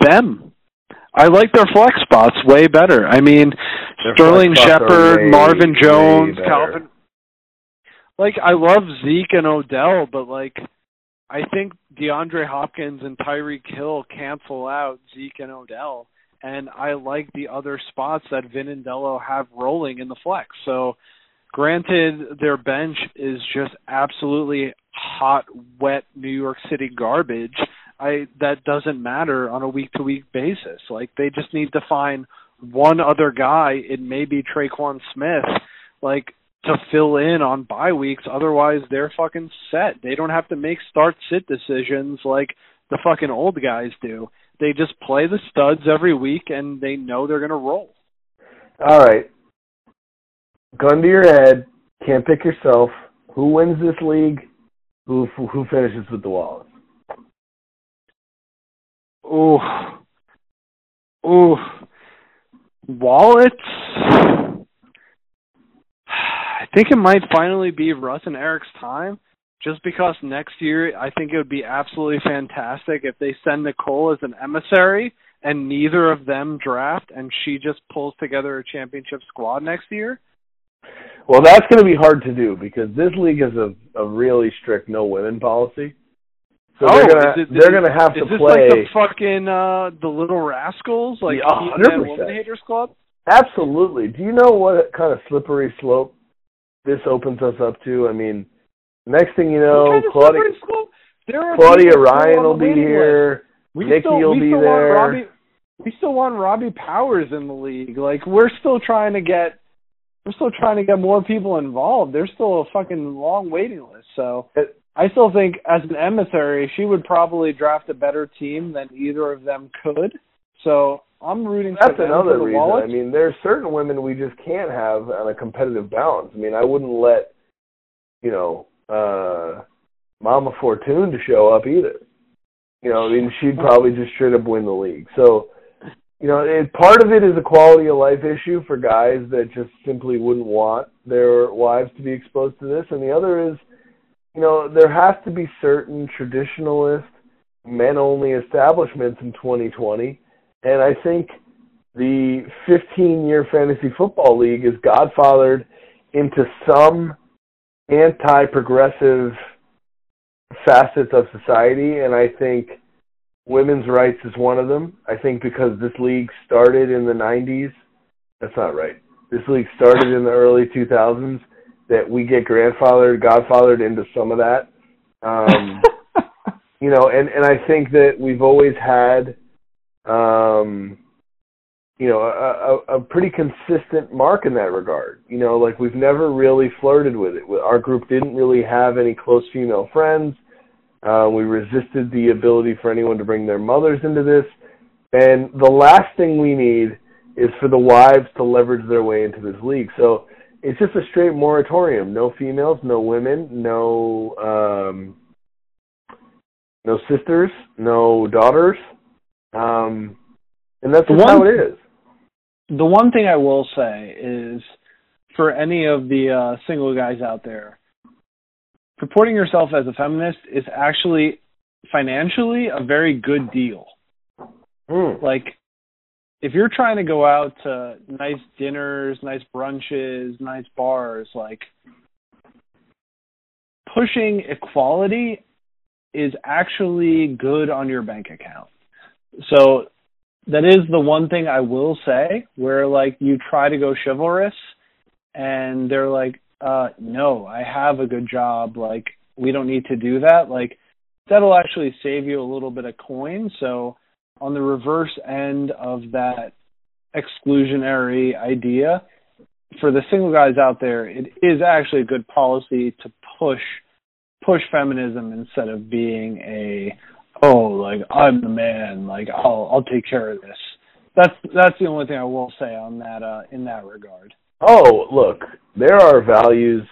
Them. I like their flex spots way better. I mean, Sterling Shepard, Marvin Jones, Calvin. Like, I love Zeke and Odell, but, like, I think DeAndre Hopkins and Tyreek Hill cancel out Zeke and Odell, and I like the other spots that Vindandello have rolling in the flex. So, granted, their bench is just absolutely hot, wet New York City garbage. That doesn't matter on a week-to-week basis. Like, they just need to find one other guy, it may be Traquan Smith, like, to fill in on bye weeks. Otherwise, they're fucking set. They don't have to make start-sit decisions like the fucking old guys do. They just play the studs every week, and they know they're going to roll. All right. Gun to your head. Can't pick yourself. Who wins this league? Who finishes with the Wallace? Ooh. Wallets? I think it might finally be Russ and Eric's time, just because next year I think it would be absolutely fantastic if they send Nicole as an emissary and neither of them draft and she just pulls together a championship squad next year. Well, that's going to be hard to do because this league is a really strict no women policy. So they're gonna have to play. Is this like the fucking the Little Rascals, like the Women Haters Club? Absolutely. Do you know what kind of slippery slope this opens us up to? I mean, next thing you know, Claudia Ryan will be here. Nikki will be there. We still want Robbie Powers in the league. like, we're still trying to get more people involved. There's still a fucking long waiting list. So I still think as an emissary, she would probably draft a better team than either of them could. So I'm rooting for them. That's another reason. Wallet. I mean, there are certain women we just can't have on a competitive balance. I mean, I wouldn't let, Mama Fortune to show up either. I mean, she'd probably just straight up win the league. So, part of it is a quality of life issue for guys that just simply wouldn't want their wives to be exposed to this. And the other is, there has to be certain traditionalist, men-only establishments in 2020, and I think the 15-year fantasy football league is godfathered into some anti-progressive facets of society, and I think women's rights is one of them. I think because this league started in the 90s, that's not right. This league started in the early 2000s. That we get godfathered into some of that. And I think that we've always had, a pretty consistent mark in that regard. Like we've never really flirted with it. Our group didn't really have any close female friends. We resisted the ability for anyone to bring their mothers into this. And the last thing we need is for the wives to leverage their way into this league. So, it's just a straight moratorium. No females, no women, no sisters, no daughters. And that's how it is. The one thing I will say is for any of the single guys out there, purporting yourself as a feminist is actually financially a very good deal. Mm. Like, if you're trying to go out to nice dinners, nice brunches, nice bars, like pushing equality is actually good on your bank account. So that is the one thing I will say where like you try to go chivalrous and they're like, no, I have a good job. Like we don't need to do that. Like that'll actually save you a little bit of coin. So on the reverse end of that exclusionary idea, for the single guys out there, it is actually a good policy to push feminism instead of being a, oh, like, I'm the man, like, I'll take care of this. That's the only thing I will say on that in that regard. Oh, look, there are values,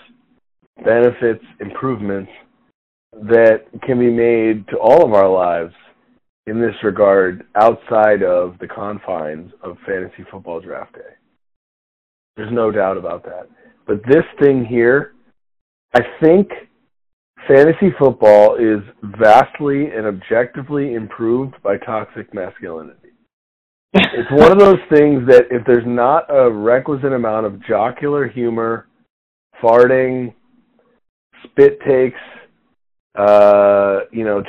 benefits, improvements that can be made to all of our lives in this regard outside of the confines of fantasy football draft day. There's no doubt about that. But this thing here, I think fantasy football is vastly and objectively improved by toxic masculinity. It's one of those things that if there's not a requisite amount of jocular humor, farting, spit takes,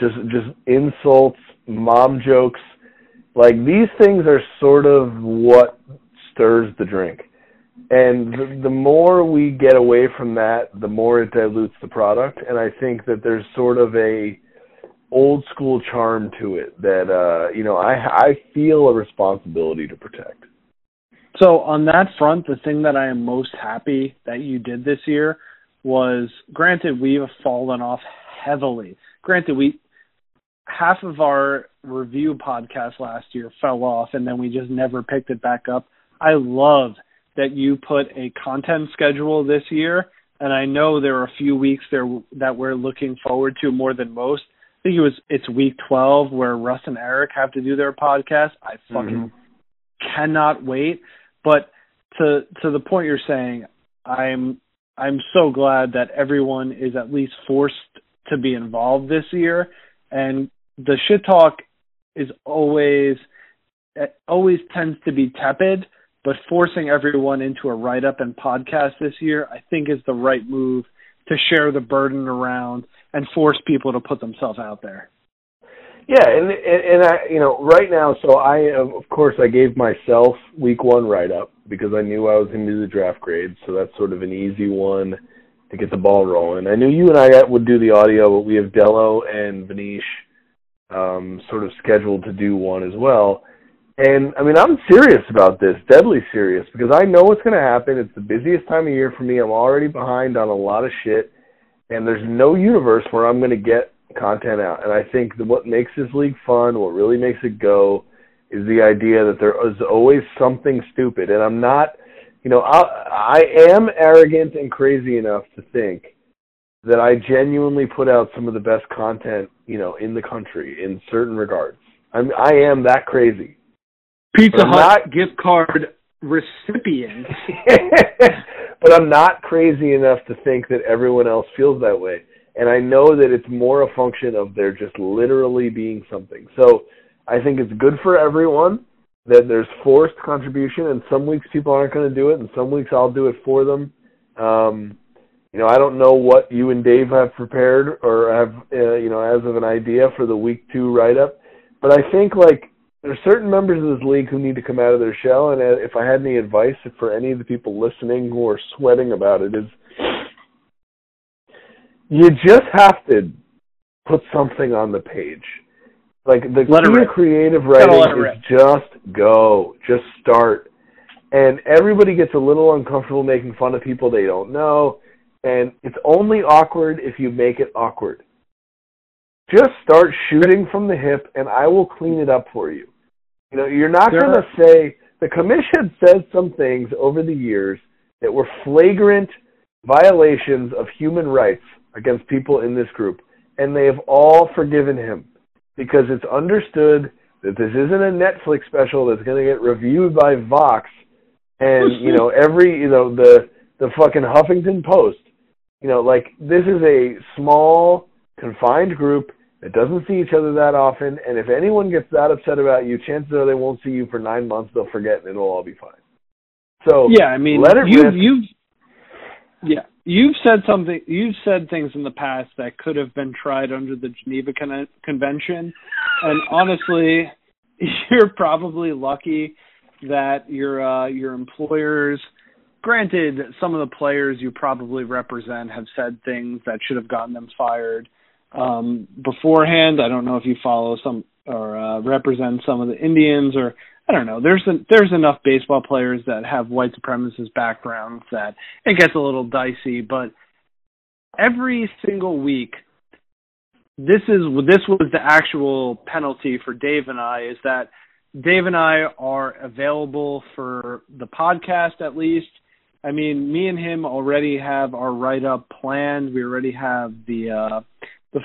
just insults, mom jokes, like these things are sort of what stirs the drink. And the more we get away from that, the more it dilutes the product. And I think that there's sort of a old school charm to it that, I feel a responsibility to protect. So on that front, the thing that I am most happy that you did this year was, granted, we have fallen off heavily. Granted, half of our review podcast last year fell off, and then we just never picked it back up. I love that you put a content schedule this year, and I know there are a few weeks there that we're looking forward to more than most. I think it's week 12 where Russ and Eric have to do their podcast. I fucking cannot wait. But to the point you're saying, I'm so glad that everyone is at least forced to be involved this year. And the shit talk is always tends to be tepid, but forcing everyone into a write-up and podcast this year, I think, is the right move to share the burden around and force people to put themselves out there. Yeah, and I, right now, so I gave myself week one write-up because I knew I was going to do the draft grade, so that's sort of an easy one to get the ball rolling. I knew you and I would do the audio, but we have Dello and Vanish sort of scheduled to do one as well. And, I mean, I'm serious about this, deadly serious, because I know what's going to happen. It's the busiest time of year for me. I'm already behind on a lot of shit, and there's no universe where I'm going to get content out. And I think that what makes this league fun, what really makes it go, is the idea that there is always something stupid. And I'm not, I am arrogant and crazy enough to think that I genuinely put out some of the best content, in the country in certain regards. I am that crazy. Pizza Hut gift card recipient. But I'm not crazy enough to think that everyone else feels that way. And I know that it's more a function of there just literally being something. So I think it's good for everyone that there's forced contribution, and some weeks people aren't going to do it, and some weeks I'll do it for them. I don't know what you and Dave have prepared or have, as of an idea for the week two write-up. But I think, there's certain members of this league who need to come out of their shell, and if I had any advice for any of the people listening who are sweating about it, is you just have to put something on the page. Creative writing is just go. Just start. And everybody gets a little uncomfortable making fun of people they don't know, and it's only awkward if you make it awkward. Just start shooting from the hip, and I will clean it up for you. You're not going to say, the commission said some things over the years that were flagrant violations of human rights against people in this group, and they have all forgiven him because it's understood that this isn't a Netflix special that's going to get reviewed by Vox and, the fucking Huffington Post. This is a small, confined group that doesn't see each other that often, and if anyone gets that upset about you, chances are they won't see you for 9 months. They'll forget, and it'll all be fine. So yeah, I mean, let it rip. You've said something. You've said things in the past that could have been tried under the Geneva Convention, and honestly, you're probably lucky that your employers. Granted, some of the players you probably represent have said things that should have gotten them fired. beforehand. I don't know if you follow some or represent some of the Indians, or I don't know. There's enough baseball players that have white supremacist backgrounds that it gets a little dicey. But every single week, this was the actual penalty for Dave and I, is that Dave and I are available for the podcast at least. I mean, me and him already have our write-up planned. We already have the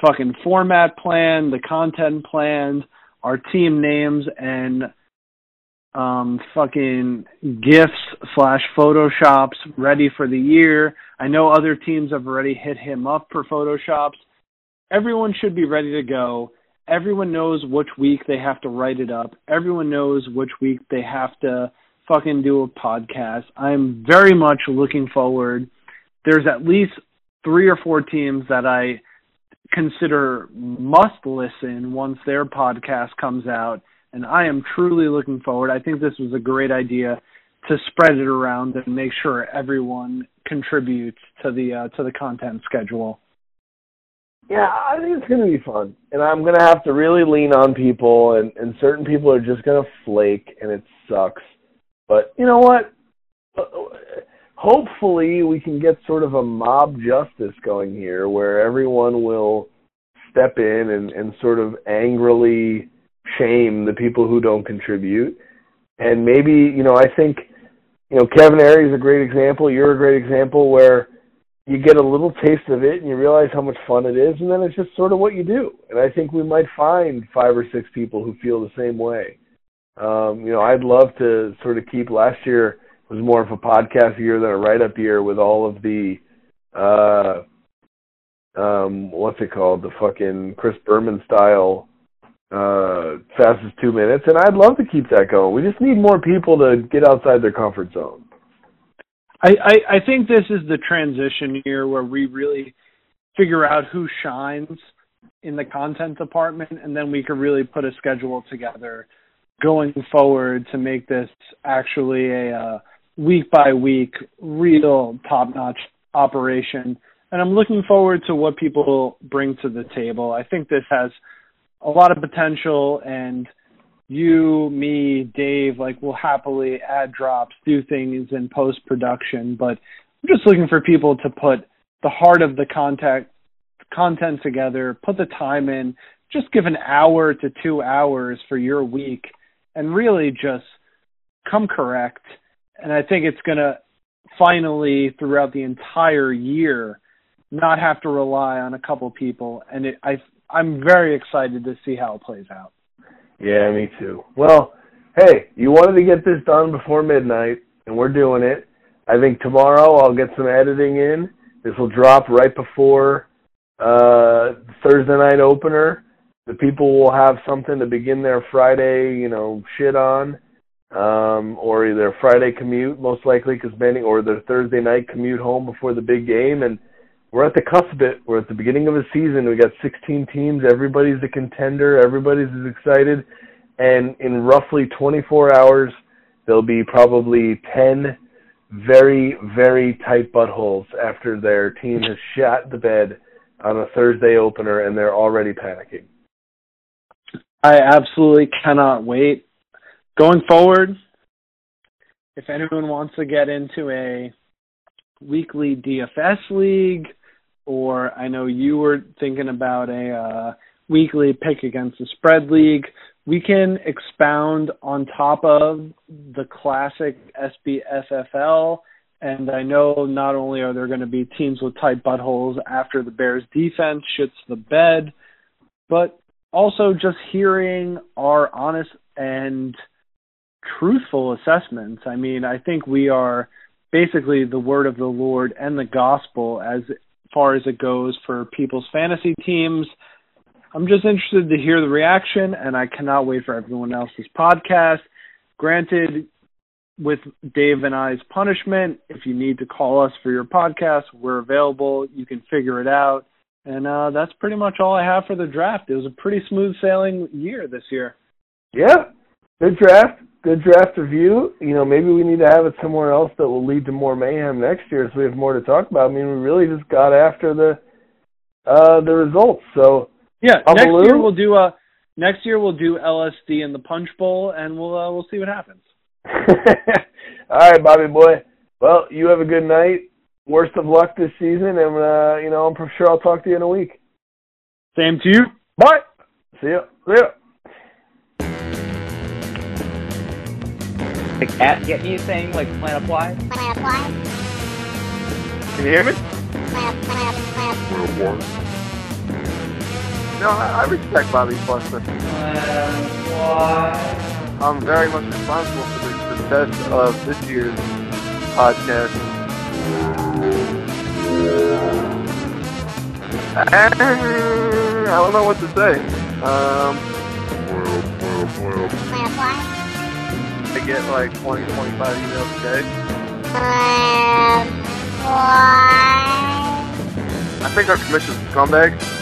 fucking format planned, the content planned, our team names and fucking GIFs/Photoshops ready for the year. I know other teams have already hit him up for Photoshops. Everyone should be ready to go. Everyone knows which week they have to write it up. Everyone knows which week they have to fucking do a podcast. I'm very much looking forward. There's at least 3 or 4 teams that I consider must listen once their podcast comes out, and I am truly looking forward. I think this was a great idea to spread it around and make sure everyone contributes to the content schedule. Yeah, I think it's going to be fun, and I'm going to have to really lean on people, and certain people are just going to flake, and it sucks. But you know what? Hopefully we can get sort of a mob justice going here where everyone will step in and sort of angrily shame the people who don't contribute. And maybe, you know, I think, you know, Kevin Aries is a great example. You're a great example where you get a little taste of it and you realize how much fun it is, and then it's just sort of what you do. And I think we might find 5 or 6 people who feel the same way. You know, I'd love to sort of keep last year was more of a podcast year than a write-up year with all of the, what's it called, the fucking Chris Berman style fastest 2 minutes, and I'd love to keep that going. We just need more people to get outside their comfort zone. I think this is the transition year where we really figure out who shines in the content department, and then we can really put a schedule together going forward to make this actually a week-by-week, real top-notch operation. And I'm looking forward to what people bring to the table. I think this has a lot of potential, and you, me, Dave, like, will happily add drops, do things in post-production. But I'm just looking for people to put the heart of the content together, put the time in, just give an hour to 2 hours for your week, and really just come correct. And I think it's going to finally, throughout the entire year, not have to rely on a couple people. And I'm very excited to see how it plays out. Yeah, me too. Well, hey, you wanted to get this done before midnight, and we're doing it. I think tomorrow I'll get some editing in. This will drop right before Thursday night opener. The people will have something to begin their Friday, you know, shit on, or their Friday commute, most likely, or their Thursday night commute home before the big game. And we're at the cusp of it. We're at the beginning of a season. We got 16 teams. Everybody's a contender. Everybody's as excited. And in roughly 24 hours, there'll be probably 10 very, very tight buttholes after their team has shot the bed on a Thursday opener, and they're already panicking. I absolutely cannot wait. Going forward, if anyone wants to get into a weekly DFS league, or I know you were thinking about a weekly pick against the spread league, we can expound on top of the classic SBFFL. And I know not only are there going to be teams with tight buttholes after the Bears defense shits the bed, but also just hearing our honest and truthful assessments. I mean, I think we are basically the word of the Lord and the gospel as far as it goes for people's fantasy teams. I'm just interested to hear the reaction, and I cannot wait for everyone else's podcast. Granted, with Dave and I's punishment, if you need to call us for your podcast, we're available. You can figure it out. And that's pretty much all I have for the draft. It was a pretty smooth sailing year this year. Yeah, good draft review. You know, maybe we need to have it somewhere else that will lead to more mayhem next year so we have more to talk about. I mean, we really just got after the the results. So yeah, next year we'll do LSD in the Punch Bowl, and we'll see what happens. All right, Bobby boy. Well, you have a good night. Worst of luck this season, and I'm sure I'll talk to you in a week. Same to you. Bye. See ya. See ya. Like at get me saying like plan apply. Plan apply. Can you hear me? No, I respect Bobby Foster. I'm very much responsible for the success of this year's podcast. I don't know what to say. I get like 20, 25 emails a day. I think our commission's scumbags.